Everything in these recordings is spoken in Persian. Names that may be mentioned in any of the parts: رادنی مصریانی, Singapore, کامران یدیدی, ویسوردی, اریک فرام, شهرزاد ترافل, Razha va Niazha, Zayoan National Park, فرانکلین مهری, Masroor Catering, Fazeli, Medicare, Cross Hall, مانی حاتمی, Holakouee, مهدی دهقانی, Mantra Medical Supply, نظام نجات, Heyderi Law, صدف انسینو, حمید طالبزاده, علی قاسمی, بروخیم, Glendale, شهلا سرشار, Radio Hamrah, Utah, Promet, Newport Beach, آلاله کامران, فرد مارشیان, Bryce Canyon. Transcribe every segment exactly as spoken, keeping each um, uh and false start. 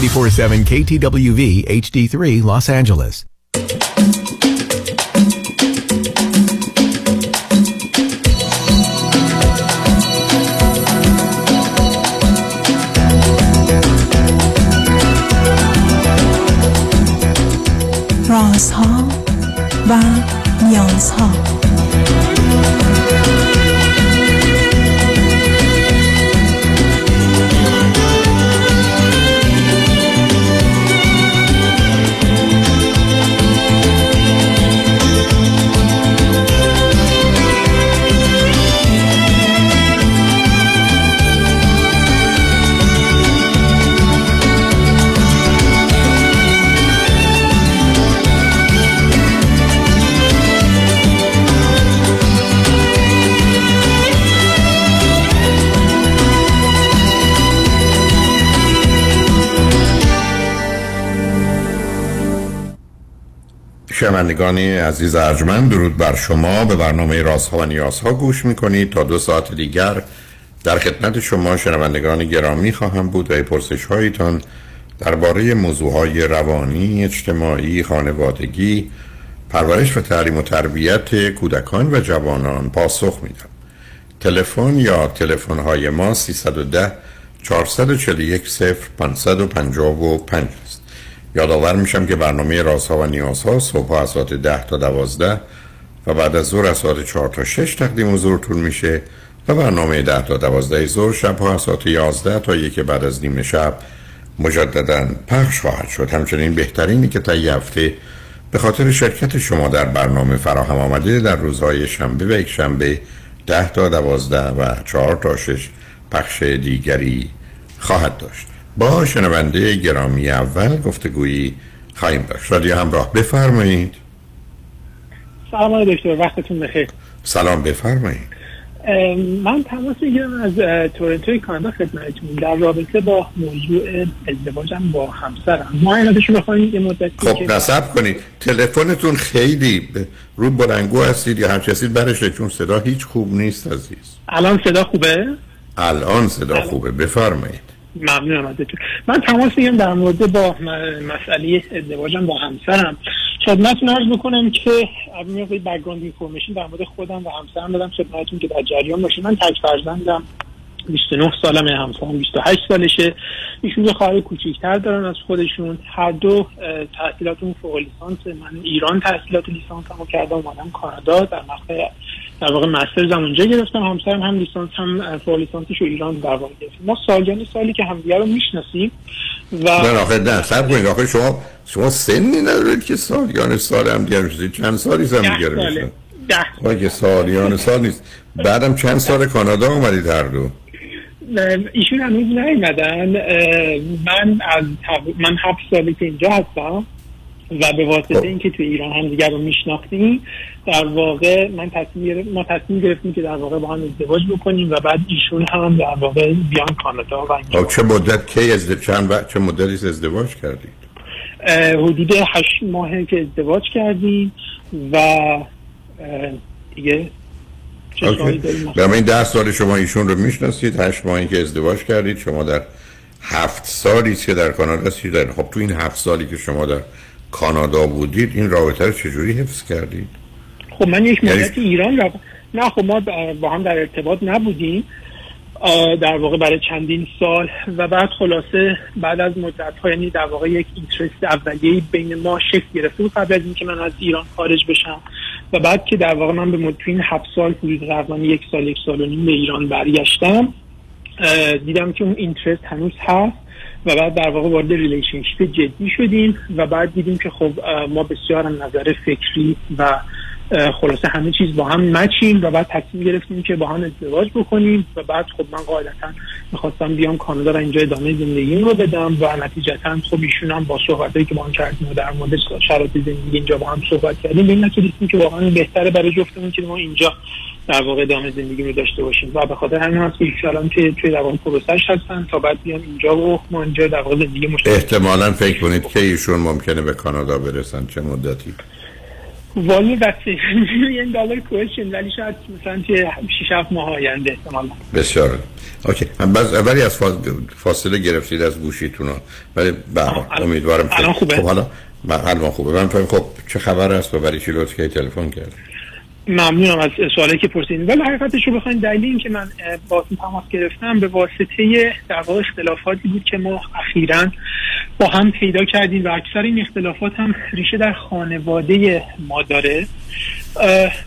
ninety-four point seven K T W V H D three Los Angeles. Cross Hall, Van Young's Hall. شنوندگان عزیز ارجمند، درود بر شما. به برنامه رازها و نیازها گوش میکنید. تا دو ساعت دیگر در خدمت شما شنوندگان گرامی خواهم بود و پرسش هایتان درباره موضوعهای روانی، اجتماعی، خانوادگی، پرورش و تعلیم و تربیت کودکان و جوانان پاسخ میدم. تلفن یا تلفن های ما سیصد و ده، چهارصد و چهل و یک، صفر پانصد و پنجاه و پنج است. یادآور میشم که برنامه رازها و نیازها صبح از ساعت ده تا دوازده و بعد از ظهر از ساعت چهار تا شش تقدیم حضورتون میشه و برنامه ده تا دوازده ظهر شب ها از ساعت یازده تا یک بعد از نیم شب مجددا پخش خواهد شد. همچنین بهترینی که تا یه هفته به خاطر شرکت شما در برنامه فراهم آمده در روزهای شنبه و یک شنبه ده تا دوازده و چهار تا شش پخش دیگری خواهد داشت. با شنونده گرامی اول گفتگویی خواهیم داشت. رادیو همراه، بفرمایید. سلام علیکم دکتر، وقتتون بخیر. سلام، بفرمایید. من تماس میگیرم از تورنتوی کانادا خدمتتون در رابطه با موضوع ازدواجم با همسرم. معایناتشو بخواید یه مدت خب نصب کنید. تلفنتون خیلی رو بلندگو هستید یا همچین چیزی برش چون صدا هیچ خوب نیست عزیز. الان صدا خوبه؟ الان صدا الان. خوبه، بفرمایید. ممنونم ازتون. من تماس میگم در مورد با مسئله ازدواجم با همسرم. خدمتتون عرض میکنم که یه مقدار بک‌گراند اینفورمیشن در مورد خودم و همسرم بدم خدمتتون که در جریان باشین. من تک فرزندم، بیست و نه سالمه، همسرم بیست و هشت سالشه. ایشون یه خواهر کوچیک‌تر دارن از خودشون. هر دو تحصیلاتون فوق لیسانس. من ایران تحصیلات لیسانسمو کردم، اومدم کانادا در مقطع در واقع مسترز هم اونجا گرفتم. همسرم هم لیسانس هم فوق لیسانسش رو ایران در واقع گرفت. ما سالیان سالی که همدیگه رو میشناسیم و نه آخه نه صبر کنید، آخه شما شما سنی ندارید که سالیان سال همدیگه رو چند سالی همدیگه رو میشناسید؟ ده سالیان سال نیست. بعدم چند سال کانادا اومدید هر دو؟ ایشون هنوز نیومدن. من از من هفت سالی که اینجا هستم و به واسطه اینکه تو ایران هم دیگر رو میشناختیم در واقع من تصمیم گرفتم ما تصمیم گرفتیم که در واقع با هم ازدواج بکنیم و بعد ایشون هم در واقع بیان کانادا و اینجا. چه مدت کی ازدواج چند وقت چه مدتی ازدواج کردید؟ حدود هشت ماهه که ازدواج کردیم و دیگه چه جایی داریم. برای ده سال شما ایشون رو میشناسید، هشت ماهه که ازدواج کردید، شما در هفت سالی که در کانادا هستید. خب تو این هفت سالی که شما در کانادا بودید این رابطه رو چجوری حفظ کردید؟ خب من یک مدت یعنی... ایران را... نه خب ما با هم در ارتباط نبودیم در واقع برای چندین سال و بعد خلاصه بعد از مدت‌ها یعنی در واقع یک اینترست اولیه‌ای بین ما شکل گرفت قبل از اینکه من از ایران خارج بشم و بعد که در واقع من به مدت این هفت سال حدوداً یک سال یک سال و نیم به ایران برگشتم دیدم که اون اینترست هنوز هست و بعد در واقع وارد ریلیشنشیپ جدی شدیم و بعد دیدیم که خب ما بسیار از نظر فکری و خلاصه همه چیز با هم مچیم و بعد تصمیم گرفتیم که با هم ازدواج بکنیم و بعد خب من قاعدتا میخواستم بیام کانادا و اینجا ادامه زندگیم رو بدم و نتیجتا خب ایشون هم با صحبتایی که با هم کردیم و در مورد شرایط زندگی اینجا با هم صحبت کردیم به این نتیجه که واقعا بهتره برای جفتمون که ما اینجا در واقع ادامه زندگی رو داشته باشیم و به خاطر همین هست که ایشون که توی در واقع پروسش هستن تا بعد بیان اینجا و ما اینجا در واقع زندگی مشترک. احتمالاً فکر کنید که ایشون ممکنه به کانادا برسن چه مدتی؟ والا that's a million dollar question، ولی شاید مثلا چه شش هفت ماه آینده احتمالاً. بسیار اوکی. ولی از فاصله گرفتید از گوشیتون، ولی به امیدوارم الان خوبه. خب حالا معلومه خوبه. من فهمیدم. خب چه خبر است و برای چی لطف کردید تلفن کردید؟ ممنونم از سوالی که پرسیدید. ولی حقیقتش رو بخواید دلیل این که من باهاتون تماس گرفتم به واسطه در واقع اختلافاتی بود که ما اخیراً با هم پیدا کردیم و اکثر این اختلافات هم ریشه در خانواده ما داره.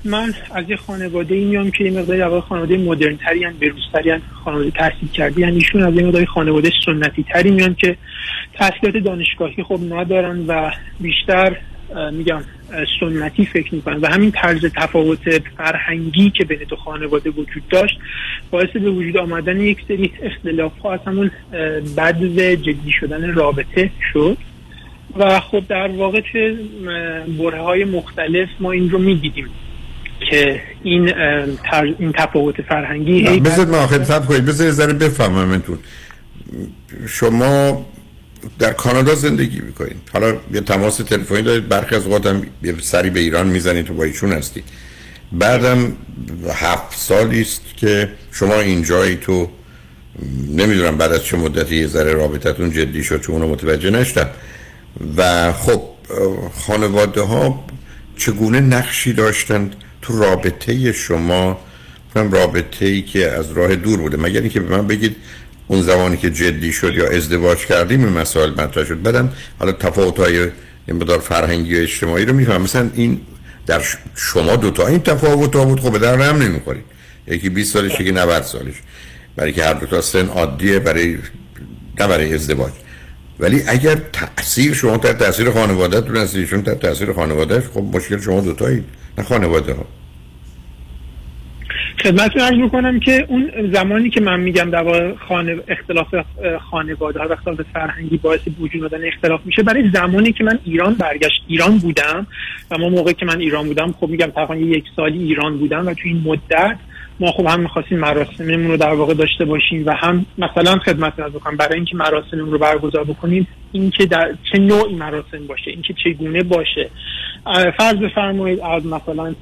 من از یه خانواده ای میام که این مقداری در واقع خانواده مدرن تری ان، بروزتری ان، خانواده تحصیل کرده ان. ایشون از این مقداری خانواده سنتی تری میان که تحصیلات دانشگاهی خوب ندارن و بیشتر میگم سنتی فکر میکنن و همین طرز تفاوت فرهنگی که بین دو خانواده وجود داشت باعث به وجود آمدن یک سری اختلاف‌ها از همون بذر جدی شدن رابطه شد و خب در واقع چه برهه‌های مختلف ما این رو می‌دیدیم که این تر... این تفاوت فرهنگی. بذارید من آخر صحبت کنید، بذارید ذره بفهمم منتون. شما در کانادا زندگی میکنید، حالا یه تماس تلفنی دارید، برخی از اوقات هم یه سری به ایران میزنید و با ایشون هستید، بعدم هفت سالی است که شما اینجایی. تو نمیدونم بعد از چه مدتی یه ذره رابطتون جدی شد، چون اونو متوجه نشدم. و خب خانواده ها چگونه نقشی داشتند تو رابطه شما؟ هم رابطه ای که از راه دور بوده، مگر اینکه به من بگید اون زمانی که جدی شد یا ازدواج کردیم این مسائل مطرح شد. بعدم حالا تفاوت‌های این مقدار فرهنگی و اجتماعی رو می‌فهمم. مثلا این در شما دوتا این تفاوت‌ها بود، خب به در هم نمی‌خورید. یکی بیست سالش، یکی نود سالش. برای که هر دو تا سن عادیه برای نه برای ازدواج. ولی اگر تأثیر شما تحت تأثیر خانواده‌تون هست، ایشون تحت تأثیر خانواده‌اش، خب مشکل شما دوتایید، نه خانواده‌ها. خدمتتون عرض می‌کنم که اون زمانی که من میگم در واقع خانه اختلاف خانواده‌ها و اختلاف فرهنگی باعث وجود آمدن اختلاف میشه، برای زمانی که من ایران برگشت ایران بودم و ما موقعی که من ایران بودم خب میگم تقریباً یک سالی ایران بودم و تو این مدت ما خب هم می‌خواستیم مراسممون رو در واقع داشته باشیم و هم مثلا خدمتتون عرض می‌کنم برای اینکه مراسممون رو برگزار بکنیم، اینکه در چه نوعی مراسم باشه، اینکه چگونه باشه، فرض بفرمایید از مثلا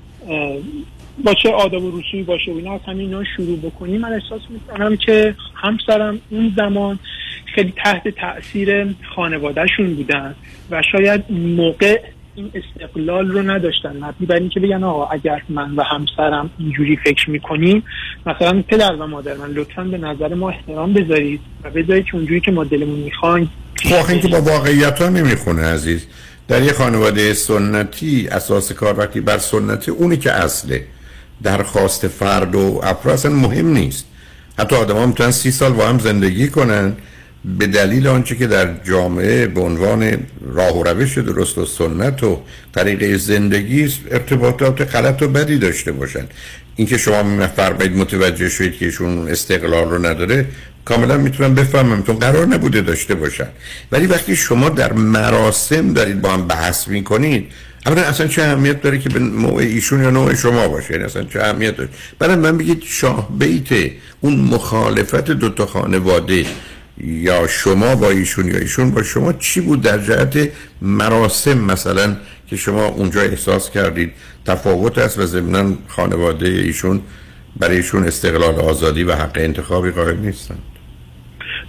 باشه آداب و رسومی باشه و اینا، از همینا شروع بکنیم. من احساس میکنم که همسرم اون زمان خیلی تحت تأثیر خانوادهشون بودن و شاید موقع این استقلال رو نداشتن مبنی بر این که بگن آقا اگر من و همسرم اینجوری فکر میکنیم، مثلا پدر و مادر من لطفاً به نظر ما احترام بذارید و بذارید که اونجوری که ما دلمون میخوایم. واقعا که با واقعیت ها نمیخونه عزیز. در یه خانواده سنتی اساس کار وقتی بر سنتی اونی که اصله، درخواست فرد و افراد اصلا مهم نیست. حتی آدم ها میتونن سی سال با هم زندگی کنن به دلیل آنچه که در جامعه به عنوان راه و روش درست و سنت و طریقه زندگی ارتباطات غلط و بدی داشته باشن. اینکه شما میفرمایید متوجه شوید که ایشون استقلال رو نداره، کاملا میتونم بفهمم، چون قرار نبوده داشته باشن. ولی وقتی شما در مراسم دارید با هم بحث میکنید، اولا اصلا چه اهمیت داره که به نوع ایشون یا نوع شما باشه؟ یعنی اصلا چه اهمیت داره؟ برای من بگید شاه بیت اون مخالفت دوتا خانواده یا شما با ایشون یا ایشون با شما چی بود در جهت مراسم مثلا که شما اونجا احساس کردید تفاوت است و ضمناً خانواده ایشون برای ایشون استقلال آزادی و حق انتخابی قائل نیستند؟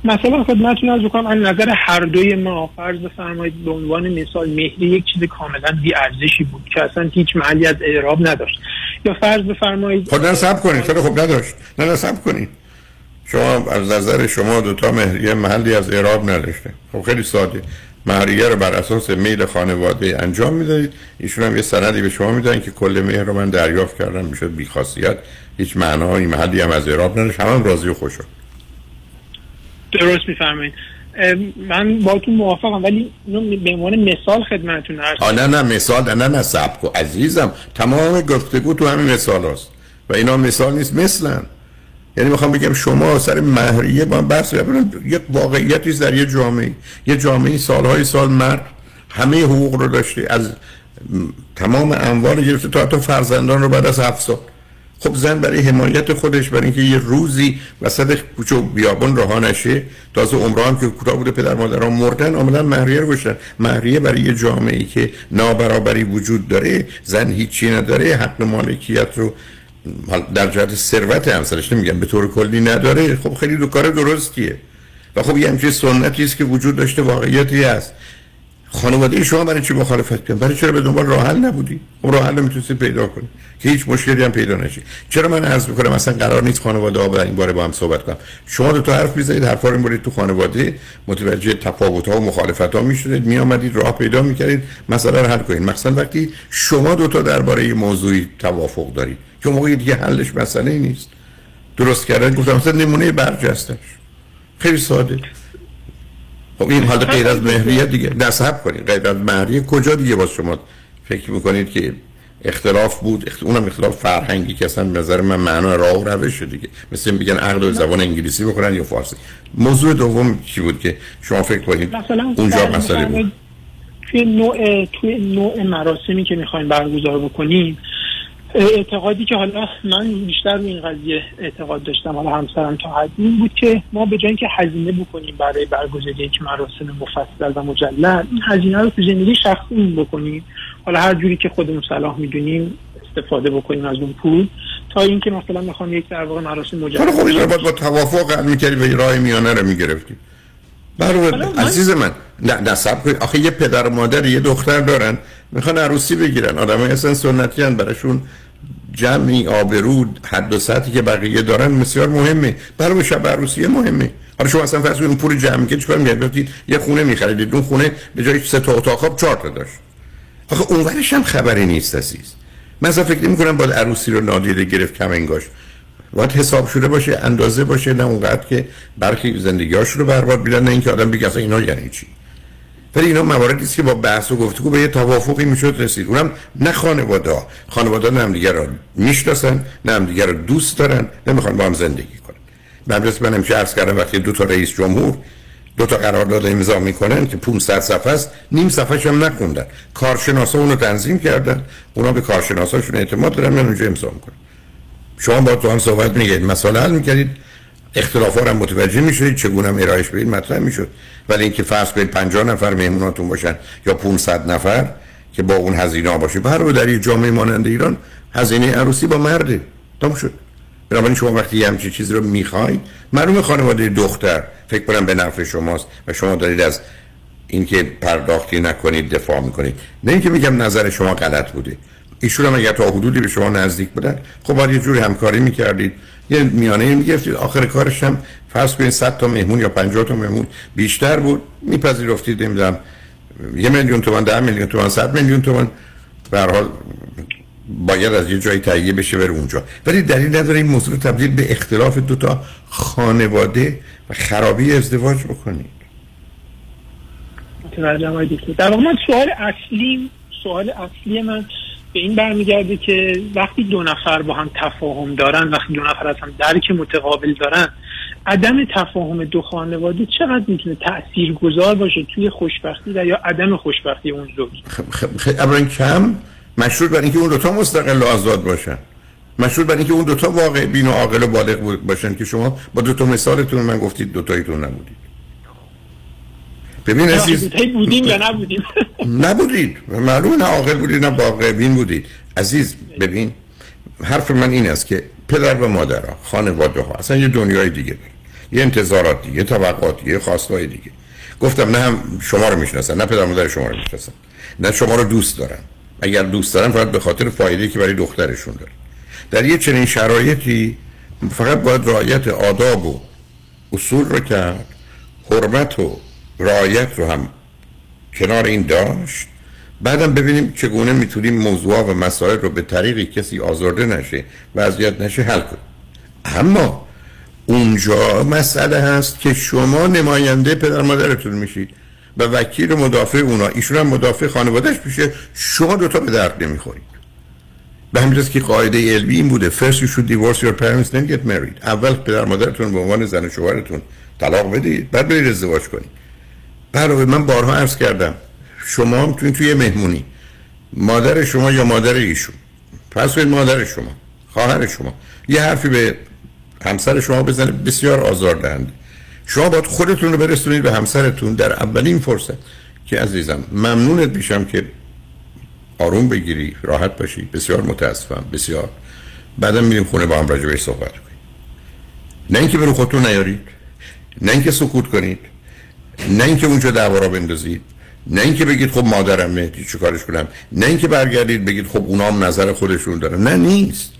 مثلا خدمتتون عرض می‌کنم از نظر هر دوی ما فرض بفرمایید به عنوان مثال مهری یک چیز کاملا بی‌ارزشی بود که اصلا هیچ محلی از اعراب نداشت، یا فرض بفرمایید خب نصب کنید چرا خب نداشت نه نصب کنید شما از نظر شما دوتا مهریه محلی از اعراب نداشته. خب خیلی ساده، مهریه رو بر اساس میل خانواده انجام میدادید، ایشون هم یه سندی به شما میدن که کل مهر رو من دریافت کردم، میشه بی‌خاصیت، هیچ معنایی محلی هم از اعراب نداشت، همون هم راضی و خوشحال. درست میفرمایید، من باهاتون موافقم، ولی به عنوان مثال خدمتتون عرض کنم. نه نه مثال نه نه سبک و عزیزم، تمام گفتگو تو همین مثال هست و اینا مثال نیست مثلا. یعنی میخوام بگم شما سر مهریه با بحث ببینید، یک واقعیتی در یه جامعه، یه جامعه سالهای سال مرد همه حقوق رو داشته، از تمام اموال گرفته تا حتی فرزندان رو بعد از هفت سال. خب زن برای حمایت خودش، برای اینکه یه روزی وسط کوچه و بیابان راه نشه، تازه عمران که کوتاه بوده، پدر مادران مردن، آمدن مهریه رو گشتن. مهریه برای یه جامعه‌ای که نابرابری وجود داره، زن هیچی نداره، حق مالکیت رو در جهت ثروت همسرش نمیگم به طور کلی نداره، خب خیلی دو کار درستیه. و خب یه همچین سنتی است که وجود داشته، واقعیتی است. خانواده شما برای چی مخالفت کردن؟ برای چرا به دنبال راه حل نبودی؟ اون راه حل رو میتونستی پیدا کنی که هیچ مشکلی هم پیدا نشه. چرا من عرض میکنم اصلا قرار نیست خانواده ها با این باره با هم صحبت کنم. شما دو تا حرف میزنید، حرفا رو میبرید تو خانواده، متوجه تفاوت ها و مخالفت ها میشدید، میآمدید راه پیدا میکردید، مسئله رو حل کنید. مثلا وقتی شما دو تا درباره موضوعی توافق دارید که موقعی دیگه حلش مسئله نیست. درست کردن گفتم مثلا نمونه برجستش. خیلی ساده. خب این حالت غیر از مهریه دیگه نصب کنید. غیر از مهریه کجا دیگه باز شما فکر میکنید که اختلاف بود؟ اخت... اونم اختلاف فرهنگی که اصلا به نظر من معنا راه و روش دیگه، مثل میگن عقد و زبان انگلیسی بکنن یا فارسی. موضوع دوم چی بود که شما فکر کنید اونجا مسئله بود؟ توی نوع توی نوع مراسمی که میخوایم برگزار بکنیم، اعتقادی که حالا من بیشتر به این قضیه اعتقاد داشتم، حالا همسرم تا حدی، این بود که ما به جای اینکه هزینه بکنیم برای برگزاری یک مراسم مفصل و مجلل، این هزینه رو تو زندگی شخصیمون بکنیم، حالا هر جوری که خودمون صلاح میدونیم استفاده بکنیم از اون پول، تا اینکه مثلا میخوام یک در واقع مراسم مجلل. خب اینا باید با توافق حل می‌کردیم و راه میانه رو می‌گرفتیم. برادر عزیز من، نه نه صبر کن، آخه یه پدر و مادر یه دختر دارن میخوان عروسی بگیرن، آدمای اصلا سنتی ان، براشون جمعی آبرو حد و سطحی که بقیه دارن بسیار مهمه، برای شب عروسی مهمه. حالا شما اصلا فرض کنید اون پول جمعی که چیکار می‌کردید؟ یه خونه می‌خریدید، اون خونه به جای سه تا اتاق خواب چهار تا داشت. آخه اونورش هم خبری نیست عزیز. من اصلا فکر نمی‌کنم باید عروسی رو نادیده گرفت، کم انگاش. وقت حساب شده باشه، اندازه باشه، نه اونقدر که برخی زندگی‌هاش رو برباد بیدن، نه اینکه آدم بگه اصلا اینا یعنی چی. ولی اینا مواردی است که با بحث و گفتگو به یه توافقی میشد رسید. اونم نه خانواده ها. خانواده نه هم دیگر رو میشناسن، نه هم دیگر رو دوست دارن، نمیخوان با هم زندگی کنن. مجلس من همیشه عرض کردم وقتی دو تا رئیس جمهور دو تا قرارداد امضا میکنن که پانصد صفحه است، نیم صفحه‌ش هم نخوندن. کارشناسا اون رو تنظیم کردن، اونا به کارشناساشون اعتماد دارن، من اونجا امضا میکنن. شما با تو هم صحبت میگید، مسئله حل میکردید، اختلافا رو متوجه میشید، چگونه هم ارائهش بدید مطرح میشد. ولی اینکه فرض کنید پنجاه نفر مهموناتون باشن یا پانصد نفر که با اون هزینه باشه، برای در جامعه مانند ایران هزینه عروسی با مرده تموم شد. بنابراین شما وقتی همین چیزی رو میخواید، معلومه خانواده دختر فکر کنم به نفع شماست و شما دارید از اینکه پرداختی نکنید دفاع میکنید. نه اینکه میگم نظر شما غلط بوده، ایشون هم اگر تا حدودی به شما نزدیک بودن، خب باید یه جوری همکاری میکردید، یه میانه میگرفتید، آخر کارش هم فرض کنید صد تا مهمون یا پنجاه تا مهمون بیشتر بود، میپذیرفتید، نمیدونم یه میلیون تومان، ده میلیون تومان، صد میلیون تومان، به هر حال باید از یه جایی تهیه بشه بره اونجا. ولی دلیل نداره این موضوع رو تبدیل به اختلاف دو تا خانواده و خرابی ازدواج بکنید. در واقع سوال اصلی سوال اصلی من به این برمیگرده که وقتی دو نفر با هم تفاهم دارن، وقتی دو نفر از هم درک متقابل دارن، عدم تفاهم دو خانواده چقدر میتونه تاثیرگذار باشه توی خوشبختی یا عدم خوشبختی اون زوج؟ خیلی کم مشروط بر اینکه اون دو تا مستقل و آزاد باشن، مشروط بر اینکه اون دو تا واقع بین و عاقل و بالغ باشن که شما با دو تا مثالتون من گفتید دو تاییتون نبودید. ببین عزیز، بودیم یا نبودیم؟ نبودید، معلومه نه عاقل بودید نه باقی بین بودید. عزیز ببین، حرف من این است که پدر و مادرها، خانواده ها اصلا یه دنیای دیگه دارن، یه انتظارات دیگه، توقعات دیگه، خواستهای دیگه. گفتم نه هم شما رو میشناسن، نه پدر مادر شما رو میشناسن، نه شما رو دوست دارن. اگر دوست دارن فقط به خاطر فایده‌ای که برای دخترشون داره. در یه چنین شرایطی فقط باید رعایت آداب و اصول رو کرد، حرمت و رعایت رو هم کنار این داشت، بعدم ببینیم چگونه میتونیم موضوعات و مسائل رو به طریقی کسی آزارده نشه و اذیت نشه حل کنیم. اما اونجا مسئله هست که شما نماینده پدر مادرتون میشید و وکیل و مدافع اونا، ایشون هم مدافع خانوادهش میشه، شما دوتا به درد نمیخورید. به همین جاست که قاعده علمی این بوده first you should divorce your parents then get married. اول پدر مادرتون به عنوان زن و شوهرتون طلاق بدید، بعد برید ازدواج کنید. علاوه من بارها عرض کردم، شما هم توی توی مهمونی مادر شما یا مادر ایشون، پس مادر شما خواهر شما یه حرفی به همسر شما بزنه بسیار آزاردهنده. شما باید خودتون رو برسونید به همسرتون در اولین فرصت که عزیزم ممنونت میشم که آروم بگیری، راحت باشی، بسیار متاسفم، بسیار، بعدم میریم خونه با هم راجع بهش صحبت کنیم. نه اینکه برو خودتون نیارید، نه اینکه سکوت کنید، نه اینکه اونجا دعوا را بندازید، نه اینکه بگید خب مادرم مهدی چه کارش کنم، نه اینکه برگردید بگید خب اونام نظر خودشون دارن. نه، نیست.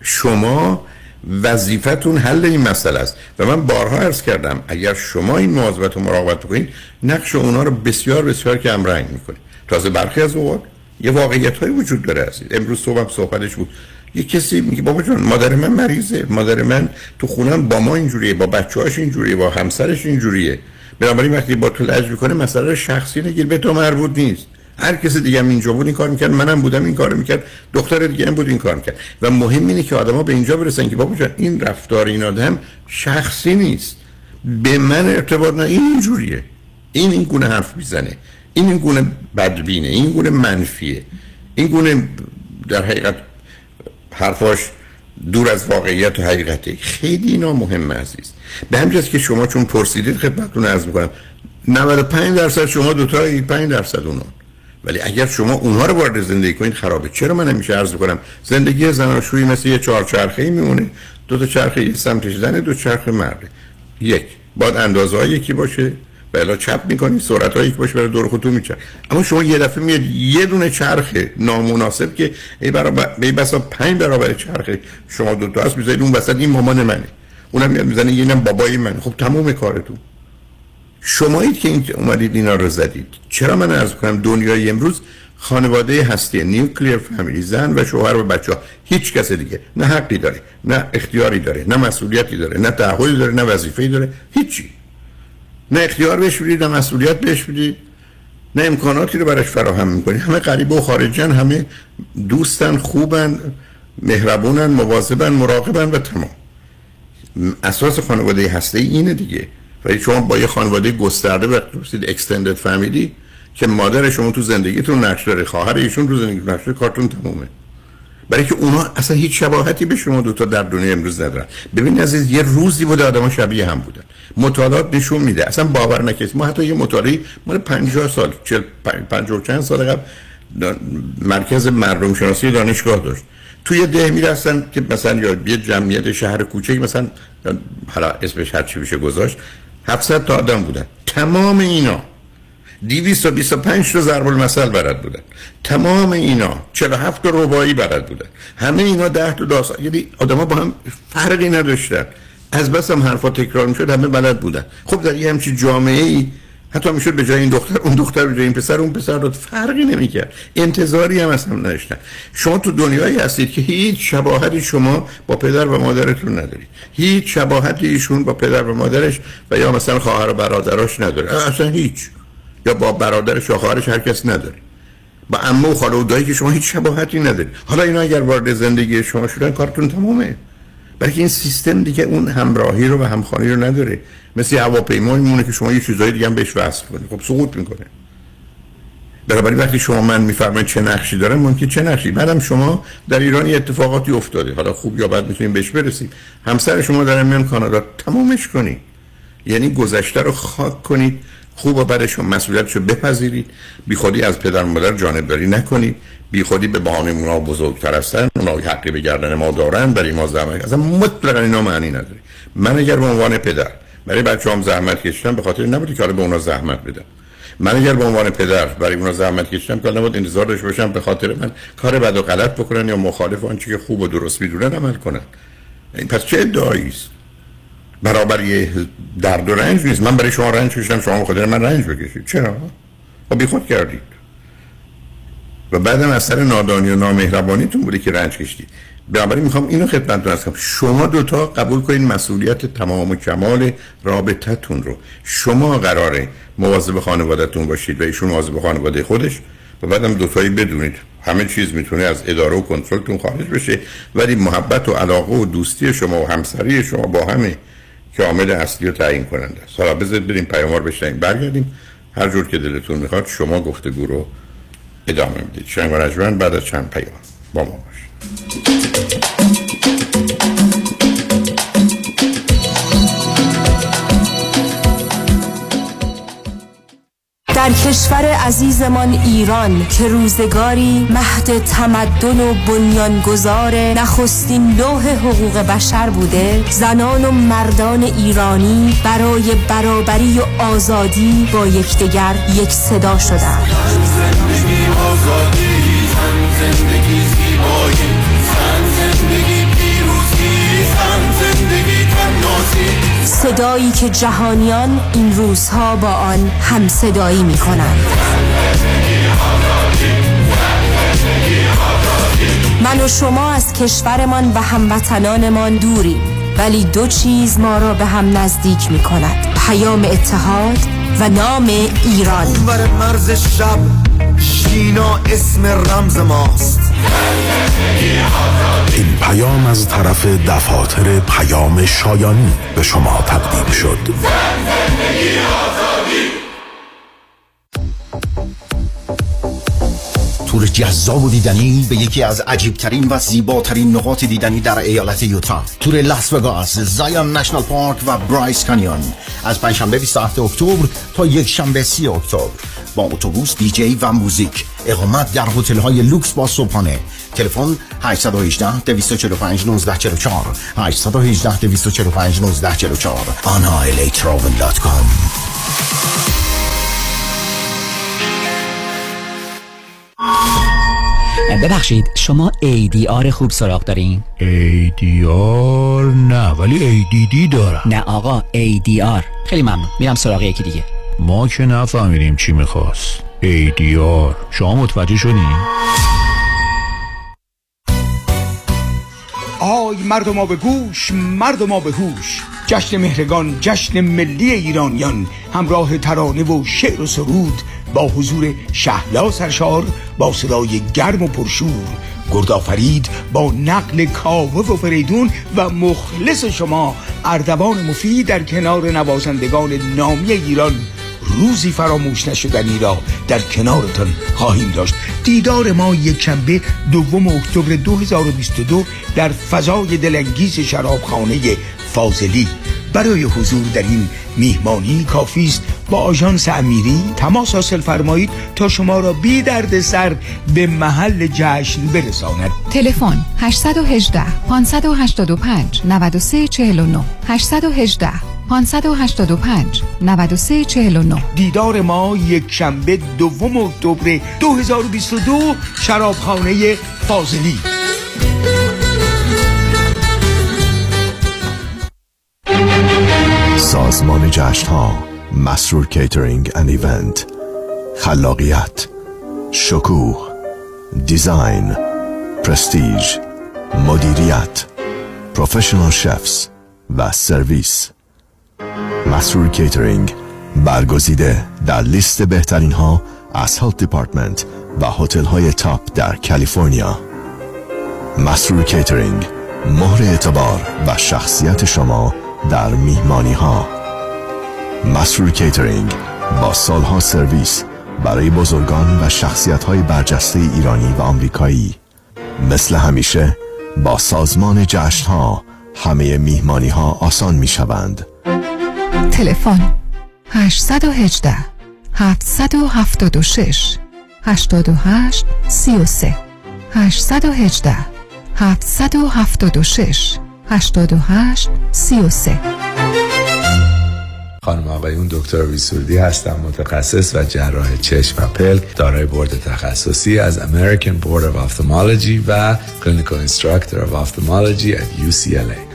شما وظیفتون حل این مسئله است و من بارها عرض کردم اگر شما این مواظبت و مراقبت کنید نقش اونها رو بسیار بسیار کم رنگ میکنید. تازه برخی از اوقات یه واقعیت‌هایی وجود داره هستید. امروز صبحم صحبتش بود، یه کسی میگه بابا جان مادر من مریضه، مادر من تو خونم با ما اینجوریه، با بچه‌هاش اینجوریه، با همسرش اینجوریه. بنابراین وقتی با تو لج میکنه مسئله شخصی نگیر، به تو مربوط نیست. هر کسی دیگه هم اینجا بود این کار میکرد، منم بودم این کارو میکرد، دختر دیگه هم بود این کار میکرد. و مهم اینه که آدما به اینجا برسن که بابا جان این رفتار این آدم شخصی نیست، به من ارتباط نداره، این اینجوریه، این این گونه حرف میزنه، این این گونه بدبینه، این گونه منفیه، این گونه در حقیقت حرفاش دور از واقعیت و حقیقته. خیلی اینا مهمه عزیز. به همجاست که شما چون پرسیدید خدمتتون عرض می‌کنم نود و پنج درصد شما دوتایی، پنج درصد اونا. ولی اگر شما اونها رو وارد زندگی کنید خرابه. چرا من همیشه عرض می‌کنم زندگی زناشویی مثل یه چهارچرخه‌ای میمونه، دو تا چرخه یه سمتش زنه، دو چرخه مرده. یک، باید اندازه‌های یکی باشه، بالا چپ می‌کنی، سرعت‌ها یک باشه، برای دور خودتو می‌چرخه. اما شما یه دفعه میاد یه دونه چرخه نامناسب که ای برابر ای بسا پنج برابر چرخه شما دو تا است می‌ذارید اون وسط، این مامان منه، اونم میاد می‌زنه، اینم بابای من. خب تمام کارتون شمایید که این اومدید اینا رو زدید. چرا من عرض کنم دنیای امروز خانواده هستی، نیوکلیر فامیلی، زن و شوهر و بچه‌ها، هیچ کس دیگه نه حقی داره، نه اختیاری داره، نه مسئولیتی داره، نه تعهدی داره، نه وظیفه‌ای داره، هیچی. نه اختیار بهش میدید، نه مسئولیت بهش میدید، نه امکاناتی رو براش فراهم میکنید. همه غریبه و خارجن، همه دوستن، خوبن، مهربونن، مواظبن، مراقبن و تمام. اساس خانواده هسته‌ای اینه دیگه. ولی شما با یه خانواده گسترده وقتی هستید اکستندد فامیلی که مادر شما تو زندگیتون نقش داره، خواهر ایشون تو زندگیتون نقش داره، کارتون تمومه. برای که اونا اصلا هیچ شباهتی به شما دوتا در دنیا امروز ندارن. ببین عزیز، یه روزی بود آدم‌ها شبیه هم بودن. مطالعات نشون میده، اصلا باور نکردنی. ما حتی یه مطالعه مال پنجاه سال، چهل پنجاه و چند سال قبل مرکز مردم شناسی دانشگاه داشت. توی ده میرفتن که مثلا یا یه جمعیت شهر کوچک، مثلا حالا اسمش هر چی بشه گذاشت، هفتصد تا آدم بودن. تمام اینا دویست و بیست و پنج تا ضرب المثل بلد بودن، تمام اینا چهل و هفت تا رباعی بلد بودن، همه اینا ده تا داستان. یعنی آدما با هم فرقی نداشتن، از بس هم حرفا تکرار میشد، همه بلد بودن. خب در این همچین جامعه ای حتی میشد به جای این دختر اون دختر، به جای این پسر اون پسر، داد فرقی نمیکرد، انتظاری هم اصلا نداشتن. شما تو دنیایی هستید که هیچ شباهتی شما با پدر و مادرتون ندارید، هیچ شباهتی ایشون با پدر و مادرش و یا مثلا خواهر و برادرش نداره، اصلا هیچ، یا با برادرش یا خواهرش، هر کس نداره، با عمه و خاله و دایی که شما هیچ شباهتی ندارید. حالا اینا اگر وارد زندگی شما شدن کارتون تمومه، بلکه این سیستم دیگه اون همراهی رو و همخوانی رو نداره. مثل هواپیمای میمونه که شما یه چیزایی دیگه هم بهش وصل کنید، خب سقوط میکنه. بنابراین وقتی شما من میفرمایید چه نقشی داره، ممکن چه نقشی، بعدم شما در ایران یه اتفاقاتی افتاده، حالا خوب یا بد میتونیم بهش برسیم، همسر شما داره میان کانادا، تمومش کنید. یعنی گذشته رو خاک کنید، خوب و بدش و مسئولیتشو بپذیرید، بی خودی از پدر و مادر جانبداری نکنید، بی خودی به بهانه اونا بزرگتر هستن، اونا حقی به گردن ما دارن، برای ما زحمت، اصلا مطلقا اینا معنی نداره. من اگر به عنوان پدر برای بچه‌ام زحمت کشیدم، به خاطر نبودی که حالا به اونا زحمت بدم. من اگر به عنوان پدر برای اونا زحمت کشیدم، که نبود انتظار داشته باشم به خاطر من کار بد و غلط بکنن یا مخالف آنچه که خوب و درست میدونن عمل کنن. این پس چه ادعایی است؟ برابری درد و رنج نیست. من برای شما رنج کشیدم، شما به خاطر من رنج بکشید، چرا؟ خب بیخود کردید و بعدم از سر نادانی و نامهربانیتون بوده که رنج کشیدید. بنابراین میخوام اینو خدمتتون عرض کنم، شما دوتا قبول کنین مسئولیت تمام و کمال رابطتون رو. شما قراره مواظب خانواده‌تون باشید و ایشون مواظب خانواده خودش، و بعدم دوتایی بدونید همه چیز میتونه از اداره و کنترلتون خارج بشه، ولی محبت و علاقه و دوستی شما و همسری شما با همه که عامل اصلی و تعیین کننده است. حالا بذارید بریم پیامو رو بشنویم، برگردیم هر جور که دلتون میخواد شما گفتگو رو ادامه میدید. شنوندگان بعد از چند پیام با ما باشید. در کشور عزیزمان ایران که روزگاری مهد تمدن و بنیانگذار نخستین لوح حقوق بشر بوده، زنان و مردان ایرانی برای برابری و آزادی با یکدیگر یک صدا شدند. صدایی که جهانیان این روزها با آن هم صدایی می کنند. من و شما از کشورمان و هموطنانمان دوریم، ولی دو چیز ما را به هم نزدیک می کند: پیام اتحاد و نام ایران. اونور مرز شب شینا اسم رمز ماست. این پیام از طرف دفاتر پیام شایانی به شما تقدیم شد. تور جذاب و دیدنی به یکی از عجیبترین و زیباترین نقاط دیدنی در ایالت یوتا. تور لاس وگاس، زایان نشنال پارک و برایس کانیون از پنجشنبه بیست و هفتم اکتبر تا یک شنبه سی اکتبر با اتوبوس، دیجی و موزیک. اقامت در هتل‌های لوکس با صبحانه. تلفن هشت یک هشت دو چهار پنج یک نه چهار چهار هشت یک هشت دو چهار پنج یک نه چهار چهار آنایل تراول دات کام. ببخشید شما ای دی آر خوب سراغ دارین؟ ای دی آر نه، ولی ای دی دی دارم. نه آقا، ای دی آر. خیلی ممنون، میرم سراغ یکی دیگه. ما که نفهمیدیم چی میخواست. ای دی آر شما متوجه شدین؟ آی مردما به گوش، مردما به هوش. جشن مهرگان، جشن ملی ایرانیان، همراه ترانه و شعر و سرود با حضور شهلا سرشار با صدای گرم و پرشور، گردآفرید با نقل کاوه و فریدون و مخلص شما اردوان مفید در کنار نوازندگان نامی ایران، روزی فراموش نشدنی را در کنارتان خواهیم داشت. دیدار ما یک شنبه دوم اکتبر دو هزار و بیست و دو در فضای دلانگیز شرابخانه فاضلی. برای حضور در این میهمانی کافی است با آژانس امیری تماس حاصل فرمایید تا شما را بی دردسر به محل جشن برساند. تلفن هشت یک هشت پنج هشت پنج نه سه چهار نه هشت یک هشت پانصد و هشتاد و پنج نود و سه چهل و نه. دیدار ما یک شنبه دوم اکتبر دو هزار و بیست و دو شرابخانه فاضلی. سازمان جشن‌ها، مسرور کیترینگ اند ایونت، خلاقیت، شکوه، دیزاین، پرستیژ، مدیریت، پروفشنال شفز و سرویس. مسرور کیترینگ برگزیده در لیست بهترین ها از هلت دیپارتمنت و هتل های تاپ در کالیفرنیا. مسرور کیترینگ، مهر اعتبار و شخصیت شما در میهمانی ها. مسرور کیترینگ با سالها سرویس برای بزرگان و شخصیت های برجسته ایرانی و آمریکایی. مثل همیشه با سازمان جشن ها همه میهمانی ها آسان می شوند. تلفن هشت یک هشت هفت هفت شش هشتاد و هشت سی و سه هشت یک هشت هفت هفت شش هشتاد و هشت سی و سه. خانم آقایون، دکتر ویسوردی هستم، متخصص و جراح چشم و پلک، دارای بورد تخصصی از American Board of Ophthalmology و Clinical Instructor of Ophthalmology at یو سی ال ای.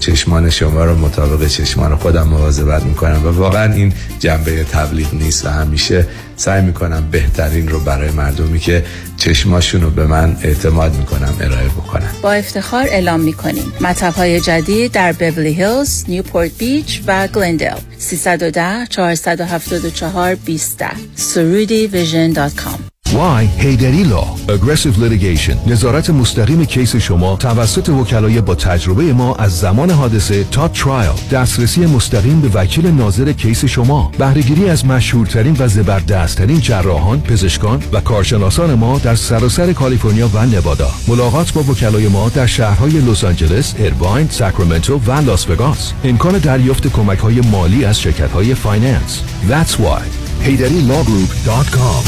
چشمان شما رو مطابق چشمان خودم مواظبت میکنم و واقعا این جنبه تبلیغ نیست و همیشه سعی میکنم بهترین رو برای مردمی که چشماشون رو به من اعتماد میکنم ارائه بکنم. با افتخار اعلام میکنیم مطب‌های جدید در بیورلی هیلز، نیوپورت بیچ و گلندل. سه یک صفر چهار هفت چهار دو صفر یک صفر سرودی ویژن دات کام. Why Heyderi Law Aggressive Litigation. نظارت مستقیم کیس شما توسط وکلای با تجربه ما از زمان حادثه تا ترایل. دسترسی مستقیم به وکیل ناظر کیس شما. بهره‌گیری از مشهورترین و زبردستترین جراحان، پزشکان و کارشناسان ما در سراسر کالیفرنیا و نوادا. ملاقات با وکلای ما در شهرهای لس آنجلس، ایرواین، ساکرامنتو و لاس وگاس. امکان دریافت کمک‌های مالی از شرکت‌های فایننس. That's why هیدری لا گروپ دات کام.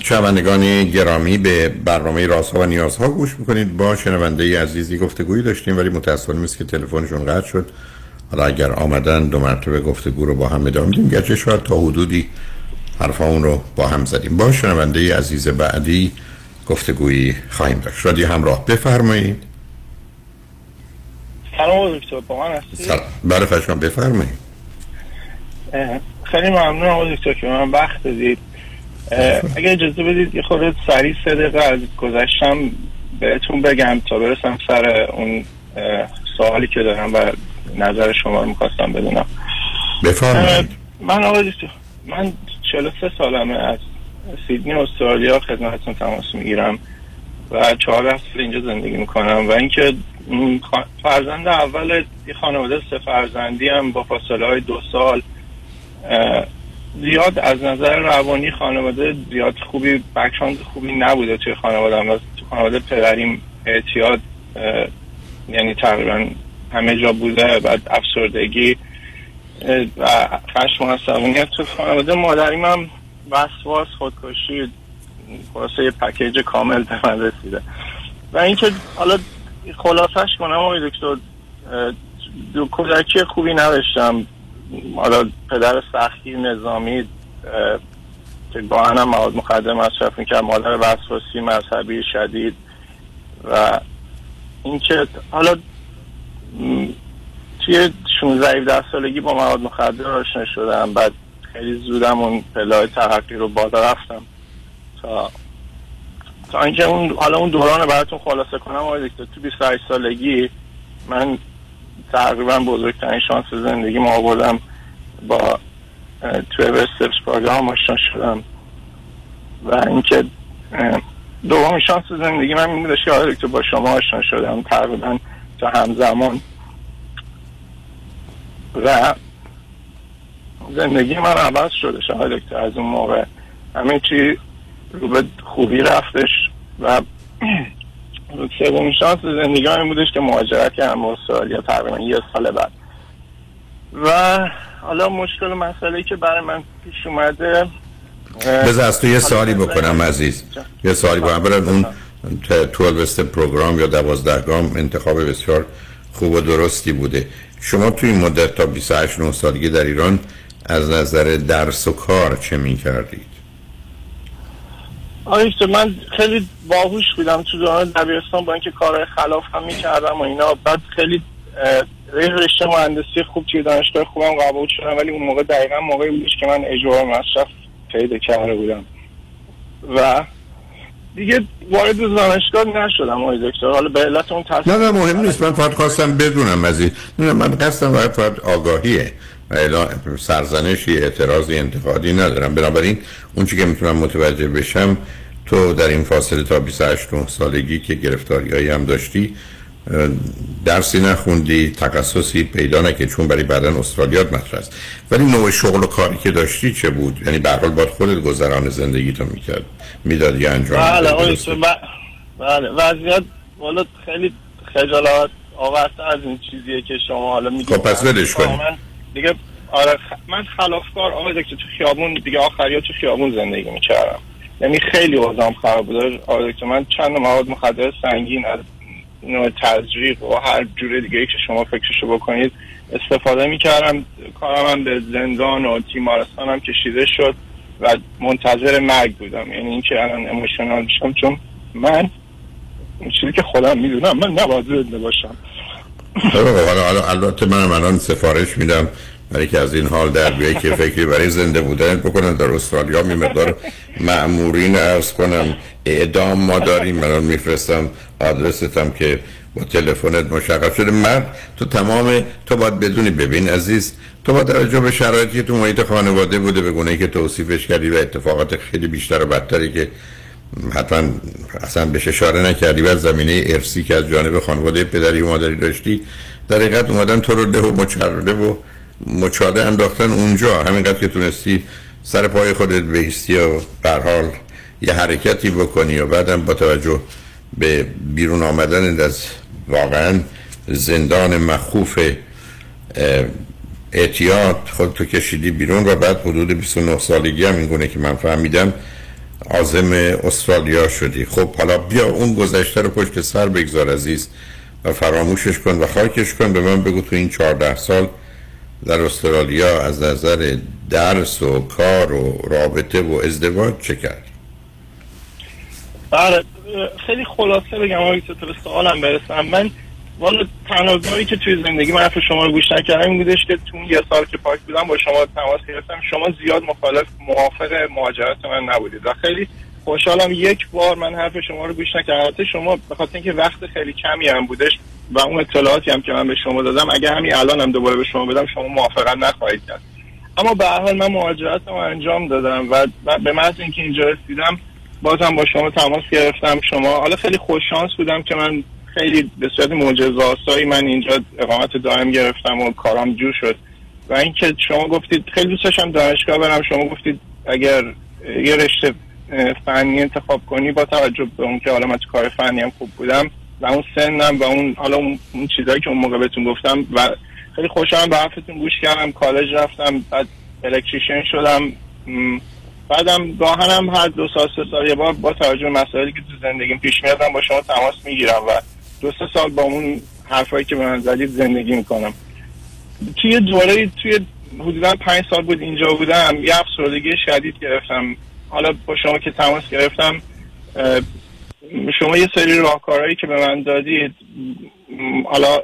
شنوندگان گرامی، به برنامه رازها و نیازها گوش میکنید. با شنونده عزیزی گفتگویی داشتیم ولی متاسفانه است که تلفنشون قطع شد. حالا اگر آمدن دو مرتبه گفتگو رو با هم ادامه میدیم، گرچه شاید تا حدودی حرفامون رو با هم زدیم. با شنونده عزیز بعدی گفتگویی خواهیم داشت. رادیو همراه، بفرمایید. سلام دکتر، با من هستید؟ بله فرشان، بفرمایید. خیلی ممنون دکتر که من وقت دادید. اگه اجازه بدید یه خورده سریع سه دقیقه از گذشتم بهتون بگم تا برسم سر اون سوالی که دارم و نظر شما رو می‌خواستم بدونم. بفرمایید. من آقای من چهل و سه سالمه، از سیدنی استرالیا خدمتتون تماس میگیرم و چهارده سال اینجا زندگی میکنم و اینکه فرزند اول یه خانواده سه فرزندی هم با فاصله های دو سال، زیاد از نظر روانی خانواده زیاد خوبی بک‌گراند خوبی نبوده توی خانواده‌ام و تو خانواده پدریم اعتیاد یعنی تقریبا همه جا بوده، بعد افسردگی و خشم و عصبانیت. تو خانواده مادریم هم وسواس، خودکشی، خلاصه یه پکیج کامل به من رسیده و اینکه حالا خلاصش کنم آقای دکتر، کودکی خوبی نداشتم. حالا پدر سختی نظامی که گاهن مواد مخدر مصرف میکرد، مادر وسواسی مذهبی شدید و اینکه حالا توی شانزده هفده سالگی با مواد مخدر آشنا شدم، بعد خیلی زودم اون پله‌های ترقی رو بالا رفتم تا تا اینکه اون حالا اون دوران براتون خلاصه کنم آقای دکتر. تو بیست و هشت سالگی من تقریبا بزرگترین شانس زندگی ما آوردم، با تویور سپس پروگرام آشنا شدم و اینکه دوم شانس زندگی من میدونم که آقای دکتر با شما آشنا شدم تقریبا تا همزمان و زندگی من عوض شدش آقای دکتر. از اون موقع همه چی رو به خوبی رفتش و سومین شانس زندگی هم بودش که مهاجرت کردم استرالیا تقریبا یه سال بعد. و حالا مشکل و مسئله‌ای که برای من پیش اومده، بذار از تو یه سوالی بکنم عزیز، یه سوالی بکنم. برای اون دوازده استپ پروگرام یا دوازده گام انتخاب بسیار خوب و درستی بوده. شما توی مدت تا بیست و هشت سالگی در ایران از نظر درس و کار چه می‌کردید؟ آره من خیلی باهوش بودم تو دوران دبیرستان، با اینکه کارهای خلاف هم میکردم و اینا. بعد خیلی رشته مهندسی خوب توی دانشگاه خوبم قبول شدم، ولی اون موقع دقیقا موقعی بودش که من اجبار مصرف پیدا کرده بودم و دیگه وارد دانشگاه نشدم آقای دکتر. حالا به علت اون تصمیم نه نه مهم نیست، من فقط خواستم بدونم عزیز. نه من قصدم فقط آگاهیه، الا سرزنشی، اعتراضی، انتقادی ندارم. بنابراین اون چیزی که میتونم متوجه بشم، تو در این فاصله تا بیست و هشت سالگی که گرفتاریایی هم داشتی، درسی نخوندی، تخصصی پیدا نکردی، چون برای بعدن استرالیا مطرح است. ولی نوع شغل و کاری که داشتی چه بود؟ یعنی به هر حال باید خودت گذران زندگی تو میکرد میداد یا انجام میداد؟ بله آقای دکتر، بله وضعیت والا خیلی خجالت آور از این چیزیه که شما حالا میگید. خب پس ولش کن دیگه. آره من خلافکار آقای دکتر تو خیابون دیگه، آخریا تو خیابون زندگی می‌کردم. یعنی خیلی وضعم خراب بود آقای دکتر. من چند مواد مخدر سنگین از نوع تزریق و هر جور دیگه‌ای که شما فکرشو بکنید استفاده می‌کردم. کارم هم به زندان و تیمارستان هم کشیده شد و منتظر مرگ بودم. یعنی اینکه الان اموشنال میشم چون من چیزی که خودم میدونم من نباید زنده باشم. حالا البته منم الان سفارش میدم برای که از این حال در بیایی که فکری برای زنده بودن بکنن. در استرالیا می مقدار مأمورین عرض کنم اعدام ما داریم. من الان میفرستم آدرستم که با تلفنت مشغول شده. من تو تمام تو باید بدونی، ببین عزیز، تو با توجه به شرایطی تو محیط خانواده بوده به گونه‌ای که توصیفش کردی و اتفاقات خیلی بیشتر و بدتری که حتما اصلا بهش اشاره نکردی و زمینه ارثی که از جانب خانواده پدری و مادری داشتی در حقیقت اومدن تو رو ده و مچرده و مچاله انداختن اونجا. همینقدر که تونستی سر پای خودت بیستی و به هر حال یه حرکتی بکنی و بعدم با توجه به بیرون آمدن از واقعا زندان مخوف اعتیاد خودتو کشیدی بیرون و بعد حدود بیست و نه سالگی هم اینگونه که من فهمیدم عازم استرالیا شدی. خب حالا بیا اون گذشته رو پشت سر بگذار عزیز و فراموشش کن و خاکش کن. به من بگو تو این چهارده سال در استرالیا از نظر درس و کار و رابطه و ازدواج چه کرد؟ بله خیلی خلاصه بگم آقای دکتر به سوالم برسم. من والا تنازعی که توی زندگی من حرف شما رو گوش نکردم این بودش که تو یه سال که پاک بودم با شما تماس گرفتم، شما زیاد مخالف موافق مهاجرت من نبودید و خیلی خوشحالم یک بار من حرف شما رو گوش نکردم. شما به خاطر اینکه وقت خیلی کمی هم بودش و اون اطلاعاتی هم که من به شما دادم اگه همین الان هم دوباره به شما بدم شما موافقت نخواهید کرد. اما به هر حال من مهاجرت رو انجام دادم و به محض اینکه اینجا رسیدم بازم با شما تماس گرفتم. شما حالا خیلی خوش شانس بودم که من خیلی به صورت معجزه‌آسایی من اینجا اقامت دائم گرفتم و کارم جو شد و اینکه شما گفتید خیلی دوست داشتم دانشگاه برم. شما گفتید اگر یه رشته فنی انتخاب کنی با توجه به اون که حالا من تو کار فنی هم خوب بودم و اون سنم و اون حالا اون چیزایی که اون موقع بهتون گفتم و خیلی خوشحالم به حرفتون گوش کردم. کالج رفتم، بعد الکتریشن شدم، بعدم گاهنم هر دو سال سه سال یه بار با توجه به مسائلی که تو زندگیم پیش میادم با شما تماس میگیرم و دو سه سال با اون حرفایی که به من زدید زندگی میکنم. توی دوره توی حدودا پنج سال بود اینجا بودم یه افسردگی شدید گرفتم. حالا با شما که تماس گرفتم شما یه سری راهکارهایی که به من دادید، حالا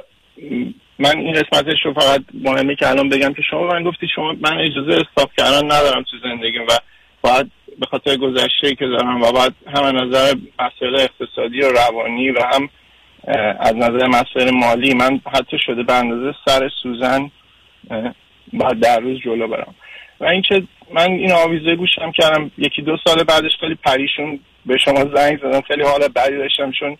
من این قسمتش رو فقط مهمه که الان بگم که شما من گفتید شما من اجازه استاپ کردن ندارم تو زندگیم و باید به خاطر گذشته‌ای که دارم و باید هم از نظر مسائل اقتصادی و روانی و هم از نظر مسائل مالی من حتی شده به اندازه سر سوزن باید در روز جلو برم و اینکه من این آویزه گوشم کردم. یکی دو سال بعدش خیلی پریشون به شما زنگ زدم، خیلی حال بدی داشتم چون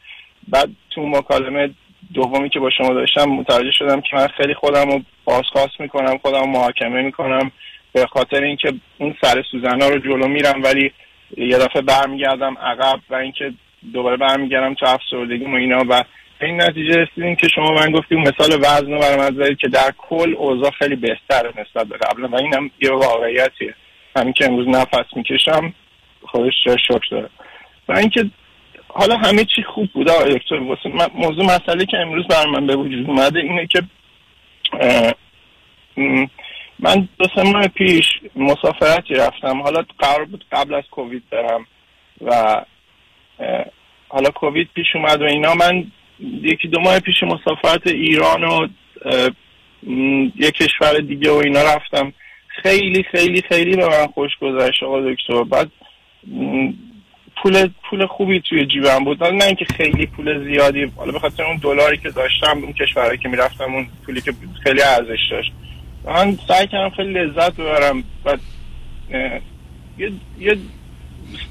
بعد تو مکالمه دومی که با شما داشتم متوجه شدم که من خیلی خودم رو بازخواست میکنم، خودم رو محاکمه میکنم به خاطر اینکه اون سر سوزن‌ها رو جلو میرم ولی یه دفعه برمیگردم عقب و اینکه دوباره برمیگردم تو افسردگیم و اینا و این نتیجه رسیدیم که شما من گفتید مثال وزن رو برام زدید که در کل اوضاع خیلی بهتره نسبت به قبل و اینم یه واقعیتیه. همین که امروز نفس میکشم خودش جا شکر داره و اینکه حالا همه چی خوب بوده. موضوع مسئله که امروز برام من به وجود اومده اینه که من دو سه ماه پیش مسافرتی رفتم. حالا قرار بود قبل از کووید برم و حالا کووید پیش اومد و اینا. من یکی دو ماه پیش مسافرت ایران و یک کشور دیگه و اینا رفتم. خیلی خیلی خیلی به من خوش گذشت آقا دکتر. بعد پول پول خوبی توی جیبم بود، نه اینکه خیلی پول زیادی، حالا به خاطر اون دلاری که داشتم اون کشورایی که میرفتم اون پولی که خیلی ارزش داشت من سعی کردم خیلی لذت ببرم و یه یه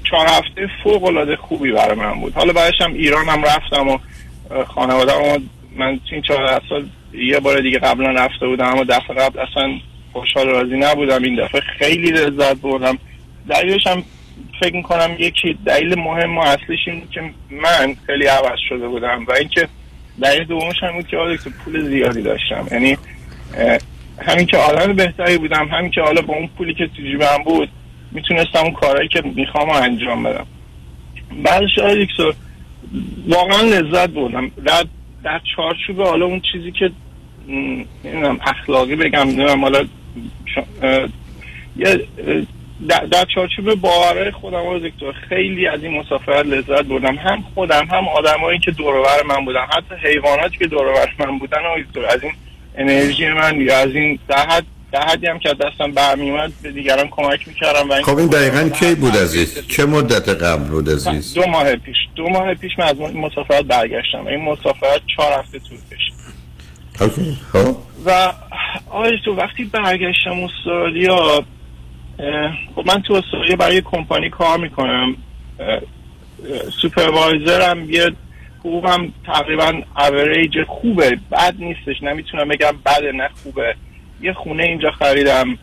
چهار هفته فوق العاده خوبی برای من بود. حالا بعدش هم ایران هم رفتم و خانواده‌ام من این چهار سال یه بار دیگه قبلا رفته بودم اما دفعه قبل اصلا خوشحال راضی نبودم. این دفعه خیلی لذت بردم. دلیلش هم فکر می‌کنم یکی دلیل مهم و اصلیش این که من خیلی عوض شده بودم و اینکه دلیل دومش هم بود که آره پول زیادی داشتم. یعنی همین که آدم بهتری بودم، همین که حالا با اون پولی که تو جیبم بود میتونستم اون کارهایی که میخوام انجام بدم. بعدش آقای دکتر واقعا لذت بردم. رد در چارچوب حالا اون چیزی که نمیدونم اخلاقی بگم نمیدونم حالا یه در, در چارچوب باورهای خودم و دکتر خیلی از این مسافرت لذت بردم، هم خودم هم آدمایی که دور و بر من بودن، حتی حیواناتی که دور و بر من بودن و از این انرژی من یا از این دهت دهتی هم که دستم برمیومد به دیگران کمک میکردم. و خب این دقیقاً کی بود عزیز؟ چه مدت قبل بود عزیز؟ دو ماه پیش دو ماه پیش من از مسافرت برگشتم و این مسافرت چهار هفته طول کشید. اوکی. خب و آره تو وقتی برگشتم استرالیا، خب من تو استرالیا برای کمپانی کار میکنم، سوپروایزرم، یه حقوقم تقریبا اوریج خوبه، بد نیستش، نمیتونم بگم بده نه خوبه. یه خونه اینجا خریدم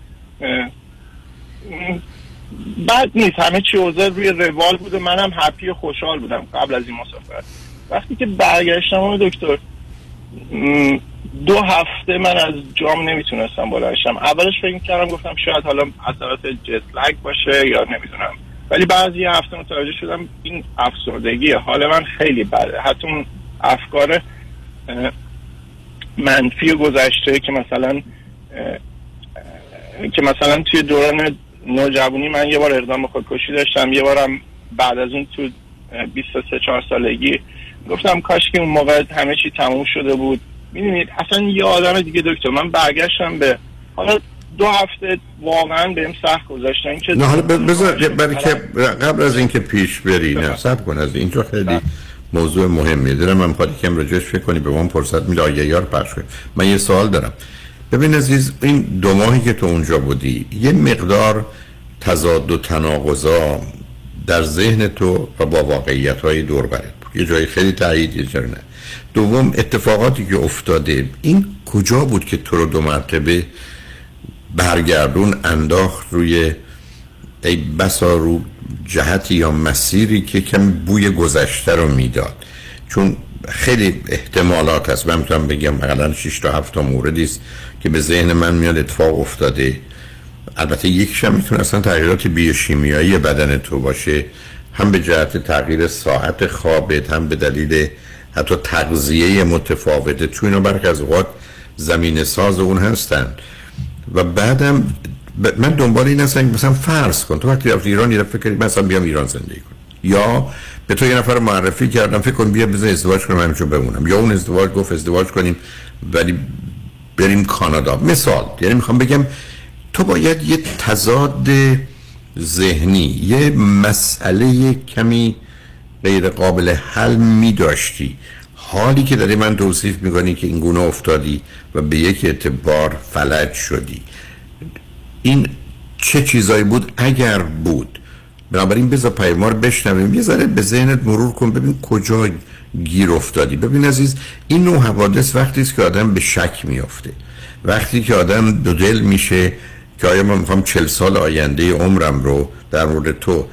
بد نیست، همه چی اوضاع روی روال بود و منم هپی و خوشحال بودم قبل از این مسافرت. وقتی که برگشتم اون دکتر دو هفته من از جام نمیتونستم بلند شم. اولش فکر کردم گفتم شاید حالا اثرات جت لگ باشه یا نمیدونم، ولی بعضی هفته متوجه شدم این افسردگی حال من خیلی بده، حتی اون افکار منفی گذشته که مثلا که مثلا توی دوران نوجوانی من یه بار اقدام به خودکشی داشتم، یه بارم بعد از اون تو بیست و سه چهار سالگی گفتم کاش که اون موقع همه چی تموم شده بود. میدونید اصلا یه آدم دیگه دکتر. من برگشتم به حالا دو هفته واقعا بهم سخت گذاشتن که نه بذار برای که قبل از اینکه پیش بری نه صبر کن، از اینجا خیلی موضوع مهمی دارم من خاطر کم راجعش فکر کنی به من فرصت میده آگهی یار پخش کنی. من یه سوال دارم. ببین عزیز، این دو ماهی که تو اونجا بودی یه مقدار تضاد و تناقضا در ذهن تو و با واقعیت‌های دور برت بود، یه جایی خیلی تایید یه جایی نه. دوم اتفاقاتی که افتاده این کجا بود که تو رو دو مرتبه برگردون انداخت روی ای بسا رو جهتی یا مسیری که کم بوی گذشته رو میداد؟ چون خیلی احتمالات هست، من میتونم بگم مثلا شش تا هفت موردی است که به ذهن من میاد اتفاق افتاده. البته یکیش هم میتونه اصلا تغییرات بیوشیمیایی بدن تو باشه، هم به جهت تغییر ساعت خوابت، هم به دلیل حتی تغذیه متفاوته، چون اینا برخی از اوقات زمینه ساز اون هستن. و بعدم ب... من دنبال این هستم مثلا فرض کن تو وقتی رفت ایران یه فکر کردی مثلا بیام ایران زندگی کنم، یا به تو یه نفر معرفی کردم فکر کن بیا بزن ازدواج کنم همینجور بمونم، یا اون ازدواج گفت ازدواج کنیم ولی بریم کانادا مثال. یعنی میخوام بگم تو باید یه تضاد ذهنی، یه مسئله کمی غیر قابل حل میداشتی. حالی که داری من توصیف میکنی که این گونه افتادی و به یک اعتبار فلج شدی، این چه چیزایی بود اگر بود؟ بنابراین بذار پیمار بشنویم، یه ذره به ذهنت مرور کن ببین کجا گیر افتادی. ببین عزیز، این نوع حوادث وقتی است که آدم به شک میافته، وقتی که آدم دو دل میشه که آیا من میخوام چهل سال آینده عمرم رو در مورد تو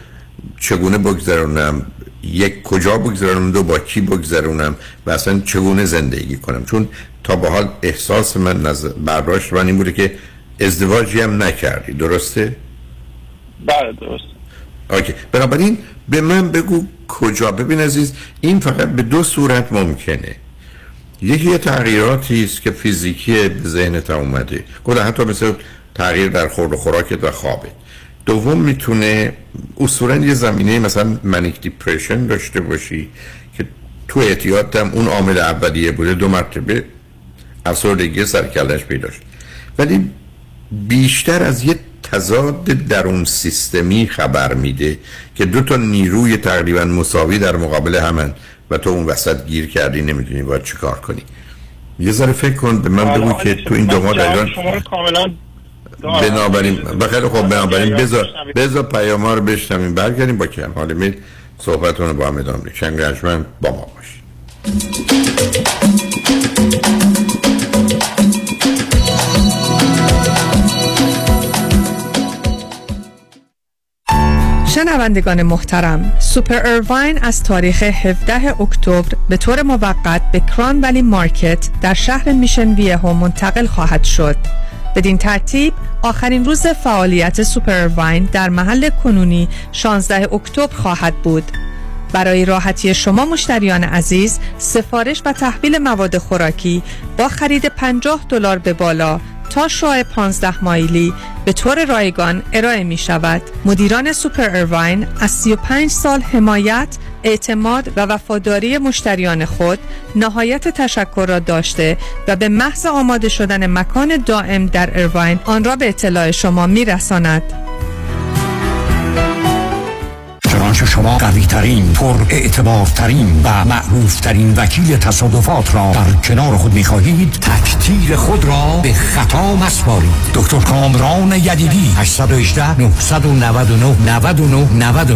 چگونه بگذرونم، یک کجا بگذرونم، دو با کی بگذرونم و اصلا چگونه زندگی کنم. چون تا به حال احساس من برداشت من این بوده که ازدواجی هم نکردی، درسته؟ بله درست. اوکی، بنابراین به من بگو کجا. ببین عزیز، این فقط به دو صورت ممکنه، یکی یه تغییراتی است که فیزیکی به ذهنت اومده، گفتم حتی مثل تغییر در خورد و خوراکت و خوابت. دوم میتونه اصولاً یه زمینه مثلا منیک دیپرشن داشته باشی که تو اعتیادم اون عامل اولیه بوده، دو مرتبه افسردگی سرکلش پیدا شد. ولی بیشتر از یه تضاد درون سیستمی خبر میده که دو تا نیروی تقریبا مساوی در مقابل همن و تو اون وسط گیر کردی نمیدونی باید چی کار کنی. یه ذره فکر کن به من بگو که تو این دو ماه دقیقا بنابراین بخیر. خب بنابراین بذار بذار پیام‌ها رو بشنویم، برگردیم با کم حال میل صحبتون رو با هم ادامه بدیم. چند گشمن با ما باشید. شنوندگان محترم، سوپر ایروین از تاریخ هفدهم اکتبر به طور موقت به کران ولی مارکت در شهر میشن ویهو منتقل خواهد شد. بدین ترتیب آخرین روز فعالیت سوپر ایروین در محل کنونی شانزدهم اکتبر خواهد بود. برای راحتی شما مشتریان عزیز، سفارش و تحویل مواد خوراکی با خرید پنجاه دلار به بالا تا شعاع پانزده مایلی به طور رایگان ارائه می شود. مدیران سوپر ایروین از سی و پنج سال حمایت، اعتماد و وفاداری مشتریان خود نهایت تشکر را داشته و به محض آماده شدن مکان دائم در ایروین آن را به اطلاع شما می رساند. چنانچه شما قوی ترین، پر اعتبار ترین و معروف ترین وکیل تصادفات را در کنار خود می خواهید، تکتیر خود را به خطا مسپارید. دکتر کامران یدیدی، هشت یک هشت، نه نه نه، نه نه نه، نه نه نه.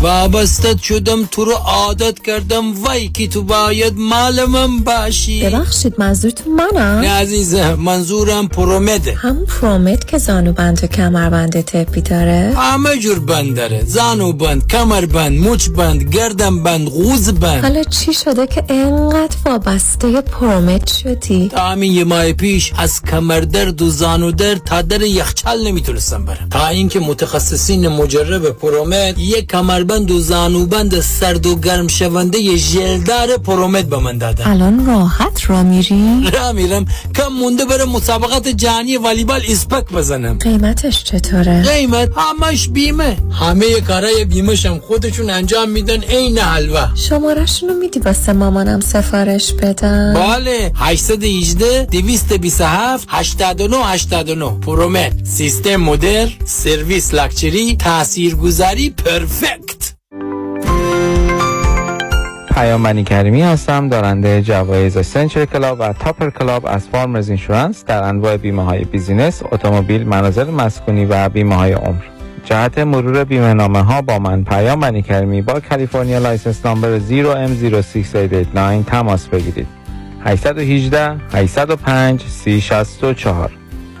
وابسته شدم، تو رو عادت کردم، وای که تو باید مال من باشی. ببخشید منظورتون منم؟ نه عزیزم، منظورم پرومته. همون پرومت که زانوبند و کمربند تپی داره؟ همه جور بند داره، زانوبند، کمربند، مچ بند، گردن بند، غوز بند. حالا چی شده که انقدر وابسته پرومت شدی؟ تا همین یه ماه پیش از کمردرد و زانودرد تا در یخچال نمیتونستم برم، تا اینکه متخصصین مجرب پرومت یک کمربند و زانوبند سرد و گرم شونده یه ژلدار پرومت به من دادن. الان راحت را میری؟ را میرم، کم مونده بره مسابقات جهانی والیبال اسپک بزنم. قیمتش چطوره؟ قیمت همش بیمه، همه کارای بیمه‌ش هم خودشون انجام میدن، عین حلوا. شماره‌شون رو میدی واسه مامانم سفارش بدم؟ بله، هشت یک هشت، دو هفت هفت، هشت نه هشت نه. پرومت، سیستم مدر، سرویس لاکچری، تاثیرگذاری پرفکت. پیامبنی کریمی هستم، دارنده جوایز سنچر کلاب و تاپر کلاب از فارمرز اینشورنس در انواع بیمه های بیزینس، اتومبیل، منازل مسکونی و بیمه های عمر. جهت مرور بیمه نامه ها با من پیامبنی کریمی با کالیفرنیا لایسنس نامبر زیرو ام زیرو شش هشت هشت نه تماس بگیرید. هشت یک هشت، هشت صفر پنج، سه صفر شش چهار،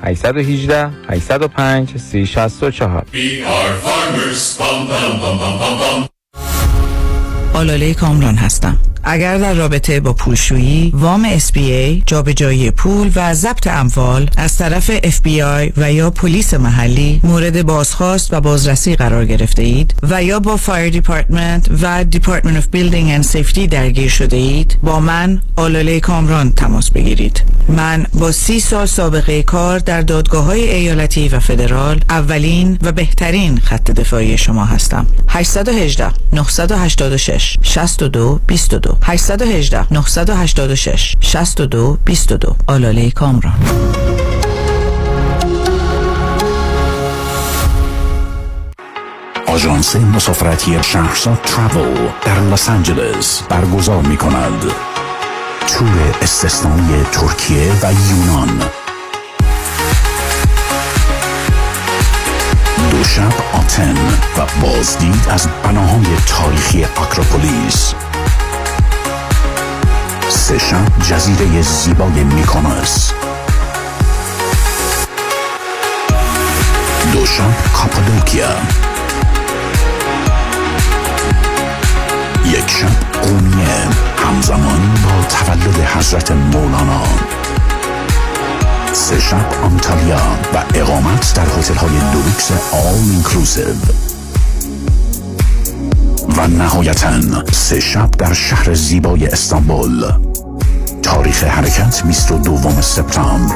هشت یک هشت، هشت صفر پنج، سه صفر شش چهار. We are farmers. Bum, bum, bum, bum, bum, bum. آلاله کامران هستم. اگر در رابطه با پولشویی، وام اس بی ای، جابجایی پول و ضبط اموال از طرف اف بی آی و یا پلیس محلی مورد بازخواست و بازرسی قرار گرفته اید و یا با فایر دیپارتمنت و دیپارتمنت اف بیلدینگ اند سیفتی درگیر شده اید، با من آلاله کامران تماس بگیرید. من با سی سال سابقه کار در دادگاه‌های ایالتی و فدرال، اولین و بهترین خط دفاعی شما هستم. هشت یک هشت، نه هشت شش، شش دو دو دو. هشت یک هشت، نه هشت شش، شش دو دو دو. آلاله کامران. آژانس مسافرتی شهرزاد ترافل در لس آنجلس برگزار می کند تور استثنایی ترکیه و یونان. دو شب آتن و بازدید از بناهای تاریخی آکروپولیس. سه شب جزیره زیبای میکونوس. دو شب کاپادوکیا. یک شب قومیه، همزمان با تولد حضرت مولانا. سه شب آنتالیا و اقامت در هتل‌های دوکس آل اینکلوسیو. و نهایتاً سه شب در شهر زیبای استانبول. تاریخ حرکت بیست و دوم سپتامبر.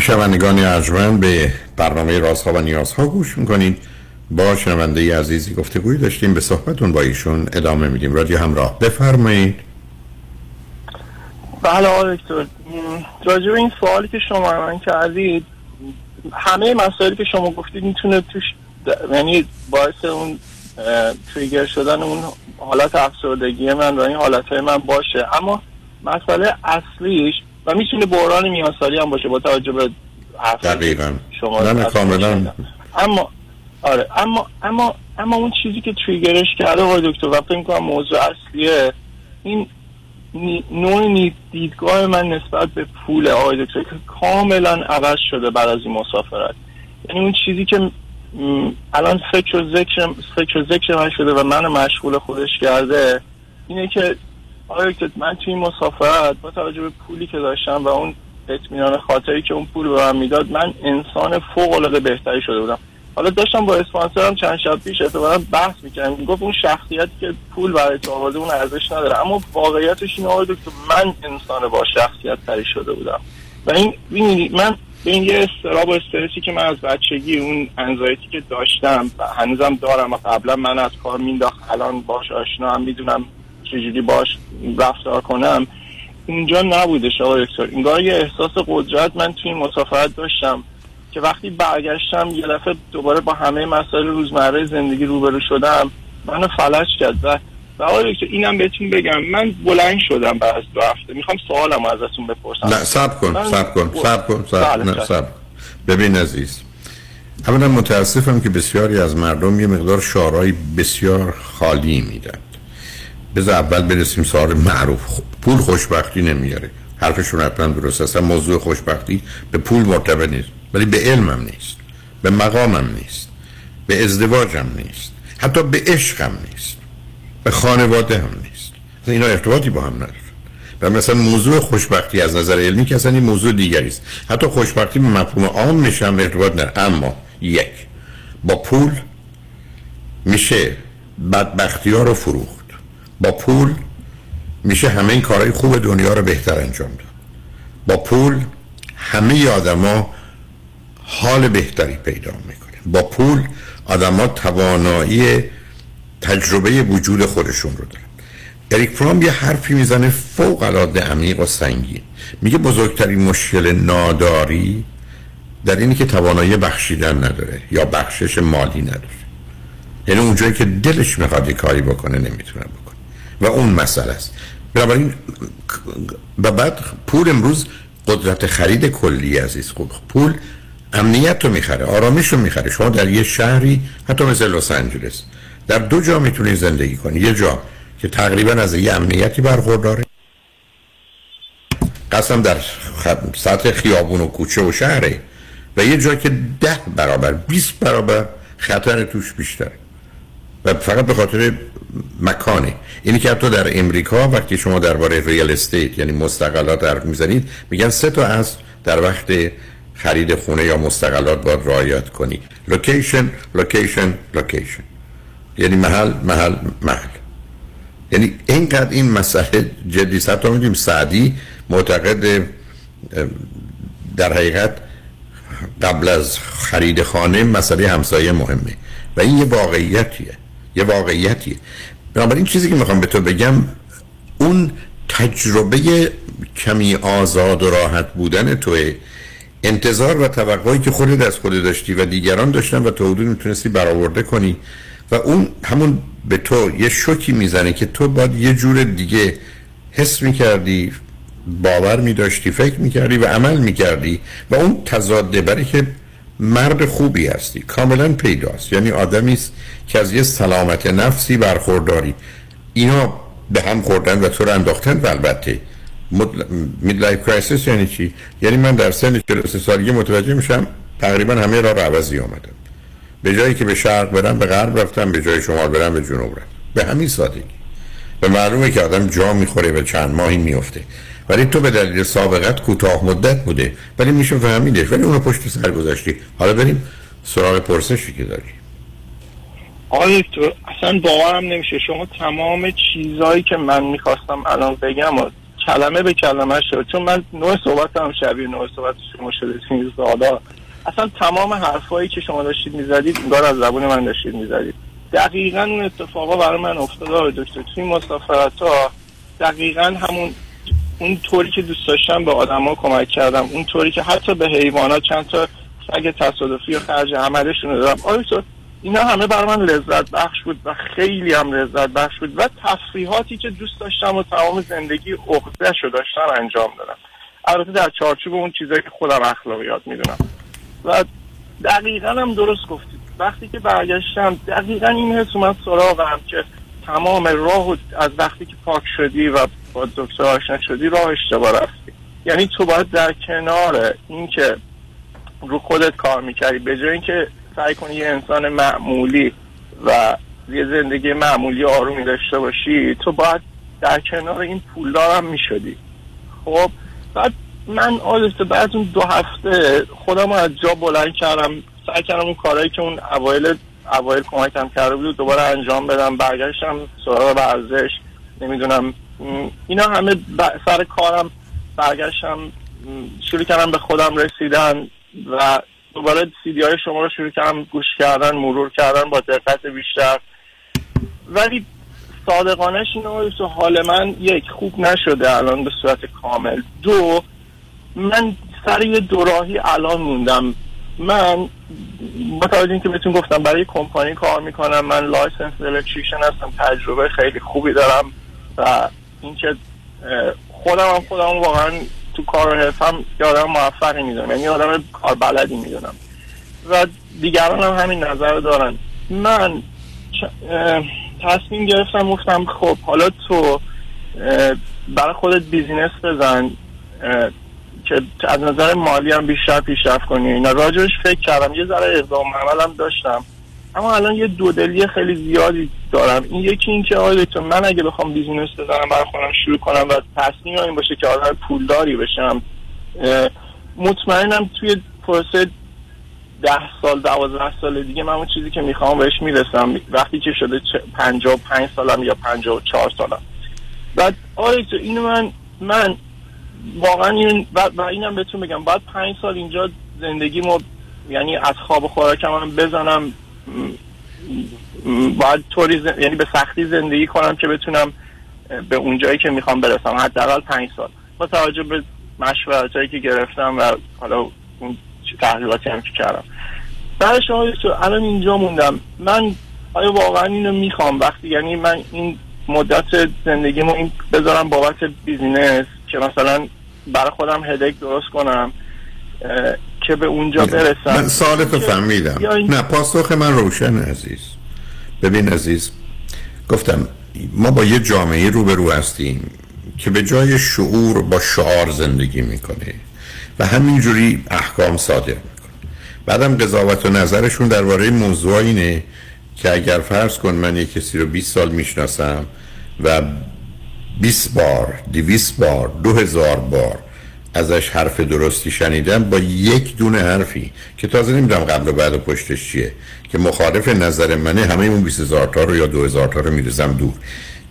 شنوندگان ارجمند، به برنامه رازها و نیازها گوش میکنید. با شنونده عزیزی گفتگوی داشتیم، به صحبتون با ایشون ادامه میدیم. رادیو همراه، بفرمایید. بله آقای دکتر، راجع به این سوالی که شما من کردید، همه مسائلی که شما گفتید میتونه توش یعنی باعث اون تریگر شدن اون حالت افسردگی من و این حالتهای من باشه، اما مسئله اصلیش و میتونه بحران میانسالی هم باشه با توجه به دقیقا شما. نه نه کاملا. اما آره اما اما اما اون چیزی که تریگرش کرده آقای دکتر و فکر می‌کنم موضوع اصلیه، این نوع دیدگاه من نسبت به پول آقای دکتر که کاملا عوض شده بعد از این مسافرت. یعنی اون چیزی که الان فکر و ذکر فکر و ذکر من شده و منو مشغول خودش کرده اینه که آقای دکتر من توی این مسافرت با توجه به پولی که داشتم و اون اطمینان خاطری که اون پول به من میداد، من انسان فوق‌العاده بهتری شده بودم. حالا داشتم با اسپانسرم چند شب پیش اعتبارا بحث می‌کردم، گفت اون شخصیتی که پول برای تو آورده اون ارزش نداره، اما واقعیتش اینه آقای دکتر من انسان با شخصیت تری شده بودم و این ببینید من این یه استراب و استرسی که من از بچگی اون انزایتی که داشتم و هنوزم دارم و قبلا من از کار مینداخت، الان باش آشنا هم میدونم چجوری باش رفتار کنم، اونجا نبودش آقای دکتر. انگار یه احساس قدرت من توی مسافرت داشتم که وقتی برگشتم یه دفعه دوباره با همه مسائل روزمره زندگی روبرو شدم منو فلج کرد. و و آقای دکتر اینم بهتون بگم، من بلند شدم بعد از دو هفته. میخوام سوالمو ازتون بپرسم. نه صبر کن صبر کن صبر کن صبر صبر ببین عزیز، اولا متاسفم که بسیاری از مردم یه مقدار شعارهای بسیار خالی میدن. بذار اول برسیم سوال معروف، پول خوشبختی نمیاره. حرفشون حتما درست است، موضوع خوشبختی به پول مرتبط نیست، ولی به علمم نیست، به مقامم نیست، به ازدواجم نیست، حتی به عشقم نیست، به خانواده هم نیست. اینا ارتباطی با هم ندارن. و مثلا موضوع خوشبختی از نظر علمی که اصلا این موضوع دیگری است. حتی خوشبختی به مفهوم عام نشم ارتباط نداره. اما یک با پول میشه بدبختی ها رو فروخت، با پول میشه همه این کارهای خوب دنیا رو بهتر انجام داد، با پول همه آدما حال بهتری پیدا میکنه، با پول آدما توانایی تجربه وجود خودشون رو دارن. اریک فرام یه حرفی میزنه فوق العاده عمیق و سنگین، میگه بزرگترین مشکل ناداری در اینه که توانایی بخشیدن نداره یا بخشش مالی نداره. یعنی اونجایی که دلش میخواد کاری بکنه نمیتونه بکنه و اون مسئله است. بنابراین و بعد پول امروز قدرت خرید کلی عزیز. خوب پول امنیت رو میخره، آرامش رو میخره. شما در یه شهری حتی مثل لس آنجلس در دو جا میتونی زندگی کنی، یه جا که تقریبا از یه امنیتی برخورداره، قسم در سطح خیابون و کوچه و شهره، و یه جا که ده برابر بیست برابر خطر توش بیشتره و فقط به خاطر مکانه. اینی که حتی در امریکا وقتی شما درباره ریال استیت یعنی مستقلات حرف میزنید میگن سه تا اصل در وقت خرید خونه یا مستقلات باید رعایت کنی: لوکیشن، لوکیشن، لوکیشن. یعنی محل، محل، محل. یعنی اینقدر این مسئله جدی است. حتی میدونیم سعدی معتقد در حقیقت قبل از خرید خانه مسئله همسایه مهمه و این یه واقعیتیه، یه واقعیتیه. بنابراین چیزی که میخوام به تو بگم اون تجربه کمی آزاد و راحت بودن توه، انتظار و توقعی که خودت از خودت داشتی و دیگران داشتن و تو حدودی میتونستی برآورده کنی و اون همون به تو یه شوکی میزنه که تو باید یه جور دیگه حس میکردی، باور میداشتی، فکر میکردی و عمل میکردی و اون تضاده. برای که مرد خوبی هستی کاملا پیداست، یعنی آدمی است که از یه سلامت نفسی برخورداری. اینا به هم خوردن و تو رو انداختن. و البته midlife crisis یعنی چی؟ یعنی من در سن چهل و سه سالگی متوجه میشم تقریبا همه راه رو عوضی آمدم. به جایی که به شرق برم به غرب رفتم، به جای شمال برم به جنوب رفتم. به همین سادگی. و معلومه که آدم جا میخوره و چند ماهی میفته، ولی تو به دلیل سابقت کوتاه مدت بوده، ولی میشه فهمیدش، ولی اونو پشت سر گذاشتی. حالا بریم سراغ پرسشی که داری. آقای دکتر اصلا باورم نمیشه شما تمام چیزایی که من میخواستم الان بگم و کلمه به کلمه شد، چون من نوع صحبت هم شبیه نوع صحبت شما شده. این زادا اصلا تمام حرفایی که شما داشتید میزدید انگار از زبون من داشتید میزدید. دقیقاً اون اتفاقا برای من افتاد دکتر. توی مسافرت‌ها دقیقاً همون اون طوری که دوست داشتم به آدما کمک کردم، اون طوری که حتی به حیوانات چند تا سگ تصادفی و خرج عملشون دادم. آخه اینا همه برای من لذت بخش بود و خیلی هم لذت بخش بود و تفریحاتی که دوست داشتم و تمام زندگی عقده‌شو داشتم انجام دادم. البته در چارچوب اون چیزایی که خودم اخلاقیات میدونم. و دقیقاً هم درست گفتید. وقتی که برگشتم دقیقاً این حس من سراغم که تمام راه از وقتی که پاک شدی و با دکتر آشنا شدی راه اشتباه رفتی. یعنی تو باید در کنار اینکه رو خودت کار می‌کردی، به جای اینکه سعی کنی یه انسان معمولی و یه زندگی معمولی آرومی داشته باشی، تو باید در کنار این پولدارم می‌شدی. خب بعد من البته بعد اون دو هفته خودم از جا بلند کردم، سعی کردم اون کارهایی که اون اوایل اوایل کمکم کرده بود دوباره انجام بدم. برگشتم سراغ ورزش، نمیدونم اینا همه سر کارم برگشتم، شروع کردم به خودم رسیدن و دوباره سیدی های شما رو شروع کردم گوش کردن، مرور کردن با دقت بیشتر. ولی صادقانش اینه که حال من یک خوب نشده الان به صورت کامل. دو، من سر یه دوراهی الان موندم. من متوجه این که بهتون گفتم برای کمپانی کار میکنم، من لایسنس الکتریشن هستم، تجربه خیلی خوبی دارم و اینکه خودم هم خودم واقعا تو کار و حرفم یه آدم موفقی میدونم، یعنی آدم کار بلدی میدونم و دیگران هم همین نظر دارن. من تصمیم گرفتم گفتم خب حالا تو برای خودت بیزینس بزن که از نظر مالی هم بیشتر پیشرفت کنی. اینا راجعش فکر کردم، یه ذره اقدام عملم داشتم، اما الان یه دودلی خیلی زیادی دارم. این یکی این که آقای دکتر من اگه بخوام بیزینس بزنم برای خودم شروع کنم و تصمیم این باشه که آدم پولداری بشم، مطمئنم توی پروسه ده سال دوازده سال دیگه من اون چیزی که میخوام بهش میرسم، وقتی که شده پنجاه و پنج سالم یا پنجاه و چهار سالم. بعد آقای دکتر اینو من من واقعا این و اینم بهتون بگم بعد پنج سال اینجا زندگیمو یعنی از خواب و خوراکم هم بزنم، باید طوری زن... یعنی به سختی زندگی کنم که بتونم به اونجایی که میخوام برسم، حداقل پنج سال با توجه به مشورتایی که گرفتم و حالا اون تحقیقاتی هم که کردم. برای شما الان اینجا موندم، من آیا واقعا اینو میخوام وقتی یعنی من این مدت زندگیمو این بذارم بابت بیزینس که مثلا برای خودم هدک درست کنم که به اونجا برسم؟ من سالتو فهمیدم. نه، پاسخ من روشن عزیز. ببین عزیز، گفتم ما با یه جامعه روبرو هستیم که به جای شعور با شعار زندگی میکنه و همینجوری احکام صادر میکنه. بعدم قضاوت و نظرشون درباره موضوع اینه که اگر فرض کن من یک کسی رو بیست سال میشناسم و بیست بار، دویست بار، دو هزار بار ازش حرف درستی شنیدم با یک دونه حرفی که تازه نمیدونم قبل و بعد و پشتش چیه که مخالف نظر منه، همه اون بیست هزار تا رو یا دو هزار تا رو میرزم دور.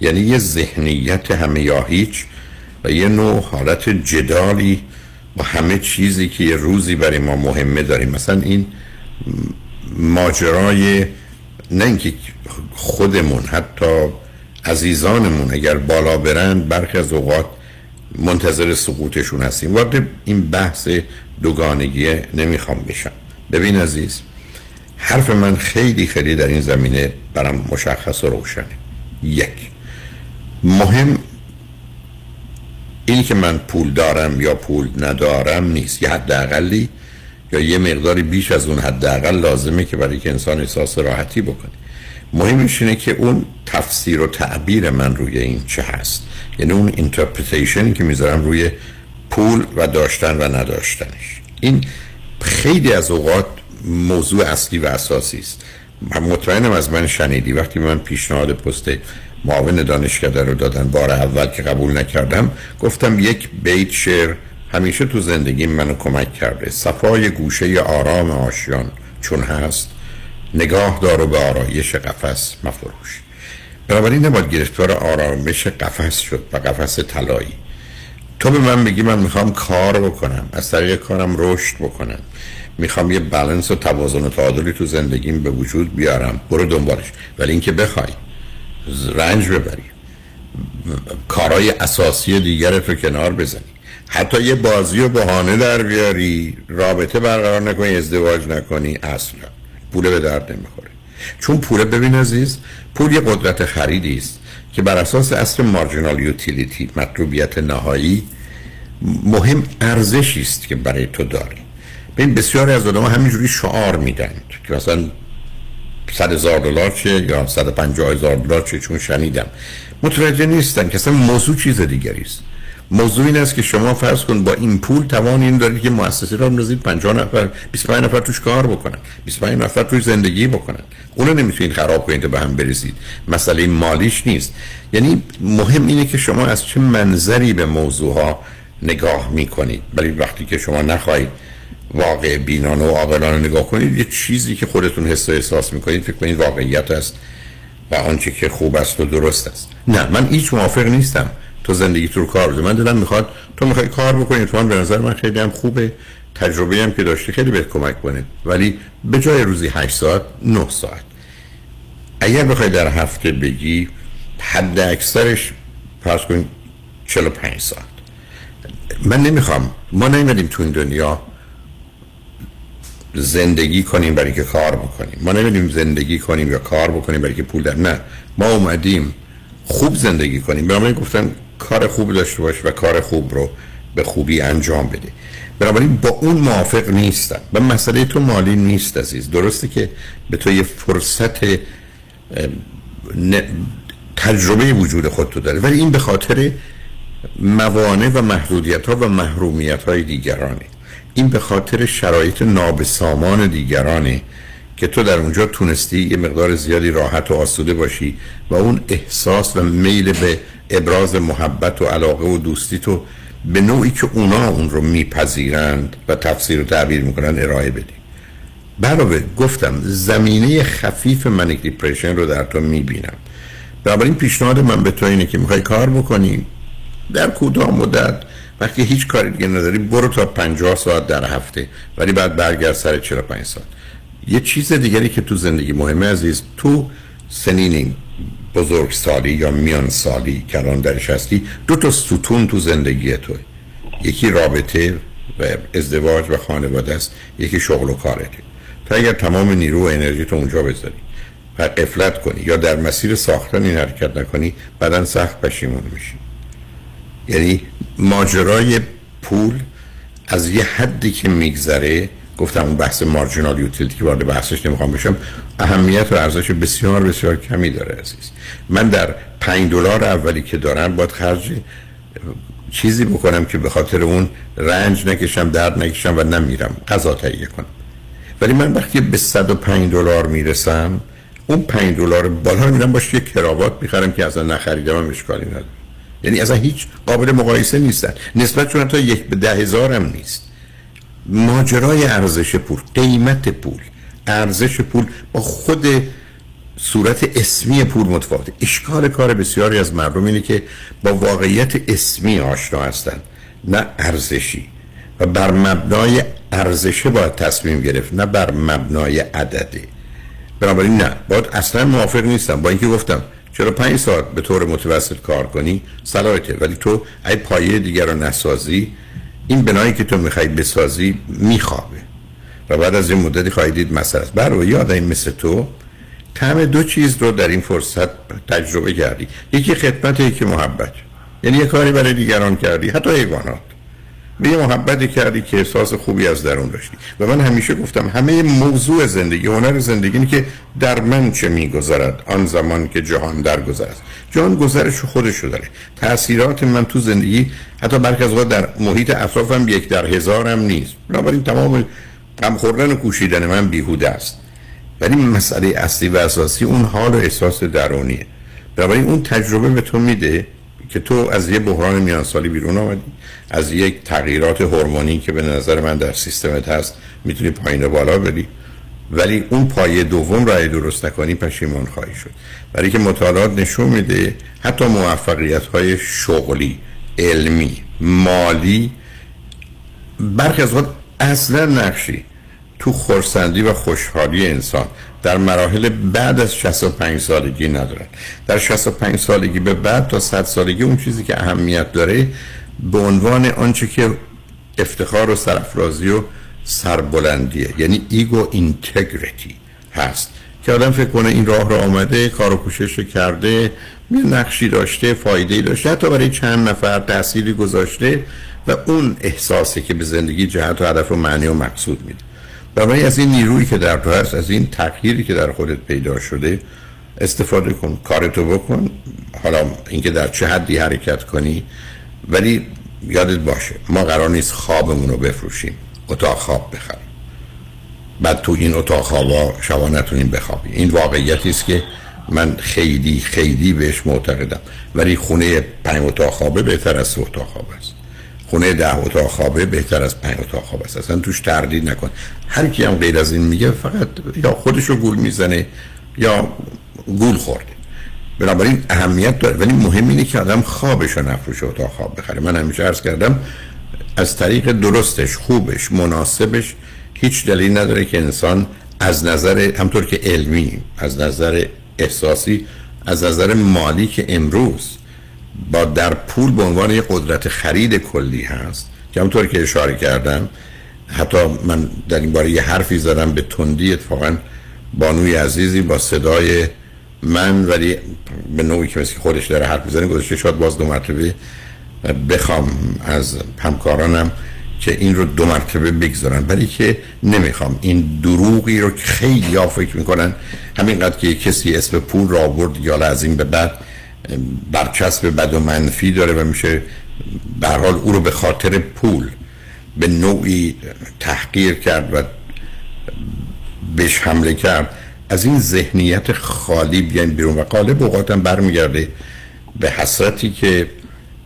یعنی یه ذهنیت همه یا هیچ و یه نوع حالت جدالی با همه چیزی که یه روزی برای ما مهمه داریم. مثلا این ماجرای نه اینکه خودمون، حتی عزیزانمون اگر بالا برند برخی از اوقات منتظر سقوطشون هستیم. وارد این بحث دوگانگی نمیخوام بشم. ببین عزیز، حرف من خیلی خیلی در این زمینه برام مشخص و روشنه. یک، مهم این که من پول دارم یا پول ندارم نیست، یه حداقلی یا یه مقداری بیش از اون حداقل لازمه که برای که انسان احساس راحتی بکنه. مهمش اینه که اون تفسیر و تعبیر من روی این چه هست، یعنی اون اینترپریتیشنی که میذارم روی پول و داشتن و نداشتنش. این خیلی از اوقات موضوع اصلی و اساسی است. من مطمئنم از من شنیدی وقتی من پیشنهاد پست معاون دانشکده رو دادن بار اول که قبول نکردم، گفتم یک بیت شعر همیشه تو زندگی منو کمک کرده: صفای گوشه آرام آشیان چون هست، نگاه دار و به آرایش قفس مفروش. بنابراین نباید گرفتار آرامش قفس شد و قفس طلایی. تو به من بگی من میخوام کار بکنم، از طریق کارم رشد بکنم، میخوام یه بالانس و توازن و تعادلی تو زندگیم به وجود بیارم، برو دنبالش. ولی اینکه بخوای رنج ببری، کارهای اساسی دیگرت رو کنار بزنی، حتی یه بازی و بهانه در بیاری، رابطه برقرار نکنی، ازدواج نکنی، اصلا پول به درد نمیخوره. چون پول، ببین عزیز، پول یه قدرت خریدی است که بر اساس اصل مارجینال یوتیلیتی، مطلوبیت نهایی، مهم ارزشی است که برای تو داره. ببین بسیاری از آدم‌ها همینجوری شعار میدن که مثلا صد هزار دلار چه یا صد و پنجاه هزار دلار چه، چون شنیدم. متوجه نیستن که اصلا موضوع چیز دیگری است. موضوع این است که شما فرض کن با این پول توان این دارید که مؤسسه را بندازید پنجاه نفر، بیست و پنج نفر توش کار بکنن، بیست و پنج نفر توش زندگی بکنن. اونو نمیتونید خراب کنید تا به هم برسید. مسئله مالیش نیست. یعنی مهم اینه که شما از چه منظری به موضوعها نگاه میکنید. ولی وقتی که شما نخواهید واقع بینانه و عاقلانه نگاه کنید، یه چیزی که خودتون حس و احساس میکنید فکر کنید واقعیت است و آنچه که خوب است و درست است. نه، من هیچ موافق نیستم تو زندگی تو رو کار بده. من دلم میخواد تو میخوای کار بکنی، تو هم به نظر من خیلی هم خوبه، تجربه هم که داشتی خیلی بهت کمک کنه. ولی به جای روزی هشت ساعت، نه ساعت. اگر بخوای در هفته بگی حد اکثرش فرض کن چهل و پنج ساعت. من نمیخوام، ما نمیدیم تو این دنیا زندگی کنیم برای که کار بکنیم. ما نمیدیم زندگی کنیم یا کار بکنیم برای که پول در، نه، ما اومدیم خوب زندگی کنیم. بنابراین گفتم کار خوب داشته باش و کار خوب رو به خوبی انجام بده. بنابراین با اون موافق نیستم. و مسئله تو مالی نیست عزیز. درسته که به تو یه فرصت تجربه وجود خودتو داره، ولی این به خاطر موانع و محدودیت ها و محرومیت های دیگرانه. این به خاطر شرایط نابسامان دیگرانه که تو در اونجا تونستی یه مقدار زیادی راحت و آسوده باشی و اون احساس و میل به ابراز محبت و علاقه و دوستی تو به نوعی که اونا اون رو میپذیرند و تفسیر و تعبیر میکنن ارائه بدی. علاوه گفتم زمینه خفیف منیک دیپرشن رو در تو میبینم. بنابراین پیشنهاد من به تو اینه که میخوای کار بکنی، در کوتاه مدت وقتی هیچ کاری دیگه نداری برو تا پنجاه ساعت در هفته، ولی بعد برگرد سر چهل و پنج ساعت. یه چیز دیگری که تو زندگی مهمه عزیز، تو سنین بزرگسالی یا میان سالی که الان درش هستی، دو تا ستون تو زندگی توه. یکی رابطه و ازدواج و خانواده است، یکی شغل و کارته. تو اگر تمام نیرو و انرژی تو اونجا بذاری و قفلت کنی یا در مسیر ساختن این حرکت نکنی، بعدن سخت پشیمون میشی. یعنی ماجرای پول از یه حدی که میگذره، گفتم اون بحث مارجینال یوتیلیتی که وارد بحثش نمیخوام بشم، اهمیت و ارزش بسیار بسیار کمی داره عزیز. من در پنج دلار اولی که دارم باید خرج چیزی بکنم که به خاطر اون رنج نکشم، درد نکشم و نمیرم غذا تهیه کنم. ولی من وقتی به صد و پنج دلار میرسم، اون پنج دلار بالا میرم باشه یه کراوات میخرم که اصلا نخریدم اشکالی نداره. یعنی اصلا هیچ قابل مقایسه نیستن نسبتشون، تا یک به ده هزار هم نیست. ماجرای ارزش پول، قیمت پول، ارزش پول با خود صورت اسمی پول متفاوته. اشکال کار بسیاری از مردم اینه که با واقعیت اسمی آشنا هستن نه ارزشی، و بر مبنای ارزشه باید تصمیم گرفت نه بر مبنای عدده. بنابراین نه، باید اصلا موافق نیستم. با اینکه گفتم چرا پنج ساعت به طور متوسط کار کنی صلاحیته، ولی تو اگه پایه دیگر رو نسازی، این بنایی که تو میخوای بسازی میخوابه و بعد از این مدتی خواهی دید مسئله است. برای یاد این مثل تو طعم دو چیز رو در این فرصت تجربه کردی، یکی خدمت، یکی محبت. یعنی یه کاری برای دیگران کردی، حتی حیوانات، به یه محبتی کردی که احساس خوبی از درون داشتی. و من همیشه گفتم همه موضوع زندگی، هنر زندگی اینه که در من چه میگذرد آن زمان که جهان درگذرد. جهان گذرش خودشو داره. تأثیرات من تو زندگی حتی برخی از اوقات در محیط اطرافم یک در هزارم نیست. بنابراین تمام غم خوردن و کوشیدن من بیهوده است. ولی مسئله اصلی و اساسی اون حال و احساس درونیه. بنابراین اون تجربه به تو میده که تو از یه بحران میانسالی بیرون آمدی، از یک تغییرات هورمونی که به نظر من در سیستمت هست میتونی پایین و بالا بری، ولی اون پایه دوم را درست نکنی پشیمان خواهی شد. برای که مطالعات نشون میده حتی موفقیت‌های شغلی، علمی، مالی برخی از وقت اصلا نقشی تو خرسندی و خوشحالی انسان در مراحل بعد از شصت و پنج سالگی ندارن. در شصت و پنج سالگی به بعد تا صد سالگی اون چیزی که اهمیت داره به عنوان آنچه که افتخار و سرفرازی و سربلندیه، یعنی ایگو اینتگریتی هست که آدم فکر کنه این راه رو آمده، کار و کوشش کرده، یه نقشی داشته، فایده‌ای داشته، حتی برای چند نفر تأثیری گذاشته و اون احساسی که به زندگی جهت و هدف و معنی و مقصود میده. برای از این نیرویی که در تو هست، از این تغییری که در خودت پیدا شده استفاده کن، کارتو بکن. حالا اینکه در چه حدی حرکت کنی، ولی یادت باشه ما قرار نیست خوابمون رو بفروشیم، اتاق خواب بخریم، بعد تو این اتاق خوابا شبا نتونیم بخوابیم. این واقعیتی است که من خیلی خیلی بهش معتقدم، ولی خونه پنج اتاق خوابه بهتر از سه اتاق خواب است، خونه ده اتاق خوابه بهتر از پنج اتاق خواب است، اصلا توش تردید نکن. هر کی هم غیر از این میگه فقط یا خودشو گول میزنه یا گول خورده. بنابراین اهمیت داره، ولی مهم اینه که آدم خوابشو نفروشه، اتاق خواب بخره. من همیشه عرض کردم از طریق درستش، خوبش، مناسبش هیچ دلیل نداره که انسان از نظر همطور که علمی، از نظر احساسی، از نظر مالی که امروز با در پول به عنوان یک قدرت خرید کلی هست که همونطور که اشاره کردم، حتی من در این باره یه حرفی زدم به تندی، اتفاقا بانوی عزیزی با صدای من ولی به نوعی که مثل خودش داره حرف میزنه گذاشته، شاید باز دو مرتبه بخوام از همکارانم که این رو دو مرتبه بگذارن، ولی که نمیخوام این دروغی رو که خیلی ها فکر میکنن همینقدر که کسی اسم پول را آورد یا لازم به بعد برچسب بد و منفی داره و میشه به هر حال او رو به خاطر پول به نوعی تحقیر کرد و بهش حمله کرد. از این ذهنیت خالی بیان بیرون و غالب اوقات هم برمیگرده به حسرتی که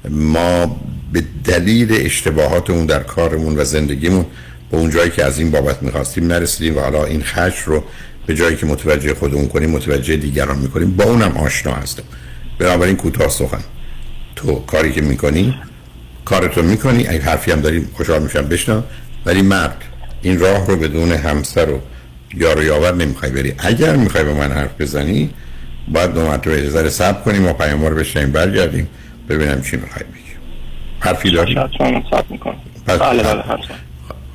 ما به دلیل اشتباهاتمون در کارمون و زندگیمون به اون جایی که از این بابت میخواستیم نرسیدیم و حالا این خشم رو به جایی که متوجه خودمون کنیم متوجه دیگران میکنیم. با اونم آشنا هستم. بنابراین کوتاه سخن، تو کاری که میکنی کارتو میکنی، اگه حرفی هم داریم خوشحال میشم بشنم، ولی مرد این راه رو بدون همسر و یار و یاور نمیخوای بری. اگر میخوای به من حرف بزنی باید دو مرتبه اجازه صبر کنیم و پیامو رو بشنیم، برگردیم ببینم چی میخوای بگی. حرفی داری؟ شاید صبر میکنم. بله بله حتما.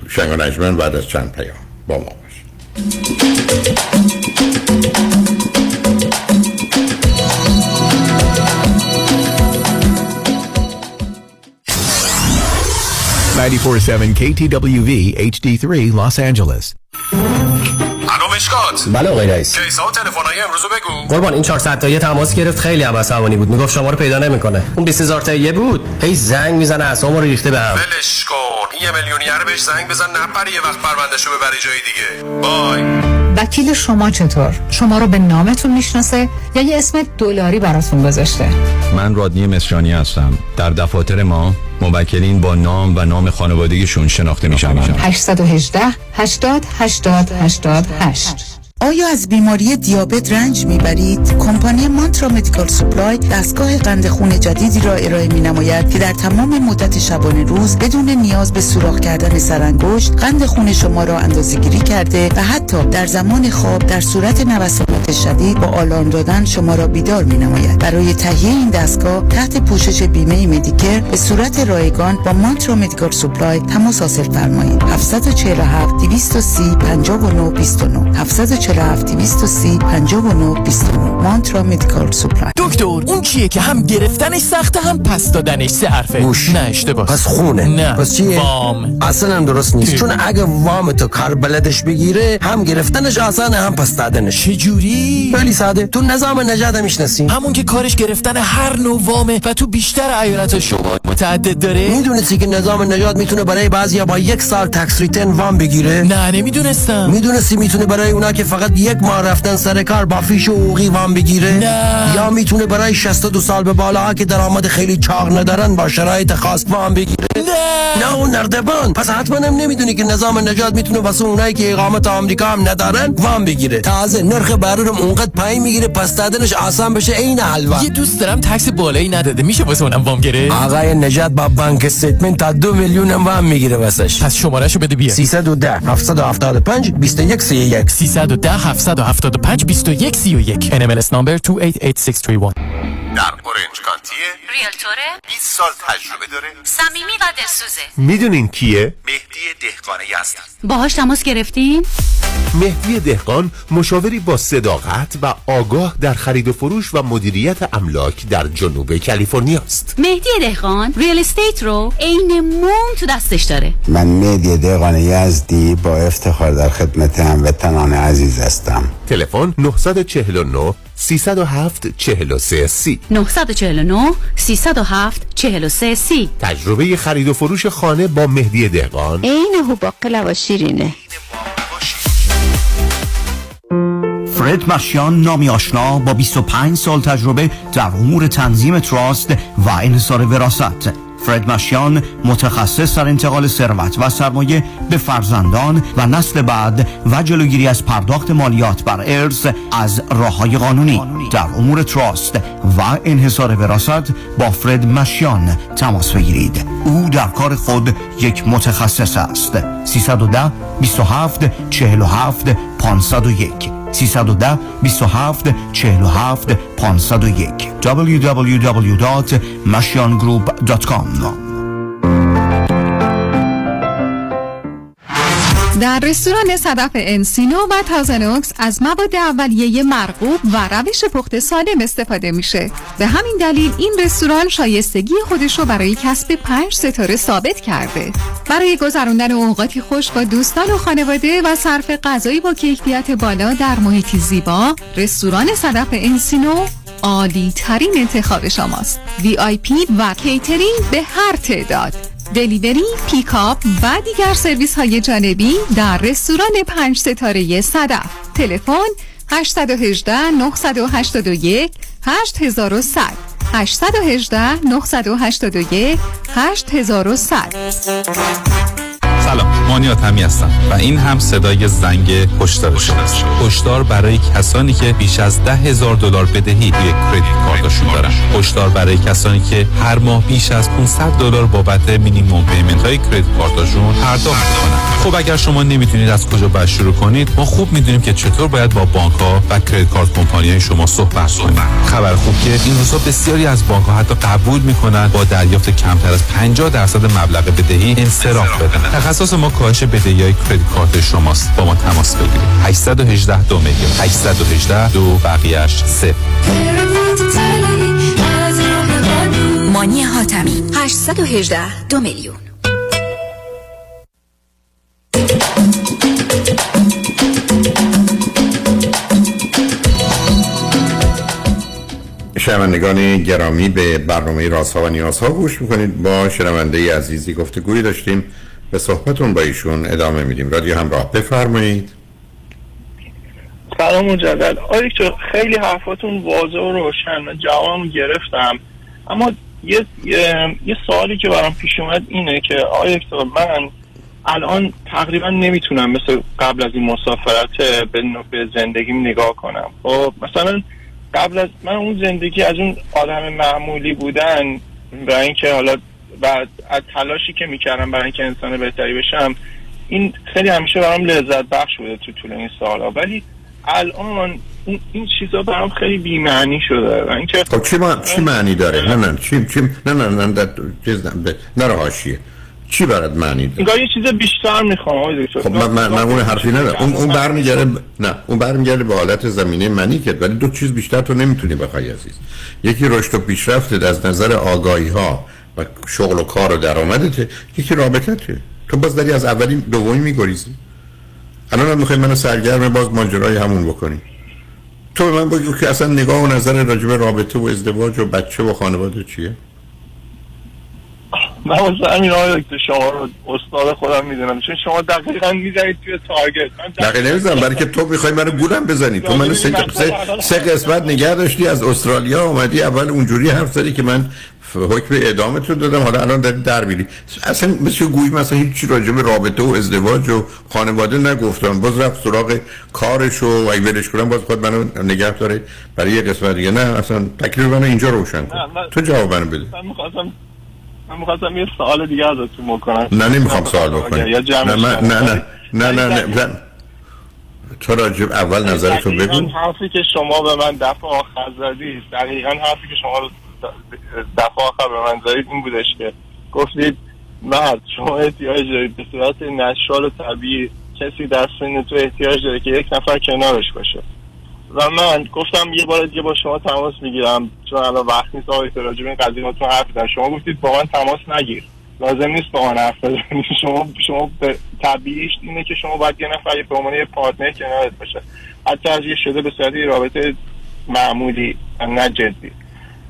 شنگ و نجمن بعد از چند پیام با ما باش. ninety four point seven کی تی دبلیو وی اچ دی تری Los Angeles. مشکات. بله آقای رئیس. کیسا و تلفن‌های امروز بگو. قربان این چهارصد تایی تماس گرفت، خیلی هم عصبانی بود، میگفت شما رو پیدا نمی‌کنه. اون بیست هزار تایی بود، هی زنگ میزنه اعصابم رو ریخته بهم. ولش کن. این میلیونیر بهش زنگ بزن نپره یه وقت پروندهشو ببری جای دیگه. بای. وکیل شما چطور؟ شما رو به نامتون میشناسه یا یه اسم دلاری براتون گذاشته؟ من رادنی مصریانی هستم. در دفاتر ما موکلین با نام و نام خانوادگیشون شناخته میشن. هشت یک هشت هشتاد هشتاد هشتاد هشت. آیا از بیماری دیابت رنج میبرید؟ کمپانی مانترا مدیکال سپلای دستگاه قند خون جدیدی را ارائه مینماید که در تمام مدت شبانه روز بدون نیاز به سوراخ کردن سرانگشت قند خون شما را اندازه‌گیری کرده و حتی در زمان خواب در صورت نوسانات شدید با آلارم دادن شما را بیدار مینماید. برای تهیه این دستگاه تحت پوشش بیمه مدیکر به صورت رایگان با مانترا مدیکال سپلای تماس حاصل فرمایید. هفت چهار هفت دویست و سی پنجاه و نه بیست و نه هفت چهار هفت دویست و سی پنجاه و نه بیست و نه. مانترا مدیکال سپلای. دکتر اون کیه که هم گرفتنش سخته هم پس دادنش؟ سه حرفه. گوش. نه اشتباه. پس خونه. نه. پس چیه؟ وام. اصلا هم درست نیست. ام. چون اگه وام تو کار بلدش بگیره هم گرفتنش آسانه هم پس دادنش. چه جوری؟ خیلی ساده. تو نظام نجات میشناسین؟ همون که کارش گرفتن هر نوع وامه و تو بیشتر ایالت شمال متعدد داره. میدونستی که نظام نجات میتونه برای بعضیا با یک سال تکس ریتن وام بگیره؟ نه نمیدونستم. میدونستی میتونه برای اونا که فقط فقط یک ماه رفتن سر کار با فیش و اوقی وام بگیره؟ نه. یا میتونه برای شصت و دو سال به بالاها که درآمد خیلی چاق ندارن با شرایط خاص وام بگیره؟ نه. نه اون نردبان. پس حتما هم نمیدونی که نظام نجات میتونه واسه اونایی که اقامت آمریکا هم ندارن وام بگیره. تازه نرخ بهره رو اونقدر پایین میگیره پس دادنش آسان بشه عین حلوا. یه دوست دارم تکس بالایی نداده میشه واسه اونم وام گیره؟ آقای نجات با بانک استیتمنت تا دو میلیون هم وام میگیره واسش. پس شمارهشو بده بیا. سیصد و ده هفتصد و هفتاد و پنج بیست و یک سی و یک سیصد و ده هفتصد و هفتاد و پنج بیست و یک سی و یک ان ام ال اس number دو هشت هشت شش سه یک. در اورنج کانتیه، ریلتوره، بیست سال تجربه داره، صمیمی و دلسوزه. میدونین کیه؟ مهدی دهقانی هست. باهاش تماس گرفتین؟ مهدی دهقان مشاوری با صداقت و آگاه در خرید و فروش و مدیریت املاک در جنوب کالیفرنیا است. مهدی دهقان ریل استیت رو عین موم تو دستش داره. من مهدی دهقانی یزدی با افتخار در خدمت هموطنان عزیز هستم. تلفن نه چهار نه سه صفر هفت چهار سه سی نه چهار نه سه صفر هفت چهار سه سی. تجربه خرید و فروش خانه با مهدی دهقان عین هو باقلا و شیرینه. فرد مارشیان نامی آشنا با بیست و پنج سال تجربه در امور تنظیم تراست و انحصار وراثت. فرد مارشیان متخصص در انتقال ثروت و سرمایه به فرزندان و نسل بعد و جلوگیری از پرداخت مالیات بر ارث از راه‌های قانونی. در امور تراست و انحصار وراثت با فرد مارشیان تماس بگیرید. او در کار خود یک متخصص است. سیصد و ده بیست و هفت چهل و هفت پانصد و یک سیصد و ده بیست و هفت چهل و هفت پانصد و یک دبلیو دبلیو دبلیو دات مشیان گروپ دات کام. در رستوران صدف انسینو و تازنوکس از مواد اولیه مرغوب و روش پخت سالم استفاده میشه. به همین دلیل این رستوران شایستگی خودش رو برای کسب پنج ستاره ثابت کرده. برای گذراندن اوقاتی خوش با دوستان و خانواده و صرف غذایی با کیفیت بالا در محیطی زیبا، رستوران صدف انسینو عالی ترین انتخاب شماست. وی آی پی و کیترینگ به هر تعداد، دلیوری، پیکاپ و دیگر سرویس های جانبی در رستوران پنج ستاره صدف. تلفن هشت یک هشت نه هشت یک هشت هزار و صد هشت یک هشت نه هشت یک هشت هزار و صد. سلام، مانیات همی هستم و این هم صدای زنگ هشدار است. هشدار برای کسانی که بیش از ده هزار دلار بدهی روی کریدیت کارتشون دارن. هشدار برای کسانی که هر ماه بیش از پانصد دلار بابت مینیمم پیمنت های کریدیت کارتشون پرداخت میکنن. خب اگر شما نمیتونید از کجا باید شروع کنید، ما خوب میدونیم که چطور باید با بانک ها و کریدیت کارت کمپانی های شما صحبت کنید. خبر خوب که این روزها بسیاری از بانک ها حتی قبول میکنن با دریافت کمتر از پنجاه درصد مبلغ بدهی انصراف بدن. تخصص ما کاهش بدهی‌های کریدیت کارت شماست. با ما تماس بگیرید. هشت یک هشت دو میلیون هشت یک هشت دو بقیه‌اش صفر. مانی حاتمی هشت یک هشت دو میلیون. شنوندگان گرامی به برنامه رازها و نیازها گوش می‌کنید. با شنونده عزیزی گفتگویی داشتیم. به صحبتون با ایشون ادامه میدیم. رادیو همراه، بفرمایید. سلام مجدد. آره چون خیلی حرفاتون واضح و روشن، من جوابم گرفتم، اما یه یه سوالی که برام پیش اومد اینه که آیا اکتبر من الان تقریبا نمیتونم مثل قبل از این مسافرت به زندگیم نگاه کنم. خب مثلا قبل از من اون زندگی از اون آدم معمولی بودن و اینکه حالا و از تلاشی که میکردم برای اینکه انسان بهتری بشم، این خیلی همیشه برام لذت بخش بوده تو طول این سالها، ولی الان این چیزا برام خیلی بی‌معنی شده. و اینکه خب چی, ما... چی معنی داره؟ نه نه چی چی نه نه نه در... چیز نه نه حاشیه چی برات معنی داره؟ انگار یه چیز بیشتر میخوام. خب من من, من اون حرفی ندارم. اون اون برمیگره نه اون برمیگره به حالت زمینه معنی که، ولی دو چیز بیشتر تو نمیتونی بخوای عزیز. یکی رشد و پیشرفتت از نظر آگاهی‌ها و شغل و کار و درآمدته، یکی رابطته. تو باز داری از اولی دومی میگریزی. الان هم میخوای منو سرگرم باز ماجرای همون بکنی. تو به من بگو که اصلا نگاه و نظر راجع به رابطه و ازدواج و بچه و خانواده چیه؟ من واسه همین های دکتر شما رو استاد خودم میدونم، چون شما دقیقاً میزنید توی تارگت. من دقیقاً نمیزنم برای که تو میخوای منو گولم بزنی. تو منو سه سه قسمت نگه داشتی، از استرالیا اومدی اول اونجوری حرف زدی که من حکم اعدامت رو دادم، حالا الان داری در میری. اصلا مثل گویی مثلا هیچ چیز راجع به رابطه و ازدواج و خانواده نگفتم، باز رفت سراغ کارش و اگه ولش کنم باز خود منو نگه داره برای یه قسمت دیگه. نه اصلا تکلیف منو اینجا روشن کن، تو جواب منو بده. من می‌خواستم یه سوال دیگه ازتون بکنم. نه نمی‌خوام سوال بکنم. نه نه نه نه نه نه. تو راجب اول نظرتو بگو. دقیقاً حرفی که شما به من دفعه آخر زدید، دقیقاً حرفی که شما دفعه آخر به من زدید این بودش که گفتید مرد شما احتیاج دارید به صورت نشال و طبیعی کسی در سن تو احتیاج داره که یک نفر کنارش باشه. و من گفتم یه بار دیگه با شما تماس میگیرم، چون الان وقت نیست آقای راجب این قضیه‌هاتون حرف بزنید. شما گفتید با من تماس نگیر، لازم نیست با من حرف بزنید. شما شما طبیعیش اینه که شما باید یه نفر به عنوان یه پارتنر کنارت باشه، حتی از یه شده به صورت رابطه معمولی نه جدی.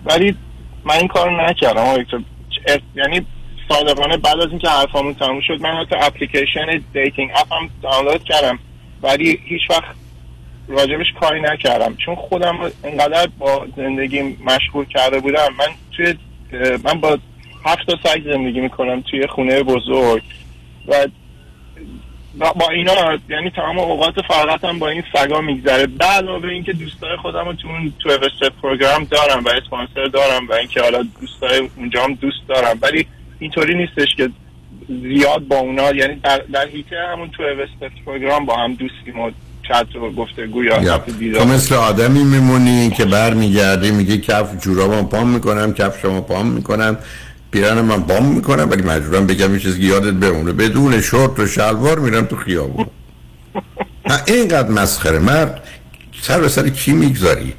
ولی من این کارو نکردم آقای دکتر، یعنی صادقانه بعد از اینکه حرفامون تموم شد من حتی اپلیکیشن دیتینگ اپ هم دانلود کردم، ولی هیچ وقت راجبش کاری نکردم، چون خودم انقدر با زندگی مشغول کرده بودم. من توی من با هفت تا سگ زندگی میکنم توی خونه بزرگ و با اینا، یعنی تمام اوقات فراغتم با این سگا میگذره. علاوه بر اینکه دوستای خودم رو تو اون تو استپ پروگرام دارم و اسپانسر دارم و اینکه حالا دوستای اونجا هم دوست دارم، ولی اینطوری نیستش که زیاد با اونا، یعنی در, در حیطه همون تو استپ پروگرام با هم دوستیم و چت و گفتگو یا دیدار. تو مثل آدمی میمونی که برمیگردی میگی کف جورابم پام میکنم، کف شما پام میکنم، پیرنم من پام میکنم، ولی مجبورم بگم یه چیزی یادت بمونه، بدون شورت و شلوار میرم تو خیابون. من اینقدر مسخره مرد سر به سر کی میگذاری؟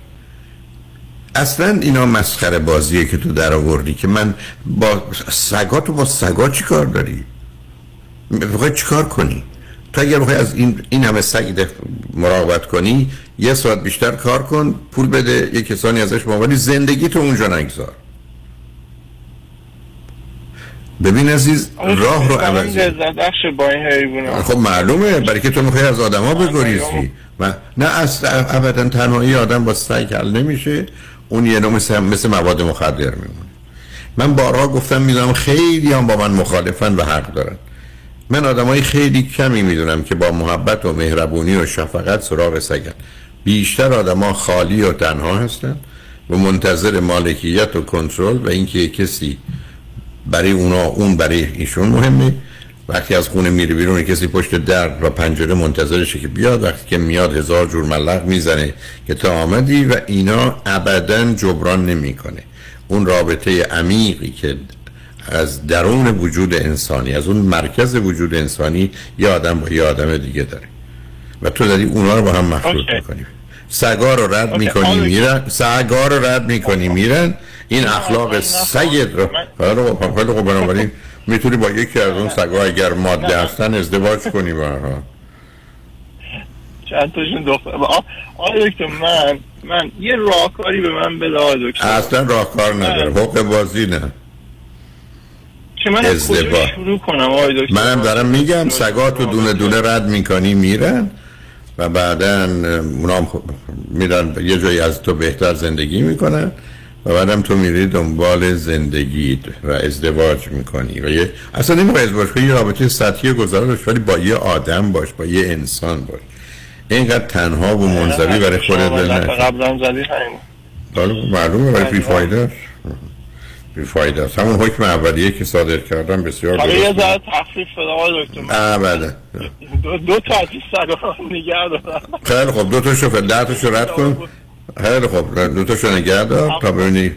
اصلا اینا مسخره بازیه که تو در آوردی، که من با سگا تو با سگا چیکار داری؟ میخوای چیکار کنی؟ تو اگر بخوای از این این همه سگ مراقبت کنی یه ساعت بیشتر کار کن، پول بده یه کسانی ازش موالی، زندگی تو اونجا نگذار. ببین عزیز راه رو عوضی. خب معلومه برای که تو میخوای از آدم ها بگریزی. نه اصلا ابدا تنهایی آدم با سگ حل نمیشه، اون یه نوع مثل, مثل مواد مخدر میمونه. من بارها گفتم میدونم خیلی هم با من مخالفن و حق دارن، من آدمای خیلی کمی میدونم که با محبت و مهربونی و شفقت سراغ سگن، بیشتر آدما خالی و تنها هستن و منتظر مالکیت و کنترل و اینکه کسی برای اونا اون برای ایشون مهمه. وقتی از خونه میری بیرون کسی پشت در و پنجره منتظرشه که بیاد، وقتی که میاد هزار جور ملق میزنه که تا آمدی و اینا ابداً جبران نمیکنه اون رابطه عمیقی که از درون وجود انسانی، از اون مرکز وجود انسانی یه آدم با یه آدم دیگه داره و تو داری اونا رو با هم مخلوط okay. میکنی. سگا رو رد okay. میکنی okay. میرن، سگا رو رد میکنی okay. میرن. این اخلاق سید رو حالا بنابراین میتونی با یکی از اون سگا اگر ماده هستن ازدواج کنی با هم. چند تاشون دختر آقای دکتر من من یه راهکاری به من بده آقای دکتر. اصلا راهکار نداره، حق بازی نه. من ازدواج شروع کنم آقای دکتر؟ منم دارم میگم سگا تو دونه دونه رد میکنی میرن و بعداً اونا میرن یه جایی از تو بهتر زندگی میکنن و بعدم تو میری دنبال زندگیت و ازدواج میکنی و یه اصلا نمیخوای ازدواج کنی، یه رابطه سطحی گذرا ولی با یه آدم باش، با یه انسان باش، اینقدر تنها و منزوی برای خودت نشی. قبلا زدی همین معلومه برای بی فایده بیفایده است. همون حکم اولیه که صادر کردم بسیار درست. یه ذره تخفیف دادم دکتر. بله. دو, دو تا از سگا نگه دارم. خیلی خوب دو تاشو ده تاشو رد کن. خیلی خوب دو تاشو نگه دار تا ببینی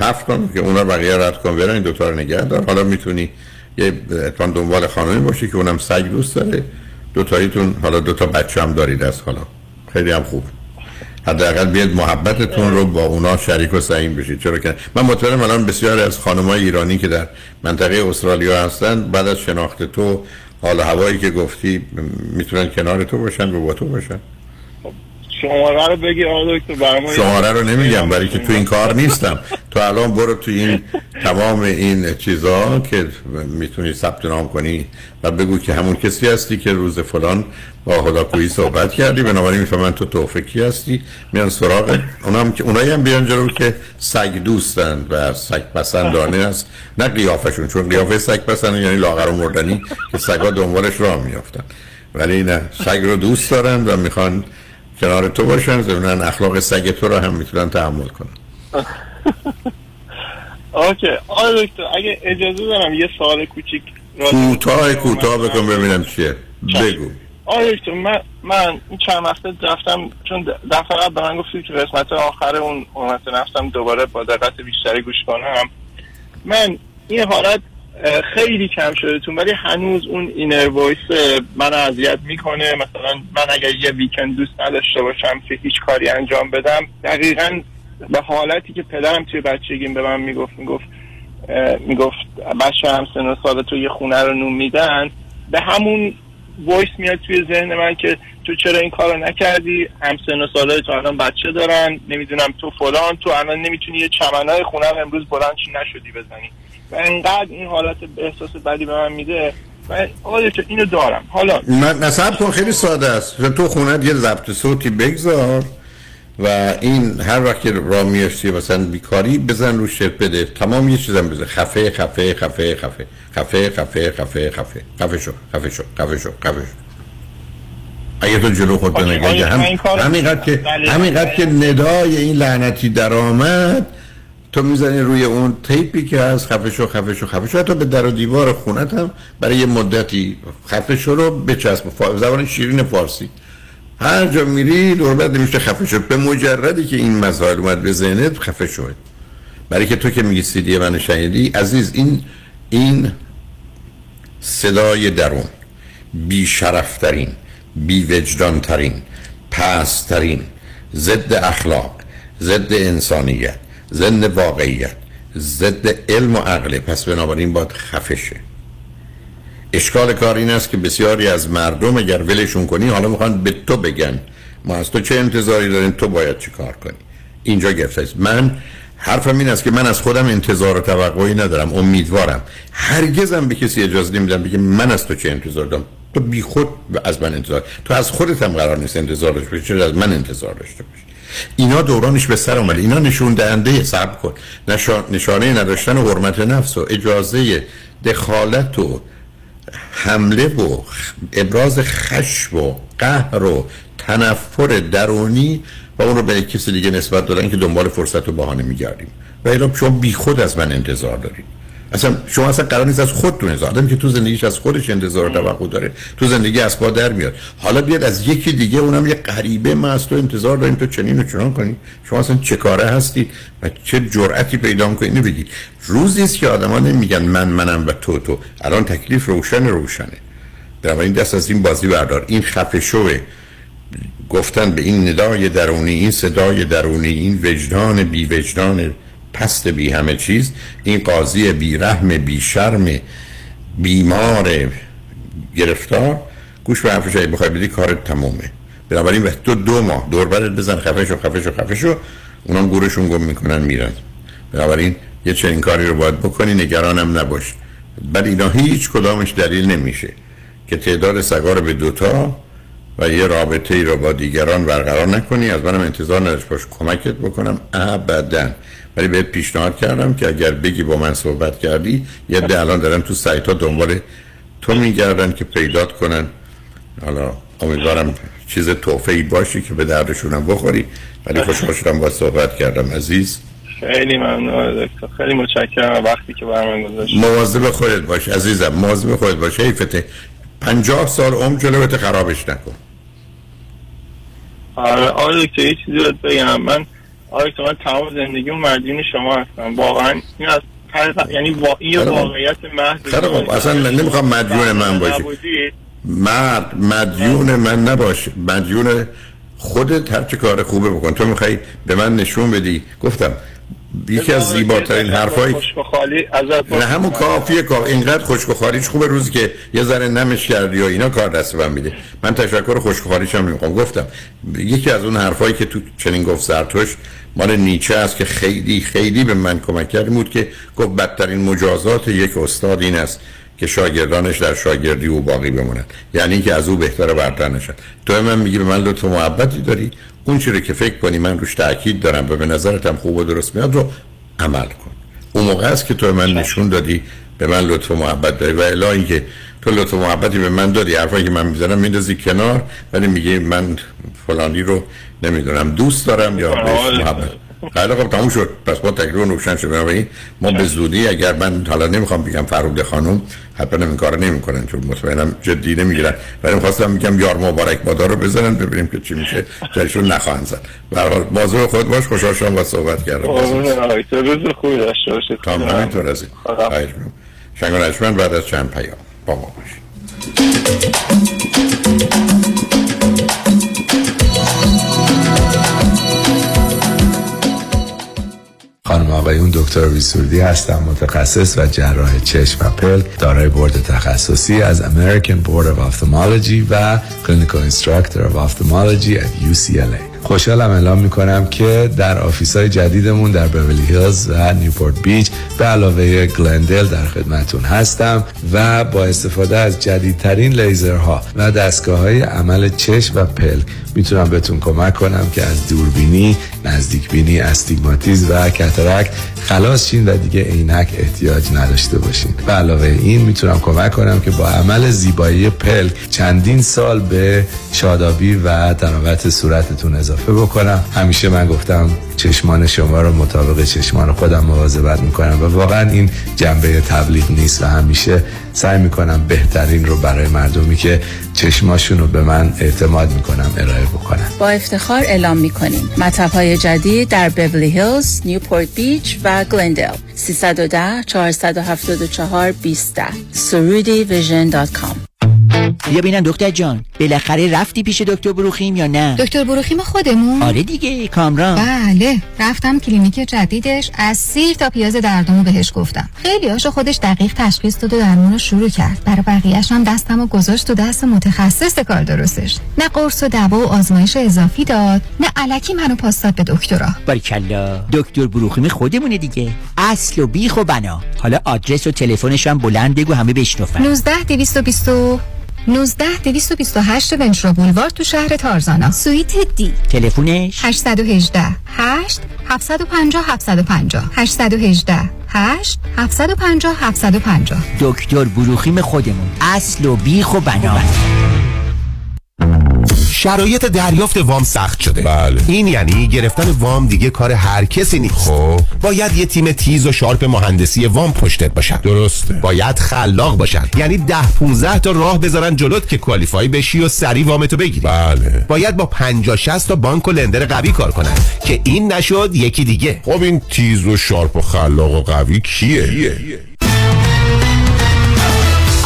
هفت کن که اونا بقیه رد کن برن، دو تا رو نگه دار. حالا میتونی یه اتفاقا دنبال خانمی باشی که اونم سگ دوست داره. دو تاییتون حالا دو تا بچه هم دارید از حالا. خیلی هم خوب. حداقل بیاد محبتتون رو با اونا شریک و سهیم بشید. چرا که من مطمئنم الان بسیاری از خانم‌های ایرانی که در منطقه استرالیا هستن بعد از شناخت تو حال هوایی که گفتی میتونن کنار تو باشن و با تو باشن. شماره رو بگی آقا دکتر برام. شماره رو نمیگم برای که تو این کار نیستم. تو الان برو تو این تمام این چیزا که میتونی ثبت نام کنی و بگو که همون کسی هستی که روز فلان با خداکویی صحبت کردی، بنابراین میفهمن تو توفیق کی هستی، میان سراغت. اونام که اونایی هم بیان جلو که سگ دوستند و سگ پسندانه است، نه قیافشون، چون قیافه سگ پسند یعنی لاغر و مردنی که سگا دنبالش راه میافتن، ولی نه، سگ رو دوست دارن و میخوان کنار تو باشن، ضمن اخلاق سگ تو رو هم میتونن تحمل کنن. اوکی آقا دکتر، اگه اجازه دارم یه سوال کوچیک کوتاه کوتاه بکنم ببینم چیه. بگو. آقا دکتر، من من این چند وقته رفتم، چون دفعه قبل به من گفتید که قسمت آخر اون قسمت رفتم دوباره با دقت بیشتری گوش کنم. من این حالت خیلی کم شده تون، ولی هنوز اون اینر وایس من اذیت میکنه. مثلا من اگر یه ویکند دوست نداشته باشم که هیچ کاری انجام بدم، دقیقاً به حالتی که پدرم توی بچگیم به من میگفت میگفت میگفت بچه هم سن و سال تو یه خونه رو نون میدن، به همون وایس میاد توی ذهن من که تو چرا این کارو نکردی، هم سن و سالای تو الان بچه دارن، نمیدونم تو فلان، تو الان نمیتونی یه چمنای خونه هم امروز بلند چی نشدی بزنی. و انقدر این حالت احساس بدی به من میده و آقای تو اینو دارم. حالا من نصب کن، خیلی ساده است، تو خونه یه ضبط صوتی بگذار و این هر وقت که را میاشتی مثلا بیکاری بزن رو شرط بده، تمام یه چیزم بزن، خفه خفه خفه خفه خفه خفه خفه خفه خفه شو خفه شو خفه شو خفه شو. اگه تو جلو خود بنگاهی هم همینقدر که همینقدر که ندای این لعنتی درآمد، تو میزنی روی اون تیپی که از خفه شو خفه شو خفه شو، حتی به در و دیوار خونت هم برای یه مدتی خفه شو رو بچسب. فا... زبان شیرین فارسی، هر جا میری دور بعد میشه خفه شو. به مجردی که این مسائل اومد به ذهنت خفه شو، برای که تو که میگی سیدی من شهیدی عزیز، این این صدای درون بی شرفترین، بی وجدانترین، پسترین، ضد اخلاق، ضد انسانیت، ضد واقعیت، ضد علم و عقل، پس بنابراین باید خفه شه. اشکال کار این است که بسیاری از مردم اگر ولشون کنی، حالا میخوان به تو بگن ما از تو چه انتظاری داریم، تو باید چی کار کنی، اینجا گفته است. من حرفم این است که من از خودم انتظار و توقعی ندارم، امیدوارم، هرگزم به کسی اجازه نمیدم بگه من از تو چه انتظار دارم، تو بی خود از من انتظار، تو از خودت هم قرار نیست انتظار داشته باشی، چرا از من انتظار داشته باشی. اینا دورانش به سر اومده، اینا نشون دهنده صبر کن، نشانه نداشتن و حرمت نفس و اجازه دخالت و حمله و ابراز خشم و قهر و تنفر درونی و اون رو به کسی دیگه نسبت دادن که دنبال فرصت و بهانه می‌گردیم. و الا شما بی خود از من انتظار دارید، اصلا شما اصلا قرار نیست از خودتون انتظار دارید، که تو زندگیش از خودش انتظار توقع داره، تو زندگی از پا در میاد، حالا بیاد از یکی دیگه، اونم یه غریبه، ما از تو انتظار داریم تو چنین و چنان کنی. شما اصلا چه کاره هستی و چه جرأتی پیدا می‌کنی بگی روزی است که آدما نمیگن من منم و تو تو. الان تکلیف روشن روشنه، بنابراین دست از این بازی بردار. این خفه شوه گفتن به این ندای درونی، این صدای درونی، این وجدان بی وجدان، پست بی همه چیز، این قاضی بی رحم، بی شرم، بیمار، گرفتار. گوش به حرفش، اگه بخوای بدی کارت تمومه. بنابراین به تو دو ماه دور برد بزن خفش و خفش و خفش و اونا گورشون گم میکنن میرن. بنابراین یه چنین کاری رو باید بکنی، نگرانم نباش. بل اینا هیچ کدامش دلیل نمیشه که تعداد سگار به دوتا و یه رابطه ای رو با دیگران برقرار نکنی. از منم انتظار نداشت باش کمکت بکنم ابداً، ولی بهت پیشنهاد کردم که اگر بگی با من صحبت کردی، یه ده الان دارن تو سایت ها دنبال تو میگردن که پیدات کنن. حالا امیدوارم چیز تحفه‌ای باشی که به دردشونم بخوری، ولی خوشحال شدم با صحبت کردم عزیز. خیلی ممنون دکتر، خیلی متشکرم وقتی که برام گذاشتی. مواظب خودت باش عزیزم، مواظب خودت باش، حیفته پنجاه سال عمر جلوت خرابش نکن. آره آره دکتر، یه چیزی رو بگم، من آره تو من تمام زندگی و مردین شما هستم واقعا، این از طرف یعنی واقعی واقعیت محض. خب اصلا نمیخوام مدیون من باشی، مرد مدیون من نباش، مدیون خودت، هر چه کار خوبه بکن. تو میخوای به من نشون بدی، گفتم یکی از زیباترین حرفای نه همون کافیه کار اینقدر خشک و خاریش خوبه روزی که یه ذره نمش کردی و اینا کار دست بهم میده. من تشکر خشک و خاریش هم میکنم. گفتم یکی از اون حرفایی که تو چنین گفت زرتشت مال نیچه است که خیلی خیلی به من کمک کرد بود که گفت بدترین مجازات یک استاد این است که شاگردانش در شاگردی او باقی بمونند، یعنی اینکه از او بهتره برتر نشن. تو من میگی به من لطف و محبتی داری، اون چیزی رو که فکر کنی من روش تاکید دارم و به نظرت هم خوب و درست میاد رو عمل کن. اون موقع است که تو من نشون دادی به من لطف و محبت داری، و الا اینکه تو لطف و محبتی به من دادی حرفی که من میذارم میندازی کنار ولی میگی من فلانی رو نمیدونم دوست دارم یا بهش محبت. حالا خب تموم شد. پس ما تقریبا روشن شد. بنابراین ما به زودی، اگر من حالا نمیخوام بگم فرود خانم حتما این کارو نمیکنن چون مطمئنم جدی نمیگیرن، ولی میخواستم بگم یار مبارک بادا رو بزنن ببینیم که چی میشه. جایشون نخواهند زد. به هر حال موضوع خود باش. خوشحال شدم با صحبت کردم. اوه تو روز خوبی داشته باشید. تمام تو رازی. خیر. شنگونشمن بعد از چند پیام با ما باشید. خانم آقایون، دکتر ویسوردی هستم، متخصص و جراح چشم و پلک، دارای بورد تخصصی از American Board of Ophthalmology و Clinical Instructor of Ophthalmology at یو سی ال ای. خوشحالم اعلام میکنم که در آفیس‌های جدیدمون در بیورلی هیلز و نیوپورت بیچ به علاوه گلندل در خدمتون هستم و با استفاده از جدیدترین لیزرها و دستگاه‌های عمل چشم و پلک میتونم بهتون کمک کنم که از دوربینی، نزدیک بینی، استیگماتیسم و کاتاراکت خلاص شین و دیگه عینک احتیاج نداشته باشین. به علاوه این میتونم کمک کنم که با عمل زیبایی پلک چندین سال به شادابی و تناوت صورتتون اضافه بکنم. همیشه من گفتم چشمان شما رو مطابق چشمان خودم مواظبت میکنم و واقعا این جنبه تبلیغ نیست و همیشه سعی میکنم بهترین رو برای مردمی که چشماشون رو به من اعتماد میکنم ارائه بکنم. با افتخار اعلام میکنیم مطب‌های جدید در بیورلی هیلز، نیوپورت بیچ و گلندل. سه یک صفر چهار هفت چهار دو صفر یک صفر سرودی ویژن دات کام. بیا ببینن دکتر جان، بالاخره رفتی پیش دکتر بروخیم یا نه؟ دکتر بروخیم خودمون؟ آره دیگه، کامران. بله، رفتم کلینیک جدیدش، از سیر تا پیاز دردمو بهش گفتم. خیلیاشو خودش دقیق تشخیص داد و درمونو شروع کرد. برای بقیه‌اش هم دستمو گذاشت تو دست متخصص کار درستش. نه قرص و دوا و آزمایش اضافی داد، نه الکی منو پاس داد به دکترا. باریکلا، دکتر بروخیم خودمونه دیگه. اصل و بیخ و بنا. حالا آدرس و تلفنش هم بلند بگو همه بشنفن. نوزده دویست و بیست و هشت ونچرا بولوارد تو شهر تارزانا، سویت دی. تلفنش هشت یک هشت هشت هفت پنج صفر هفت پنج صفر هشت یک هشت هشت هفت پنج صفر هفت پنج صفر. دکتر بروخیم خودمون، اصل و بیخ و بنا. شرایط دریافت وام سخت شده. بله. این یعنی گرفتن وام دیگه کار هر کسی نیست. خب باید یه تیم تیز و شارپ مهندسی وام پشتت باشن. درسته. باید خلاق باشن، یعنی ده پانزده تا راه بذارن جلوت که کوالیفای بشی و سریع وامتو بگیری. بله. باید با پنجاه شصت تا بانک و لندر قوی کار کنن که این نشد یکی دیگه. خب این تیز و شارپ و خلاق و قوی کیه؟ کیه؟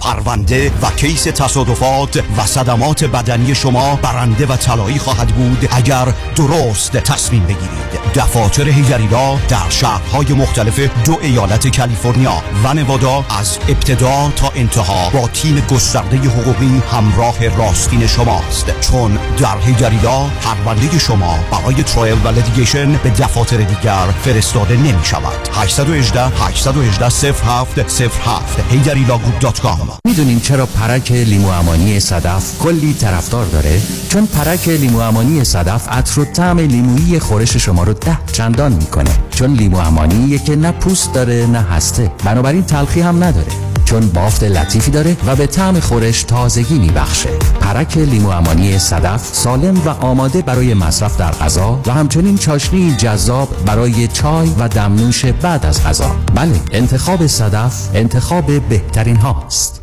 پرونده و کیس تصادفات و صدمات بدنی شما برنده و طلایی خواهد بود اگر درست تصمیم بگیرید. دفاتر هیدریلا در شهرهای مختلف دو ایالت کالیفرنیا و نوادا از ابتدا تا انتها با تیم گسترده حقوقی همراه راستین شماست، چون در هیدریلا پرونده شما برای ترایل و لیتیگیشن به دفاتر دیگر فرستاده نمی شود. هشت یک هشت هشت یک هشت صفر هفت صفر هفت هیدریلا گروپ دات کام. میدونین چرا پرک لیمو امانی صدف کلی طرفدار داره؟ چون پرک لیمو امانی صدف عطر و طعم لیمویی خورش شما رو ده چندان میکنه. چون لیمو امانی که نه پوست داره نه هسته، بنابراین تلخی هم نداره. چون بافت لطیفی داره و به طعم خورش تازگی میبخشه. پرک لیمو امانی صدف سالم و آماده برای مصرف در غذا و همچنین چاشنی جذاب برای چای و دمنوش بعد از غذا. بله، انتخاب صدف انتخاب بهترین هاست.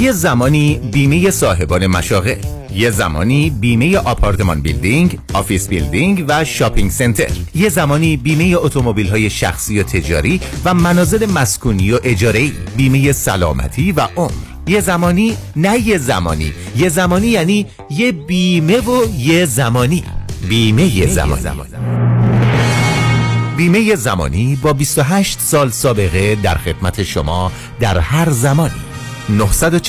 یه زمانی بیمه صاحبان مشاغل، یه زمانی بیمه آپارتمان بیلدینگ، آفیس بیلدینگ و شاپینگ سنتر، یه زمانی بیمه اتومبیل‌های شخصی و تجاری و منازل مسکونی و اجاره‌ای، بیمه سلامتی و عمر. یه زمانی نه یه زمانی یه زمانی یعنی یه بیمه و یه زمانی بیمه یه زمانی بیمه زمانی با بیست و هشت سال سابقه در خدمت شما در هر زمانی. نه چهار نه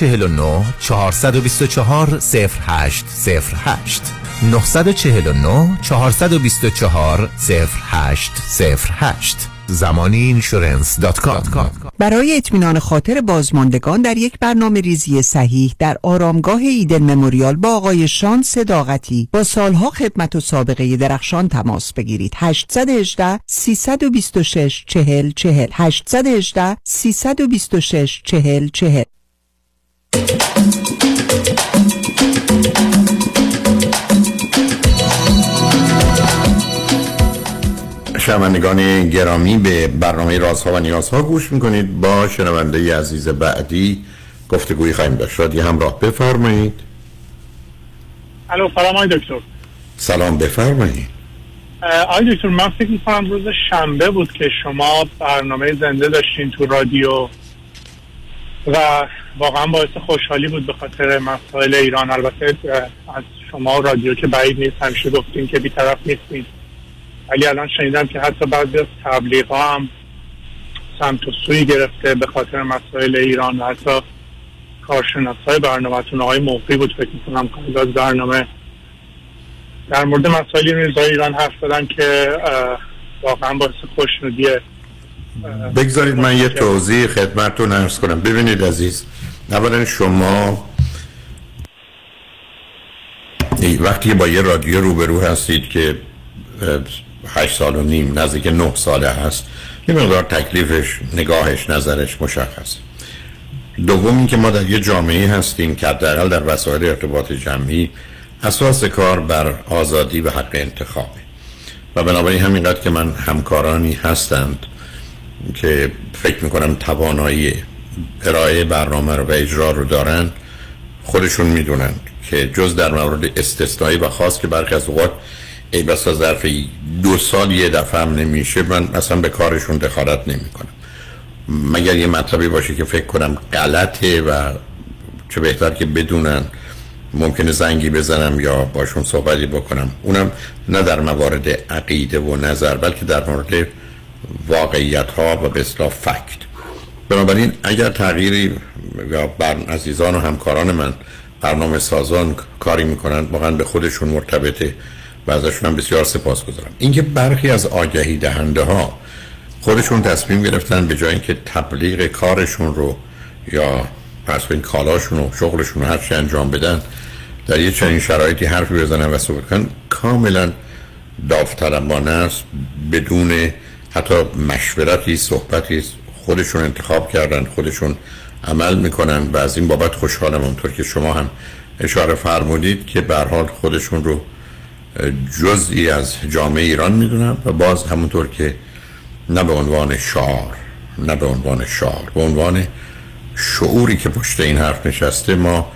چهار دو چهار صفر هشت صفر هشت نه چهار نه چهار دو چهار صفر هشت صفر هشت زمانی اینشورنس دات کام. برای اطمینان خاطر بازماندگان در یک برنامه ریزی صحیح در آرامگاه ایدن مموریال با آقای شان صداقتی با سالها خدمت و سابقه درخشان تماس بگیرید. هشت یک هشت سه دو شش چهار صفر چهار صفر هشت یک هشت سه دو شش چهار صفر چهار صفر. شنوندگان گرامی، به برنامه رازها و نیازها گوش میکنید. با شنونده عزیز بعدی گفتگویی خواهیم داشت. رادیو همراه، بفرمایید. الو، سلام آقای دکتر. سلام، بفرمایید. آقای دکتر، من فکر میکنم روز شنبه بود که شما برنامه زنده داشتین تو رادیو و واقعا باعث خوشحالی بود به خاطر مسائل ایران. البته از شما رادیو که بعید نیست، همیشه گفتین که بی‌طرف نیستین، ولی الان شنیدم که حتی بعضی از تبلیغ‌ها هم سمت و سوی گرفته به خاطر مسائل ایران و حتی کارشناسای برنامه‌تون آقای موقی بود فکر می‌کنم که از برنامه در مورد مسائل ایران حرف زدن که واقعا باعث خوشنودیه. بگذارید من یه توضیح خدمتتون عرض کنم. ببینید عزیز، اولا شما وقتی با یه رادیو روبرو هستید که هشت سال و نیم نزدیک نه ساله هست، یه مقدار تکلیفش، نگاهش، نظرش مشخص. دوم این که ما در یه جامعه هستیم که حداقل در وسایل ارتباط جمعی اساس کار بر آزادی و حق انتخابه و بنابراین همینقدر که من همکارانی هستند که فکر میکنم توانایی ارائه برنامه رو و اجرا رو دارن، خودشون میدونن که جز در مورد استثنایی و خاص که برخی از اوقات ای بسا ظرف دو سال یه دفعه هم نمیشه، من اصلا به کارشون دخالت نمی کنم مگر یه مطلبی باشه که فکر کنم غلطه و چه بهتر که بدونن، ممکنه زنگی بزنم یا باشون صحبتی بکنم، اونم نه در موارد عقیده و نظر بلکه در مورد واقعیت ها و به اصطلاح فکت. بنابراین اگر تغییری یا بر عزیزان و همکاران من برنامه سازان کاری میکنن واقعا به خودشون مرتبطه و ازشون هم بسیار سپاسگزارم. اینکه برخی از آگهی دهنده ها خودشون تصمیم گرفتن به جای اینکه تبلیغ کارشون رو یا پس این کالاشون و شغلشون رو هرچی انجام بدن، در یه چنین شرایطی حرفی بزنن و صحبت کنن، کاملا داوطلبانه است، بدون حتی مشورتی، صحبتی، خودشون انتخاب کردن، خودشون عمل میکنن و از این بابت خوشحالم. اونطور که شما هم اشاره فرمودید که به هر حال خودشون رو جزئی از جامعه ایران میدونم و باز همونطور که نه به عنوان شعار نه به عنوان شعار به عنوان شعوری که پشت این حرف نشسته، ما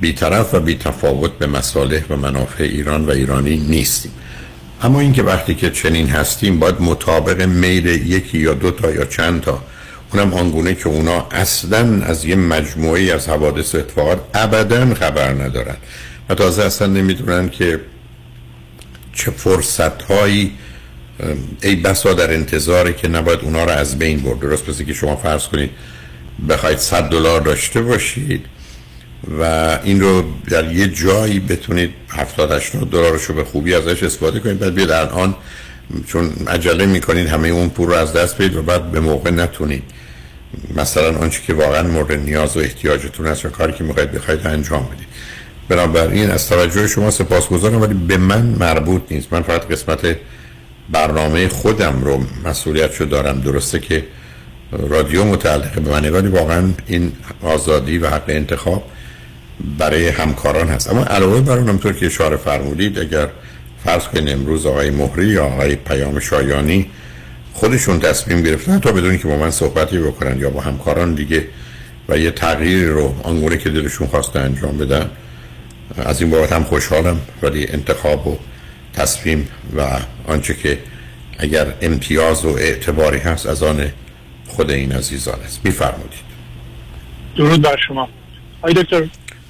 بی‌طرف و بی‌تفاوت به مصالح و منافع ایران و ایرانی نیستیم. اما اینکه وقتی که چنین هستیم باید مطابق میل یکی یا دو تا یا چند تا، اونم آنگونه که اونا اصلا از یه مجموعه از حوادث و اتفاقات ابدا خبر ندارن و تازه اصلا نمیدونن که چه فرصت هایی ای بسا در انتظاره که نباید اونا رو از بین برد. درست پسی که شما فرض کنید بخواید صد دلار داشته باشید و این رو در یه جایی بتونید هفتاد هشتاد دلارش رو به خوبی ازش استفاده کنید، بعد بیاد الان چون عجله میکنید همه اون پول رو از دست بدید و بعد به موقع نتونید مثلا آنچه که واقعا مورد نیاز و احتیاجتون هست یا کاری که میخواید بخواید انجام بدید. بنابراین از توجه شما سپاسگزارم، ولی به من مربوط نیست. من فقط قسمت برنامه خودم رو مسئولیتشو دارم. درسته که رادیو متعلق به منه ولی واقعا این آزادی و حق انتخاب برای همکاران هست. اما علاوه بر اون همونطور که اشاره فرمودید، اگر فرض کنیم امروز آقای مهری یا آقای پیام شایانی خودشون تصمیم گرفتن تا بدون که با من صحبتی بکنن یا با همکاران دیگه و یه تغییری رو آنگونه که دلشون خواسته انجام بدن، از این بابت هم خوشحالم، ولی انتخاب و تصمیم و آنچه که اگر امتیاز و اعتباری هست از آن خود این عزیزان است. میفرمودید. درود بر شما آی دکتر.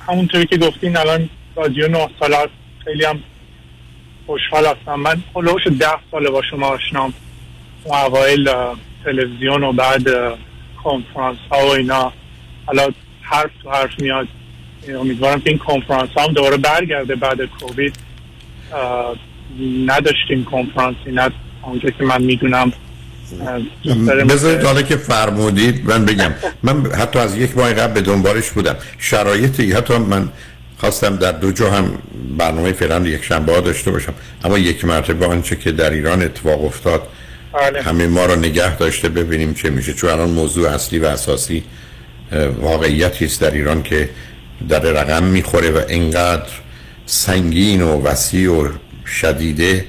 همونطوری که گفتین الان رادیو نه ساله است، خیلی هم خوشحال هستم. من خلوش ده ساله با شما آشنام، اوائل تلویزیون و بعد کنفرانس ها و اینا، حالا حرف تو حرف میاد. امیدوارم که این کنفرانس ها هم دوباره برگرده. بعد کووید نداشتیم کنفرانسی، نه اونجا که من میدونم. بذارید حالا که فرمودید من بگم، من حتی از یک ماه قبل به دنبالش بودم. شرایطی حتی من خواستم در دو جا هم برنامه فعلا یک شنبه ها داشته باشم، اما یک مرتبه آنچه که در ایران اتفاق افتاد همه ما را نگه داشته، ببینیم چه میشه. چون الان موضوع اصلی و اساسی واقعیتی است در ایران که در رقم میخوره و اینقدر سنگین و وسیع و شدیده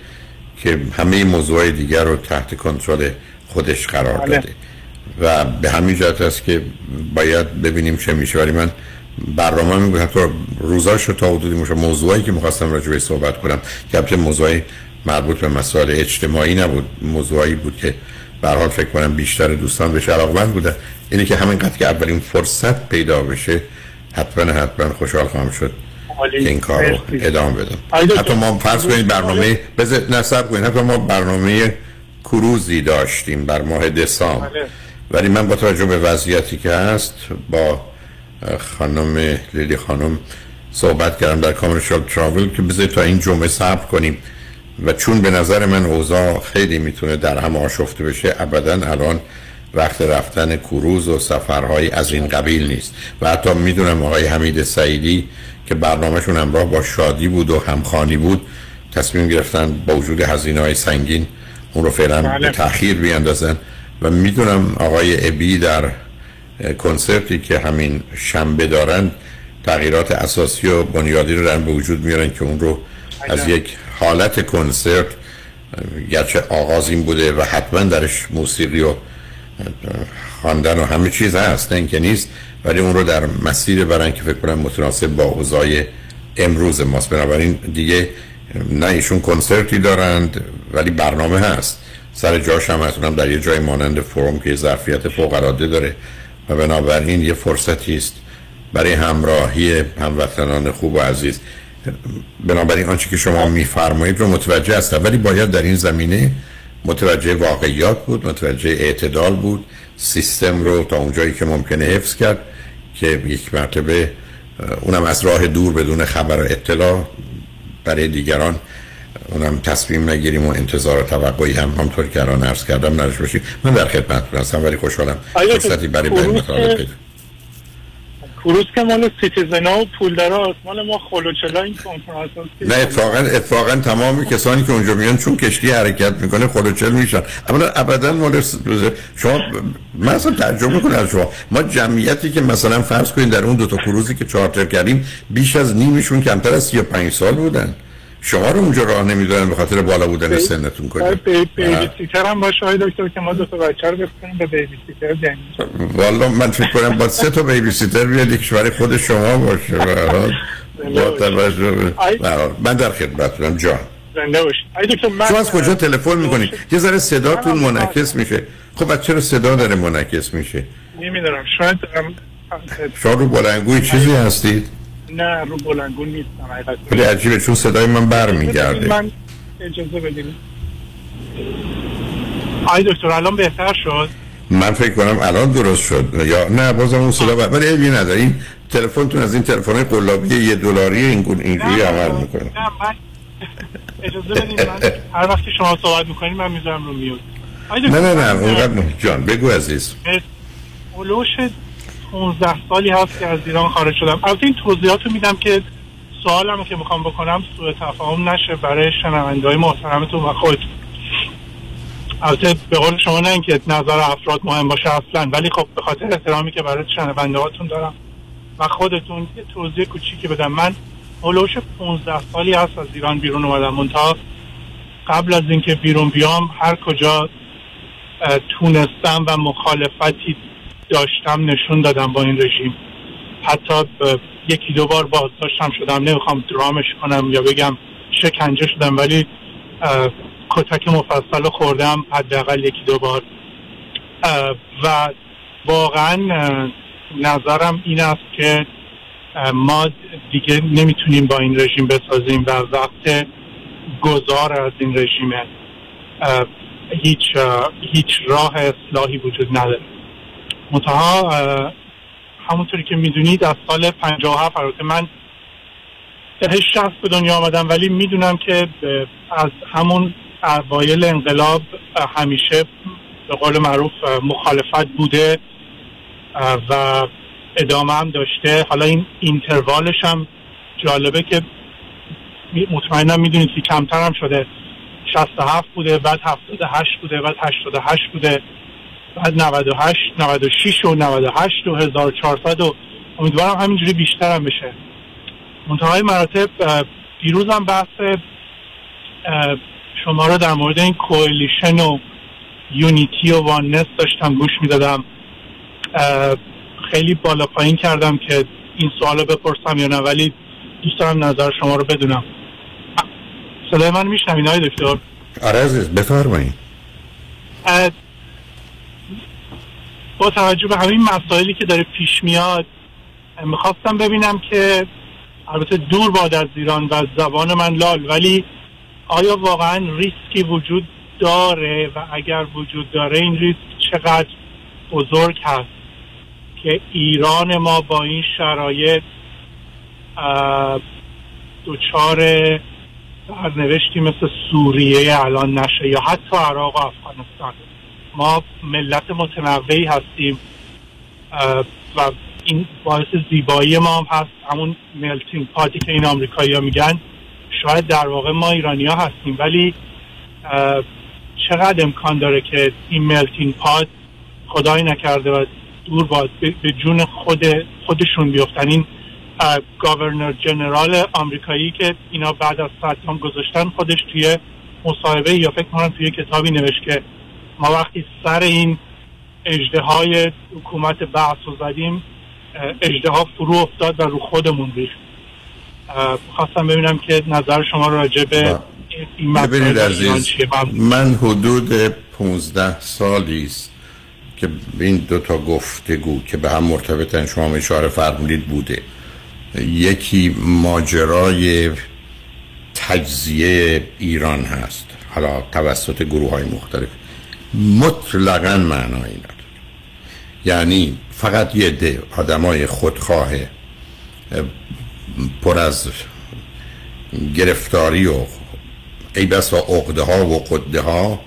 که همه موضوع دیگر رو تحت کنترل خودش قرار داده. آله. و به همین جهت است که باید ببینیم چه میشه. ولی من برنامه میگم حتی روزاشو تا حدودی میشه موضوعی که می‌خواستم راجع بهش صحبت کنم که البته موضوعی مربوط به مسائل اجتماعی نبود، موضوعی بود که به هر حال فکر کنم بیشتر دوستان بهش علاقه‌مند بودن. اینه که همینقدر که اولین فرصت پیدا بشه حتما حتما خوشحال خواهم شد که این کار رو ادامه بدم. حتی ما فرض کنید برنامه بذارید نصب کنید، حتی ما برنامه کروزی داشتیم بر ماه دسامبر، ولی من با توجه به وضعیتی که هست با خانم لیلی خانم صحبت کردم در کامرشال تراول که بذارید تا این جمعه صبر کنیم و چون به نظر من اوضاع خیلی میتونه در هم آشفته بشه، ابدا الان وقت رفتن کروز و سفرهای از این قبیل نیست. و حتی میدونم آقای حمید سعیدی که برنامهشون همراه با شادی بود و همخوانی بود تصمیم گرفتن با وجود هزینه‌های سنگین اون رو فعلا به تأخیر بیاندازن. و میدونم آقای ابی در کنسرتی که همین شنبه دارن تغییرات اساسی و بنیادی رو دارن به وجود میارن که اون رو از یک حالت کنسرت، گرچه آغاز این بوده و حتما درش موسیقی و خواندن و همه چیز هست، نه اینکه نیست، ولی اون رو در مسیر برن که فکر کنم متناسب با اوضاع امروز ماست. بنابراین دیگه نه ایشون کنسرتی دارند ولی برنامه هست، سر جاش هم هست، اونم در یه جای مانند فروم که ظرفیت فوق العاده داره. و بنابراین یه فرصتی است برای همراهی هموطنان خوب و عزیز. بنابراین آنچه که شما میفرمایید رو متوجه هستم، ولی باید در این زمینه متوجه واقعیات بود، متوجه اعتدال بود، سیستم رو تا اونجایی که ممکنه حفظ کرد که یک مرتبه اونم از راه دور بدون خبر و اطلاع برای دیگران اونم تصمیم نگیریم و انتظار و توقعی هم همطور که الان عرض کردم نداشته باشیم. من در خدمتتون هستم ولی خوشحالم فرصتی برای برای مطالعه پیدا. کروز که مال سیتیزنا و پولدارا است، مال ما خلوچلا این کنفرانس است. نه اتفاقا اتفاقا تمامی کسانی که اونجا میان چون کشتی حرکت میکنه خلوچل میشن. اولا ابدا مال شما من اصلا ترجمه کنم از شما، ما جمعیتی که مثلا فرض کنید در اون دو تا کروزی که چارتر کردیم بیش از نیمشون کمتر از سی و پنج سال بودن. شما رو اونجا راه نمیدونن به خاطر بالا بودن سنتون کنید. بیبی سیتر هم باشه آقای دکتر که ما دو تا بچه رو بفرستیم به بیبی سیتر دنیز. والله من فکر کنم با سه تا بیبی سیتر بیاد یک کشور خود شما باشه. با توجه من در خدمتتونم جان. زنده باشید. آقای دکتر من شما از کجا تلفن میکنید؟ یه ذره صداتون منعکس میشه. خب بچه رو صدا داره منعکس میشه. نمیدونم شاید شما رو بلندگوی چیزی هستید؟ نه رو بلندگون نیستم حقیقت. خیلی عجیبه چون صدای من برمیگرده. من اجازه بدید. آی دکتر الان بهتر شد؟ من فکر کنم الان درست شد. یا نه بازم اون صدا بر... ولی عیبی نداره. این تلفنتون از این تلفن‌های قلابی یه دلاری اینجوری اینجوری عمل میکنه. نه من اجازه بدید من هر وقتی شما صحبت میکنید من میذارم رو میوت. نه نه نه اونقدر نه جان بگو عزیز. اولوش پانزده سالی هست که از ایران خارج شدم. البته این توضیحات رو میدم که سوالمو که میخوام بکنم سوء تفاهم نشه برای شنونده‌های محترمتون و خودتون. البته به قول شما نه اینکه نظر افراد مهم باشه اصلا، ولی خب به خاطر احترامی که برای شنونده‌هاتون دارم و خودتون یه توضیح کوچیکی بدم. من حدود پانزده سالی هست از ایران بیرون اومدم، اونتا قبل از اینکه بیرون بیام هر کجا تونستم و مخالفتی داشتم نشون دادم با این رژیم. حتی یکی دو بار بازداشتم شدم، نمیخوام درامش کنم یا بگم شکنجه شدم، ولی کتک مفصل رو خوردم حداقل یکی دو بار. و واقعا نظرم این است که ما دیگه نمیتونیم با این رژیم بسازیم و وقت گذار از این رژیمه، هیچ هیچ راه اصلاحی وجود نداره. منتها همونطوری که میدونید از سال پنجاه و هفت البته من ده شخص به دنیا آمدم، ولی میدونم که از همون اوایل انقلاب همیشه به قول معروف مخالفت بوده و ادامه هم داشته. حالا این اینتروالش هم جالبه که مطمئنم میدونید که کمتر هم شده، شصت و هفت بوده، بعد هفتاد و هشت بوده، بعد هشتاد و هشت بوده، بعد نود و هشت، نود و شش و نود و هشت و هزار و چهارصد و امیدوارم همینجوری بیشتر هم بشه. منتهای مراتب دیروز هم بحث شما رو در مورد این کوئلیشن و یونیتی و واننس داشتم گوش میدادم، خیلی بالا پایین کردم که این سوال رو بپرسم یا نه، ولی دوست دارم نظر شما رو بدونم. صدای من میشنوین آقای دکتر؟ آره عزیز بفرمایید. با توجه به همین مسائلی که داره پیش میاد میخواستم ببینم که البته دور باد از ایران و زبان من لال، ولی آیا واقعا ریسکی وجود داره و اگر وجود داره این ریسک چقدر بزرگ هست که ایران ما با این شرایط دچار سرنوشتی مثل سوریه الان نشه یا حتی عراق و افغانستان؟ ما ملت متنوعی هستیم و این باعث زیبایی ما هم هست، همون ملتینگ پاتی که این آمریکایی ها میگن، شاید در واقع ما ایرانی ها هستیم. ولی چقدر امکان داره که این ملتینگ پات خدای نکرده و دور باید به جون خود خودشون بیفتن؟ این گاورنر جنرال آمریکایی که اینا بعد از صدام گذاشتن، خودش توی مصاحبه یا فکر کنم توی کتابی نوشت که ما وقتی سر این اژدهای حکومت بعث رو زدیم اژدها فرو افتاد و رو خودمون ریخت. خواستم ببینم که نظر شما راجع به این مسئله چیه. من حدود پونزده سالی است که این دو تا گفتگو که به هم مرتبطن شما اشاره فرمودید بوده. یکی ماجرای تجزیه ایران هست، حالا توسط گروه‌های مختلف، مطلقاً معنایی نداره، یعنی فقط یه عده آدمای خودخواه پر از گرفتاری و ای بسا عقده ها و قده ها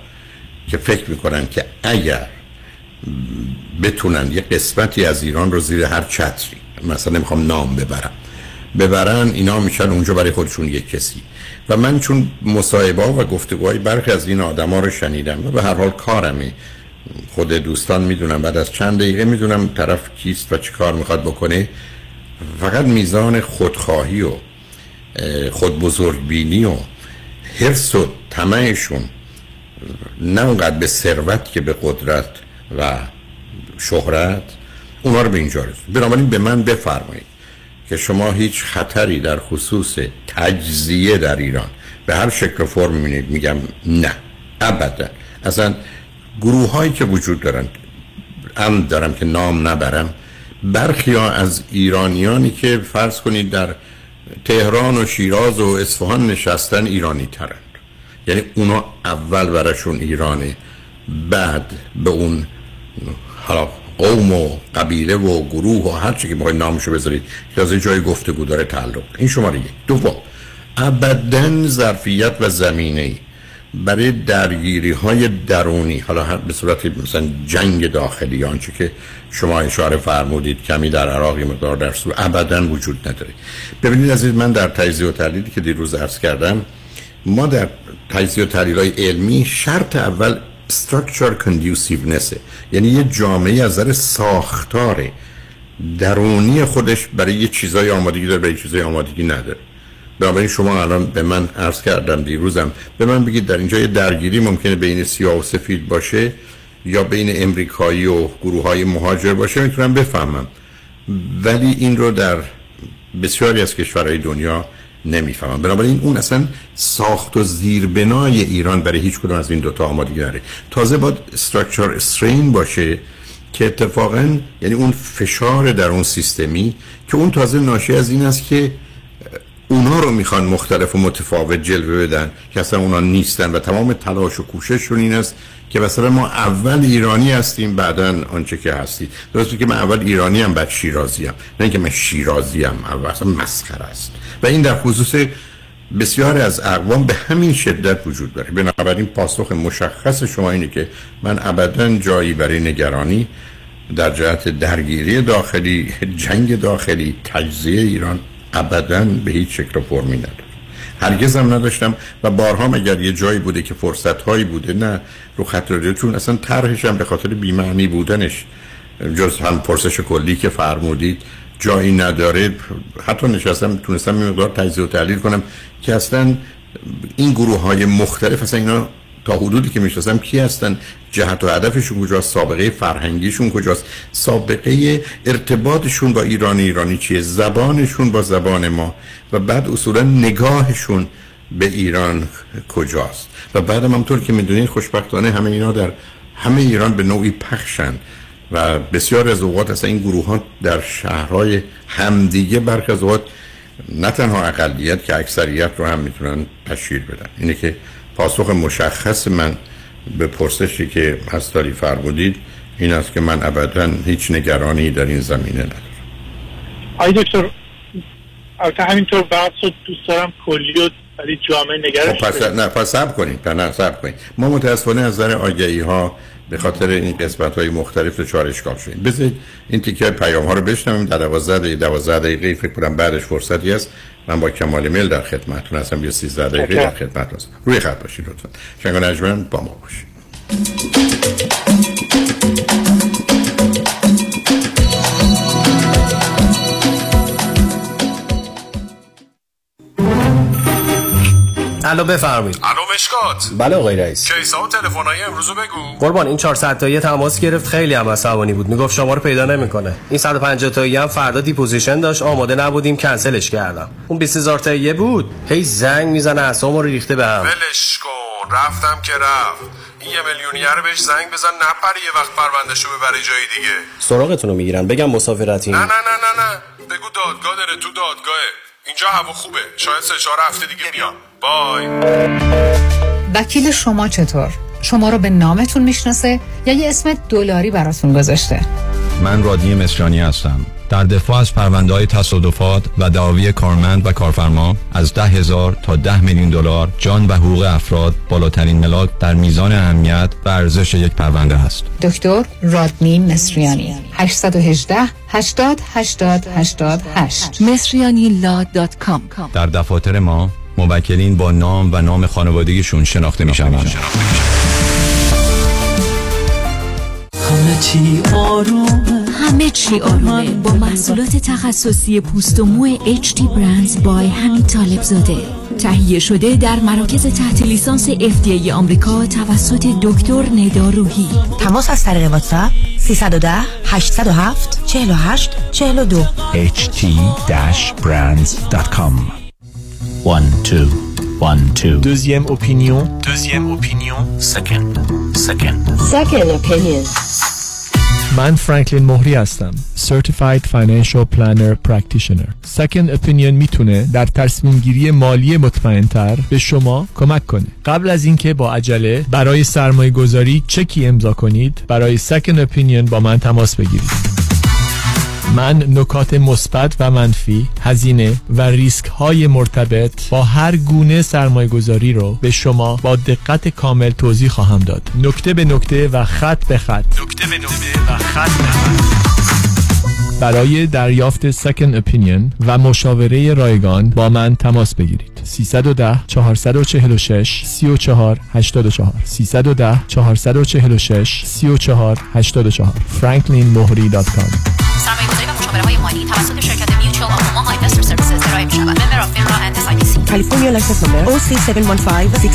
که فکر میکنن که اگر بتونن یه قسمتی از ایران رو زیر هر چتری، مثلا نمیخوام نام ببرم، ببرن، اینا میشن اونجا برای خودشون یک کسی. و من چون مصاحبه ها و گفتگوهای برخی از این آدم ها رو شنیدم و به هر حال کارمه، خود دوستان میدونم، بعد از چند دقیقه میدونم طرف کیست و چی کار میخواد بکنه. فقط میزان خودخواهی و خودبزرگبینی و حرص و طمعشون نه اونقدر به ثروت که به قدرت و شهرت اونا رو به اینجا رسوند. بنابراین به من بفرمایید که شما هیچ خطری در خصوص تجزیه در ایران به هر شکل و فرم میبینید؟ میگم نه، ابدا. اصلا گروه هایی که وجود دارن، عمد دارم که نام نبرم، برخی ها از ایرانیانی که فرض کنید در تهران و شیراز و اصفهان نشستن ایرانی ترند، یعنی اونا اول براشون ایرانه، بعد به اون حالا قوم و قبیله و گروه و هر چی که بخواید نامشو بذارید که از جای گفتگو داره تعلق. این شماره یک. دوم، ابداً ظرفیت و زمینه‌ای برای درگیری‌های درونی، حالا به صورت مثلا جنگ داخلی، آنچه که شما اشاره فرمودید کمی در عراق مقدار در سوریه، ابداً وجود نداره. ببینید عزیز من، در تجزیه و تحلیلی که دیروز عرض کردم، ما در تجزیه و تحلیل‌های علمی شرط اول structure conduciveness، یعنی یه جامعه از نظر ساختار درونی خودش برای یه چیزای آمادگی داره، برای چیزای آمادگی نداره. بنابراین شما الان به من عرض کردم دیروزم، به من بگید در اینجا یه درگیری ممکنه بین سیاه و سفید باشه یا بین امریکایی و گروه های مهاجر باشه، میتونم بفهمم، ولی این رو در بسیاری از کشورهای دنیا نمیفهمن. بنابراین اون اصلا ساخت و زیربنای ایران برای هیچ کدوم از این دوتا آمادگی نداره. تازه باید استراکچر استرین باشه که اتفاقا یعنی اون فشار در اون سیستمی که اون تازه ناشی از این است که اونا رو میخوان مختلف و متفاوت جلوه بدن که اصلا اونا نیستن و تمام تلاش و کوشششون این است که مثلا ما اول ایرانی هستیم بعدن آنچه که هستید. درسته که من اول ایرانی ام بعد شیرازی ام، نه اینکه من شیرازی ام اول، اصلا مسخره است. و این در خصوص بسیار از اقوام به همین شدت وجود داره. بنابراین پاسخ مشخص شما اینه که من ابدا جایی برای نگرانی در جهت درگیری داخلی، جنگ داخلی، تجزیه ایران ابداً به هیچ شکل و فرمی ندارم، هرگز هم نداشتم و بارها مگر یه جایی بوده که فرصت‌هایی بوده نه رو خط رادیو، چون اصلا طرحش هم به خاطر بی‌معنی بودنش جز هم فرصش کلی که فرمودید جایی نداره. حتی نشستم تونستم یه مقدار تجزیه و تحلیل کنم که اصلا این گروه‌های مختلف اصلا اینا تا حدودی که میشناسم کی هستن، جهت و هدفشون کجاست، سابقه فرهنگیشون کجاست، سابقه ارتباطشون با ایران ایرانی چیه، زبانشون با زبان ما و بعد اصولا نگاهشون به ایران کجاست. و بعد هم همطور که میدونین خوشبختانه همه اینا در همه ایران به نوعی پخشن و بسیار از اوقات اصلا این گروه ها در شهرهای همدیگه برخی از اوقات نه تنها اقلیت که اکثریت رو هم میتونن تشکیل بدن. اینه که پاسخ مشخص من به پرسشی که هستاری فرمودید این است که من ابداً هیچ نگرانی در این زمینه ندارم. آی دکتر، البته همینطور بحث رو دوست دارم کلی و ولی جامعه نگرش. پس نه پس صبر کنید، نه صبر کنید. ما متاسفانه از نظر آگهی‌ها به خاطر این قسمت‌های مختلف دچار اشکال شدیم. بذارید این تیکه پیام‌ها رو بشنویم. در دوازده دقیقه فکر کنم بعدش فرصتی هست. من با کمال میل در خدمتتون هستم. یه سیزده دقیقه در خدمتتون هستم. روی خط باشید لطفاً. شنگان اجمن با ما باشید. الو بفرمایید. الو مشکات. بله آقای رئیس. کیس‌ها و تلفن‌های امروز بگو. قربان این چهارصد تایی تماس گرفت، خیلی هم عصبانی بود، میگفت شما رو پیدا نمی‌کنه. این صد و پنجاه تایی هم فردا دیپوزیشن داشت، آماده نبودیم کنسلش کردم. اون بیست هزار تایی بود، هی زنگ میزنه اعصابم رو ریخته بهم. ولش کن، رفتم که رفت. این یه میلیونیر بهش زنگ بزن نپره یه وقت پروندهشو ببره جای دیگه. سراغتون رو میگیرم، بگم مسافرتین. نه نه نه نه، بگو دادگاه داره، تو دادگاهه. اینجا هوا خوبه، شاید سه چهار هفته دیگه بیام. بای. وکیل شما چطور؟ شما رو به نامتون میشناسه یا یه اسم دلاری براتون گذاشته؟ من رادنی مصریانی هستم. در دفاع از پرونده‌های تصادفات و دعاوی کارمند و کارفرما از ده هزار تا ده میلیون دلار جان و حقوق افراد بالاترین ملاک در میزان اهمیت و ارزش یک پرونده است. دکتر رادنی مصریانی، هشت یک هشت، هشتاد، هشتاد، هشتاد و هشت مصریانی لا دات کام. در دفاتر ما موکلین با نام و نام خانوادگیشون شناخته میشوند. همه چی آرومه، همه چی آرومه با محصولات تخصصی پوست و مو اچ دی برندز بای حمید طالبزاده، تهیه شده در مراکز تحت لیسانس اف دی ای آمریکا توسط دکتر ندا روحی. تماس از طریق واتساپ سه یک صفر، هشت صفر هفت، چهار هشت، چهار دو. اچ دی برندز دات کام. یک دو یک دو. Deuxième opinion. Deuxième opinion. Second. Second. Second opinion. من فرانکلین مهری هستم. Certified Financial Planner Practitioner. Second Opinion میتونه در تصمیم گیری مالی مطمئن‌تر به شما کمک کنه. قبل از اینکه با عجله برای سرمایه گذاری چکی امضا کنید، برای Second Opinion با من تماس بگیرید. من نکات مثبت و منفی، هزینه و ریسک های مرتبط با هر گونه سرمایه گذاری رو به شما با دقت کامل توضیح خواهم داد، نکته به نکته و خط به خط. نکته به نکته و خط به خط. برای دریافت Second Opinion و مشاوره رایگان با من تماس بگیرید. سه یک صفر، چهار چهار شش، سه چهار هشت چهار. سه یک صفر، چهار چهار شش، سه چهار هشت چهار. فرانکلین مهری دات کام. سامعین‌های مشاوره‌های مالی توسط شرکت میوچوال اوماها اینوستر سرویسز ارائه می‌شود. ممبر اف فینرا اند اس آی سی. کالیفرنیا لایسنس نمبر او سی هفت یک پنج شش هشت.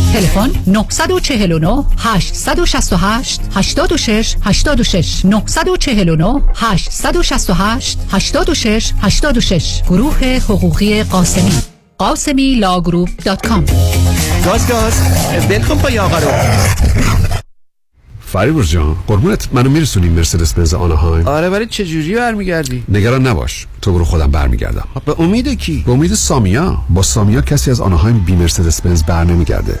تلفن نه چهار نه هشت شش هشت هشت شش هشت شش نه چهار نه هشت شش هشت هشت شش هشت شش. گروه حقوقی قاسمی، قاسمی لا گروپ دات کام. گاز گاز، بلکن پای آقا رو. فریبرز جان، قربونت، منو میرسونیم مرسدس بنز آناهایم. آره ولی چجوری برمیگردی؟ نگران نباش، تو برو، خودم برمیگردم. به امید کی؟ به امید سامیا. با سامیا کسی از آناهایم بی مرسدس بنز برنمیگرده.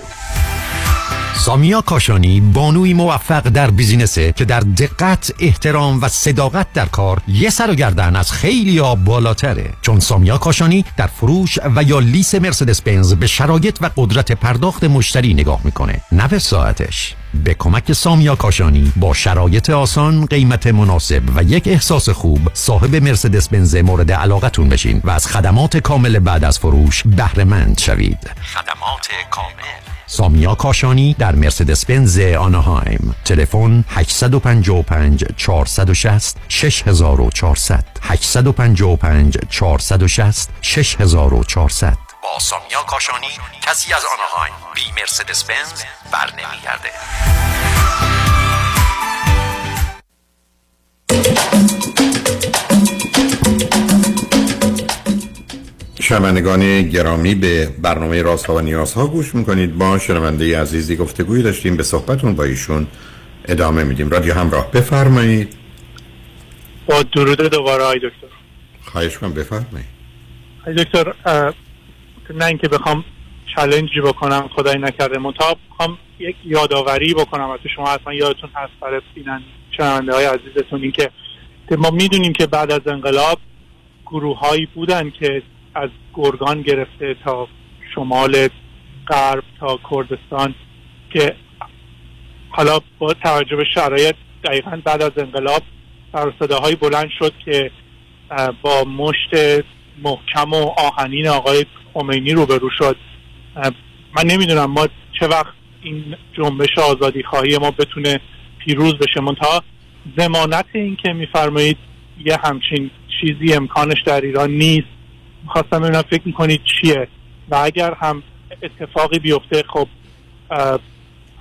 سامیا کاشانی بانوی موفق در بیزینسه که در دقت، احترام و صداقت در کار یه سر و گردن از خیلی‌ها بالاتره. چون سامیا کاشانی در فروش و یا لیس مرسدس بنز به شرایط و قدرت پرداخت مشتری نگاه میکنه، نه به ساعتش. به کمک سامیا کاشانی با شرایط آسان، قیمت مناسب و یک احساس خوب صاحب مرسدس بنز مورد علاقتون بشین و از خدمات کامل بعد از فروش بهره مند شوید. خدمات کامل سامیا کاشانی در مرسدس بنز آناهایم. تلفن هشت پنج پنج چهار شش صفر شش چهار صفر صفر هشت پنج پنج چهار شش صفر شش چهار صفر صفر. با سامیا کاشانی کسی از آناهایم بی مرسدس بنز برنمیگرده. شنوندگان گرامی، به برنامه رازها و نیازها گوش میکنید. با شنونده عزیزی گفتگوی داشتیم، به صحبتون با ایشون ادامه میدیم. رادیو همراه، بفرمایید. با درود دوباره آی دکتر. خواهش کنم، بفرمایید. آی دکتر، نه اینکه بخوام چالنجی بکنم خدای نکرده، منتها بخوام یک یاداوری بکنم از شما. حتما یادتون هست برای بینن شنونده های عزیزتون این که ما میدونیم که بعد از انقلاب گروه هایی بودن که از گرگان گرفته تا شمال غرب تا کردستان که حالا با توجه به شرایط دقیقاً بعد از انقلاب سر صداهایی بلند شد که با مشت محکم و آهنین آقای خمینی روبرو شد. من نمیدونم ما چه وقت این جنبش آزادی خواهی ما بتونه پیروز بشه، منتها ضمانت این که میفرمایید یه همچین چیزی امکانش در ایران نیست، میخواستم ببینم فکر میکنید چیه و اگر هم اتفاقی بیفته خب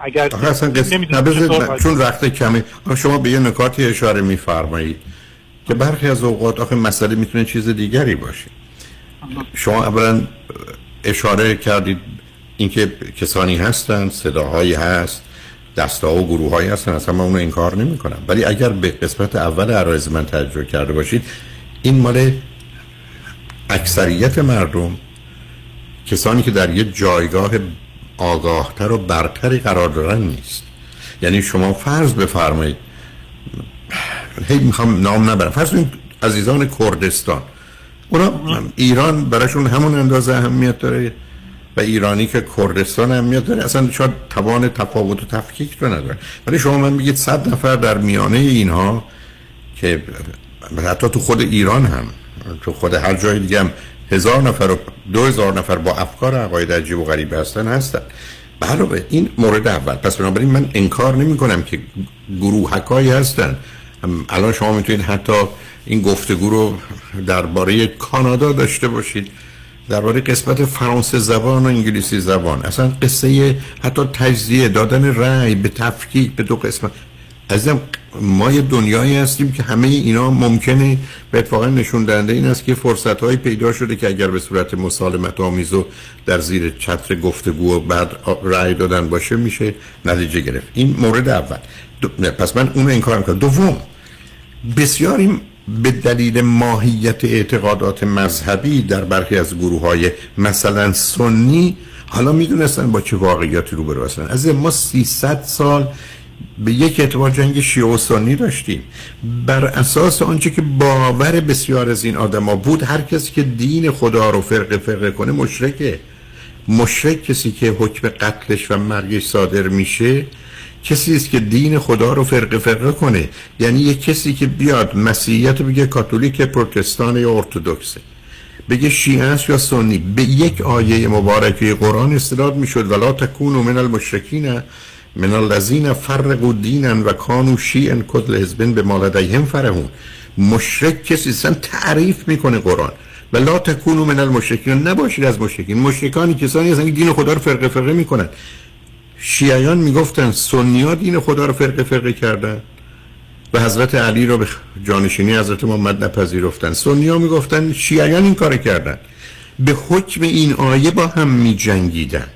اگر قس... نبزد... چون وقت کمه. شما به یه نکاتی اشاره میفرمایید که برخی از اوقات آخه مسئله میتونه چیز دیگری باشه. شما اولا اشاره کردید اینکه کسانی هستن، صداهایی هست، دستا و گروه هایی هستن، اصلا من اونو انکار نمی کنم، ولی اگر به قسمت اول عرایض من تجربه کرده باشید، این مال اکثریت مردم، کسانی که در یه جایگاه آگاهتر و برتری قرار دارن نیست. یعنی شما فرض بفرمایید، هی میخوام نام نبرم، فرض کنید عزیزان کردستان، اونا ایران براشون همون اندازه اهمیت داره و ایرانی که کردستان اهمیت داره، اصلا شاید توان تفاوت و تفکیک رو نداره. ولی شما من بگید صد نفر در میانه اینها که حتی تو خود ایران هم، تو خود هر جای دیگه هم هزار نفر و دو هزار نفر با افکار عقاید عجیب و غریب هستن هستن. بله، این مورد اول. پس بنابراین من انکار نمی کنم که گروهکایی هستن. الان شما میتونید حتی این گفتگو رو درباره کانادا داشته باشید، درباره قسمت فرانسه زبان و انگلیسی زبان، اصلا قصه حتی تجزیه دادن رأی به تفکیک به دو قسمت. عزیزم، ما یه دنیایی هستیم که همه اینا ممکنه به اتفاقا نشون دهنده این است که فرصت‌هایی پیدا شده که اگر به صورت مسالمت‌آمیز و در زیر چتر گفتگو و بعد رأی دادن باشه میشه نتیجه گرفت. این مورد اول. پس من اون انکار می‌کنم. دوم، بسیاری به دلیل ماهیت اعتقادات مذهبی در برخی از گروه‌های مثلا سنی حالا میدونستن با چه واقعیتی روبرو هستن. از ما سیصد سال به یک اعتبار جنگ شیعه و سنی داشتیم. بر اساس آنچه که باور بسیار از این آدما بود، هر کسی که دین خدا رو فرق فرق کنه مشرکه. مشرک کسی که حکم قتلش و مرگش صادر میشه کسی است که دین خدا رو فرقه فرقه کنه. یعنی یک کسی که بیاد مسیحیت رو بگه کاتولیک، پروتستان یا ارتدوکسه، بگه شیعه است یا سنی، به یک آیه مبارکه قرآن استناد میشد ولا تکونوا من المشرکین من الذین فرقوا دینن و کانوا شیعا کل حزب بما لدیهم فرحون. مشرک کسی است تعریف میکنه قرآن و لا تکونوا من المشرکین، نباشید از مشرکین. مشرکان کسانی هستند که دین خدا رو فرقه فرقه میکنن. شیعیان میگفتن سنی‌ها دین خدا رو فرقه فرقه کردن و حضرت علی رو به جانشینی حضرت محمد نپذیرفتن. سنی‌ها میگفتن شیعیان این کار کردن. به حکم این آیه با هم میجنگیدن.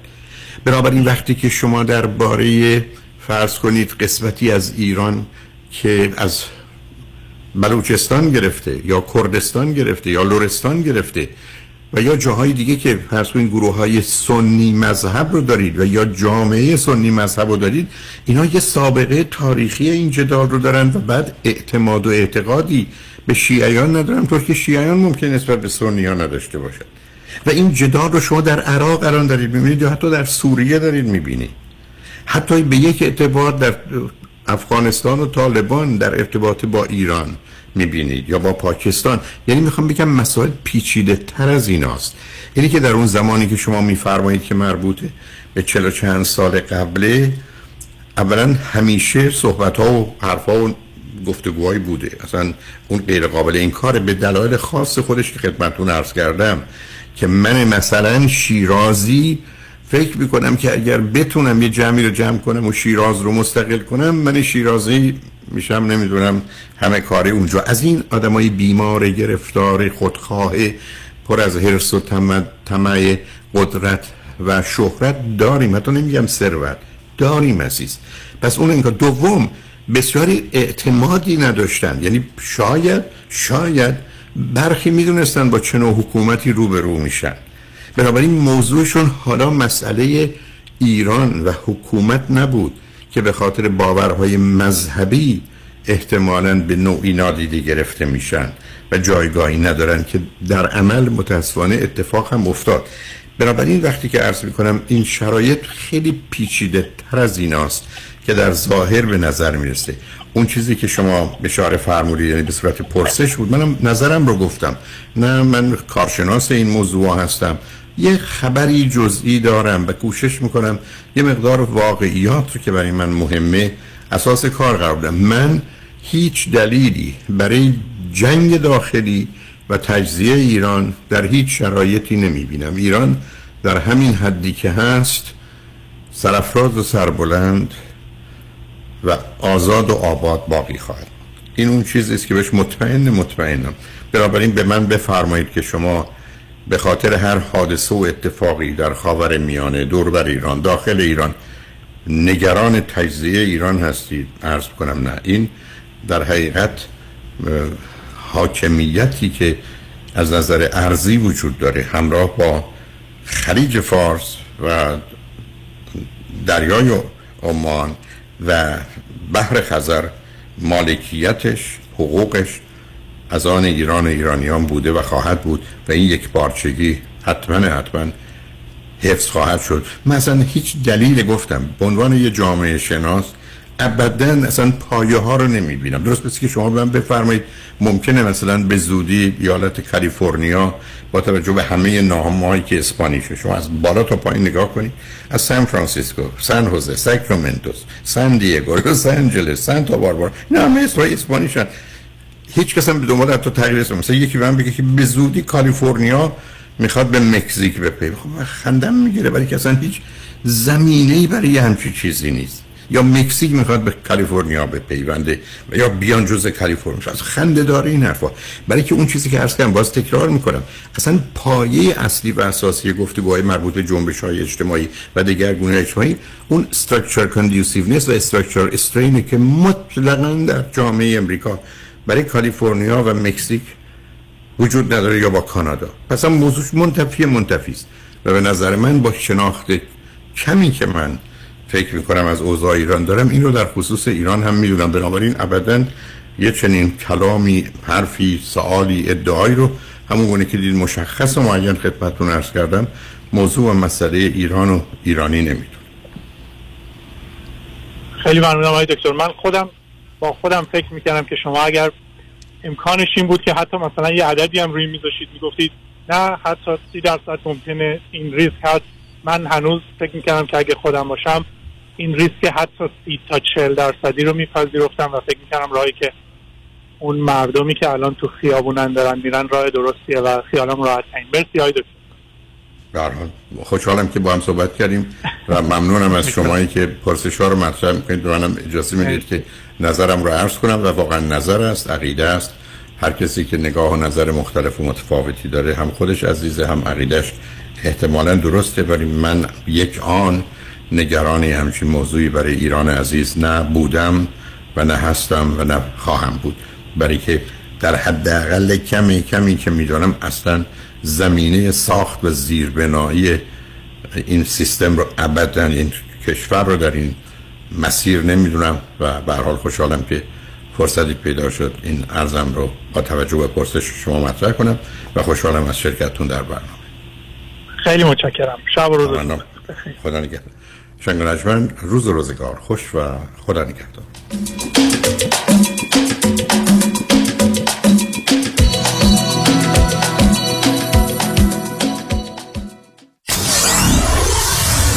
بنابراین وقتی که شما درباره فرض کنید قسمتی از ایران که از بلوچستان گرفته یا کردستان گرفته یا لرستان گرفته و یا جاهای دیگه که فرض کنید گروه‌های سنی مذهب رو دارید و یا جامعه سنی مذهب رو دارید، اینا یه سابقه تاریخی این جدال رو دارن و بعد اعتماد و اعتقادی به شیعیان ندارن، طور که شیعیان ممکن نسبت به سنی‌ها نداشته باشن. و این جدال رو شما در عراق الان دارید می‌بینید یا حتی در سوریه دارید می‌بینید. حتی به یک اعتبار در افغانستان و طالبان در ارتباط با ایران میبینید یا با پاکستان. یعنی میخوام بگم مسائل پیچیده تر از ایناست. یعنی که در اون زمانی که شما میفرمایید که مربوطه به چهل و چند سال قبله، اولا همیشه صحبت ها و حرف ها و گفتگوهایی بوده، اصلا اون غیر قابل انکاره به دلایل خاص خودش که خدمتتون عرض کردم که من مثلا شیرازی فکر میکنم که اگر بتونم یه جمعی رو جمع کنم و شیراز رو مستقل کنم من شیرازی میشم، نمیدونم همه کاری اونجا. از این آدمای بیمار گرفتار خودخواه پر از حرص و طمع قدرت و شهرت داریم، حتی نمیگم ثروت داریم عزیز. پس اون اینکه دوم بسیاری اعتمادی نداشتن، یعنی شاید شاید برخی میدونستن با چه نوع حکومتی روبرو میشن، بنابراین موضوعشون حالا مسئله ایران و حکومت نبود که به خاطر باورهای مذهبی احتمالاً به نوعی نادیده گرفته میشن و جایگاهی ندارن که در عمل متاسفانه اتفاق هم افتاد. بنابراین وقتی که عرض میکنم این شرایط خیلی پیچیده تر از ایناست که در ظاهر به نظر میرسه. اون چیزی که شما اشاره فرمودید یعنی به صورت پرسش بود، منم نظرم رو گفتم. نه من کارشناس این موضوع هستم، یه خبری جزئی دارم و کوشش میکنم یه مقدار واقعیات رو که برای من مهمه اساس کار قرار بدم. من هیچ دلیلی برای جنگ داخلی و تجزیه ایران در هیچ شرایطی نمیبینم. ایران در همین حدی که هست سرفراز و سربلند و آزاد و آباد باقی خواهد. این اون چیزی است که بهش مطمئن مطمئنم. بنابراین به من بفرمایید که شما به خاطر هر حادثه و اتفاقی در خاورمیانه، دور بر ایران، داخل ایران نگران تجزیه ایران هستید. عرض کنم نه، این در حقیقت حاکمیتی که از نظر ارضی وجود داره همراه با خلیج فارس و دریای عمان و بحر خزر مالکیتش، حقوقش از آن ایران و ایرانیان بوده و خواهد بود و این یک بارچگی حتما حتما حفظ خواهد شد. من اصلا هیچ دلیل گفتم به عنوان یه جامعه شناس ابداً اصلا پایه ها رو نمی بینم. درست بسی که شما من بفرمایید ممکنه مثلا به زودی ایالت کالیفرنیا با توجه به همه نامه‌هایی که اسپانیشه شما از بالا تا پایین نگاه کنید، از سان فرانسیسکو، سان خوزه، ساکرامنتو، سان دیگو، لس آنجلس، سانتا باربارا، نه همه اسپانیشن. هیچ کس هم به دنبال حتی تغییر اسم، مثلا یکی بهم بگه که به زودی کالیفرنیا میخواد به مکزیک بپیه، خب خندم میگیره برای که اصلا هیچ زمینه‌ای برای همچین چیزی نیست. یا مکزیک میخواد به کالیفرنیا بپیونده و یا بیان جزء کالیفرنیا، از خنده داره این حرفا. برای که اون چیزی که عرض کردم باز تکرار میکنم، اصلا پایه اصلی و اساسی گفتگوهای مربوط به جنبش‌های اجتماعی و دیگر گونه اجتماعی اون استراکچر کاندیوسیونس و استراکچر استرین که مطلقاً در جامعه امریکا برای کالیفرنیا و مکزیک وجود نداره یا با کانادا. پس هم موضوعش منتفی منتفی است و به نظر من با شناخت کمی که من فکر میکنم از اوضاع ایران دارم، این رو در خصوص ایران هم میدونم. بنابراین ابدا یه چنین کلامی، حرفی، سؤالی، ادعایی رو همونگونه که دید مشخص و معین خدمتتون عرض کردم، موضوع و مسئله ایران و ایرانی نمیدونم. خیلی ممنونم آقای دکتر. من خودم با خودم فکر میکنم که شما اگر امکانش این بود که حتی مثلا یه عددی هم روی میذاشید میگفتید نه حتی سی درصد ممکنه این ریسک هست، من هنوز فکر میکنم که اگه خودم باشم این ریسک حتی سی تا چهل درصدی رو میپذیرفتم و فکر میکنم راهی که اون مردمی که الان تو خیابونن دارن میرن راه درستیه و خیالم راحت تنیم. مرسی آقای دکتر. برحال خوشحالم که با هم صحبت کردیم و ممنونم از شمایی که پرسش‌ها رو مطرح می‌کنید و منم اجازه میدید که نظرم رو عرض کنم و واقعا نظر است، عقیده است. هر کسی که نگاه و نظر مختلف و متفاوتی داره، هم خودش عزیزه هم عقیدهش احتمالاً درسته، ولی من یک آن نگرانی همچین موضوعی برای ایران عزیز نه بودم و نه هستم و نه خواهم بود، برای که در حداقل کمی کمی که میدونم اصلاً زمینه ساخت و زیربنایی این سیستم رو ابداً این کشور رو در این مسیر نمیدونم و به هر حال خوشحالم که فرصتی پیدا شد این عرضم رو با توجه به پرسش شما مطرح کنم و خوشحالم از شرکتتون در برنامه. خیلی متشکرم. شب و روز بخیر. خدا نگهدار. شنگونجمن روز و روزگار خوش و خدا نگهدار.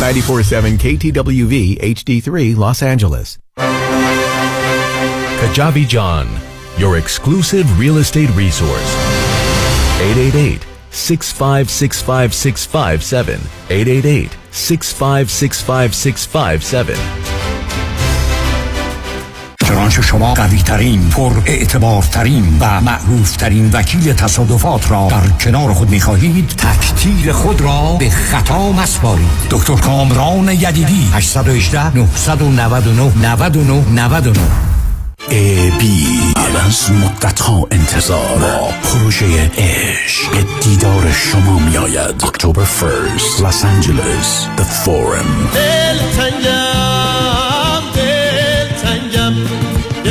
ninety-four seven کی تی دبلیو وی اچ دی three Los Angeles. Kajabi John, your exclusive real estate resource. eight eight eight, six five six five six five seven. eight eight eight, six five six five six five seven. چنانچه شما قوی ترین، پر اعتبار ترین و معروف ترین وکیل تصادفات را در کنار خود می خواهید، تکتیر خود را به خطا مسپارید. دکتر کامران یدیدی، هشت یک هشت، نه نه نه، نه نه نه نه نه. ای بی از مدت ها انتظار با پروژه عشق به دیدار شما می آید. October first Los Angeles The Forum.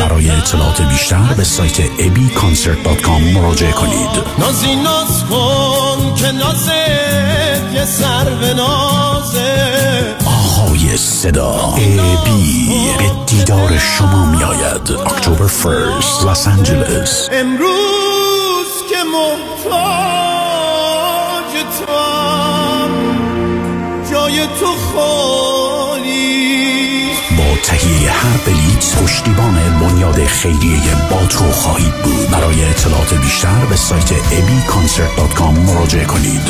برای اطلاعات بیشتر به سایت ای بی کانسرت دات کام مراجعه کنید. نازی ناز کن که نازت یه سر و نازت. آهای صدا ای بی به دیدار شما می آید. October first Los Angeles. امروز که محتاج توام جای تو خالی. با تهیه هر بلیت پشتیبان بنیاد خیریه باترو خواهید بود. برای اطلاعات بیشتر به سایت ای بی کانسرت دات کام مراجعه کنید.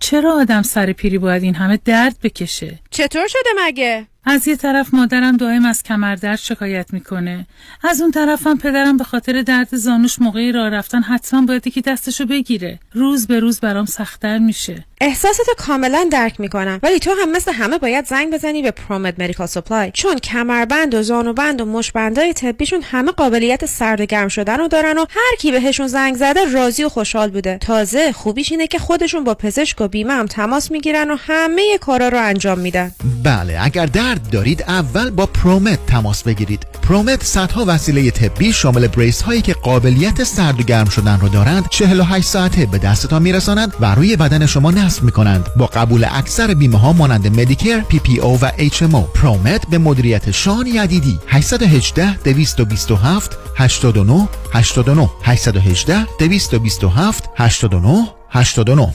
چرا آدم سر پیری باید این همه درد بکشه؟ چطور شده مگه؟ از یه طرف مادرم دائم از کمر درد شکایت میکنه، از اون طرفم پدرم به خاطر درد زانوش موقعی راه رفتن حتما باید یکی دستشو بگیره. روز به روز برام سخت‌تر میشه. احساساتو کاملا درک میکنم، ولی تو هم مثل همه باید زنگ بزنی به پرومت مدیکال سپلای، چون کمربند و زانوبند و مشبندای طبیشون همه قابلیت سرد و گرم شدن رو دارن و هر کی بهشون زنگ زده راضی و خوشحال بوده. تازه خوبیش اینه که خودشون با پزشک و بیمه هم تماس میگیرن و همه کارا رو انجام میدن. بله، اگر درد دارید اول با پرومت تماس بگیرید. پرومت صدها وسیله طبی شامل بریس هایی که قابلیت سرد و گرم شدن رو دارند چهل و هشت ساعته به دستتان میرسانند و روی بدن شما نصب میکنند. با قبول اکثر بیمه ها مانند مدیکر، پی پی او و اچ ام او. پرومت به مدیریت شان یدیدی. هشت یک هشت، دو دو هفت، هشت دو نه هشت دو نه. هشت یک هشت، دو دو هفت، هشت دو نه هشت دو نه.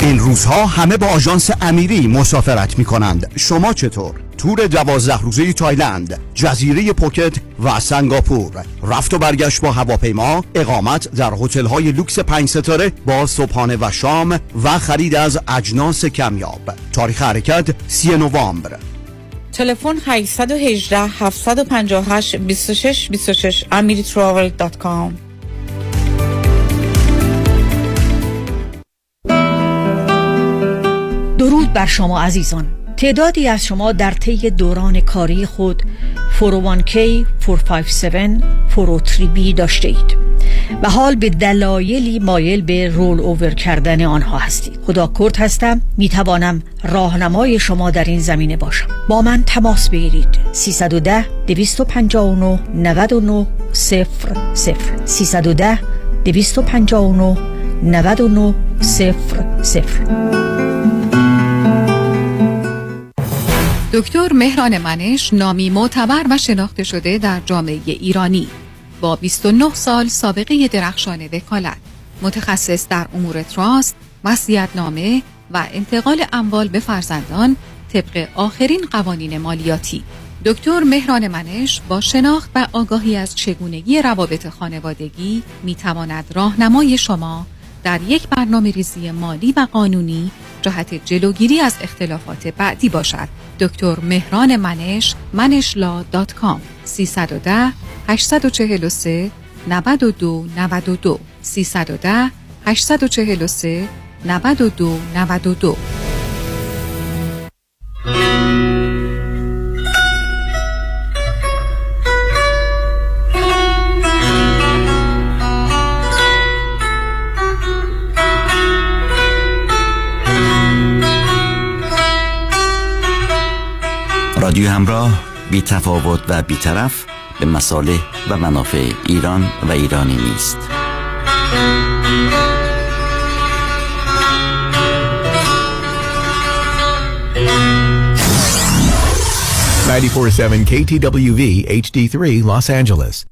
این روزها همه با آژانس امیری مسافرت می کنند. شما چطور؟ تور دوازده روزه تایلند، جزیره پوکت و سنگاپور. رفت و برگشت با هواپیما، اقامت در هتل‌های لوکس پنج ستاره با صبحانه و شام و خرید از اجناس کمیاب. تاریخ حرکت سوم نوامبر. تلفن هشت یک هشت، هفت پنج هشت، دو شش دو شش. امیر تراول دات کام. بر شما عزیزان. تعدادی از شما در طی دوران کاری خود فور او وان کی، فور فایو سون، فور او تری بی داشته اید و حال به دلایلی مایل به رول اوور کردن آنها هستید. خدا کرد هستم، می توانم راهنمای شما در این زمینه باشم. با من تماس بگیرید. سیصد و ده دویست و پنجاه و نه نود و نه صفر صفر، سیصد و ده دویست و پنجاه و نه نود و نه صفر صفر. دکتر مهران منش، نامی معتبر و شناخته شده در جامعه ایرانی، با بیست و نه سال سابقه درخشان وکالت، متخصص در امور تراست، وصیت‌نامه و انتقال اموال به فرزندان طبق آخرین قوانین مالیاتی. دکتر مهران منش با شناخت و آگاهی از چگونگی روابط خانوادگی میتواند راهنمای شما در یک برنامه ریزی مالی و قانونی جهت جلوگیری از اختلافات بعدی باشد. دکتر مهران منش، منشلا دات کام، سیصد و ده هشتصد و چهل و سه نود و دو نود و دو، سیصد و ده هشتصد و چهل و سه نود و دو نود و دو. رادیو همراه، بی تفاوت و بیطرف به مصالح و منافع ایران و ایرانی نیست. نود و چهار ممیز هفت کی تی دبلیو وی اچ دی تری Los Angeles.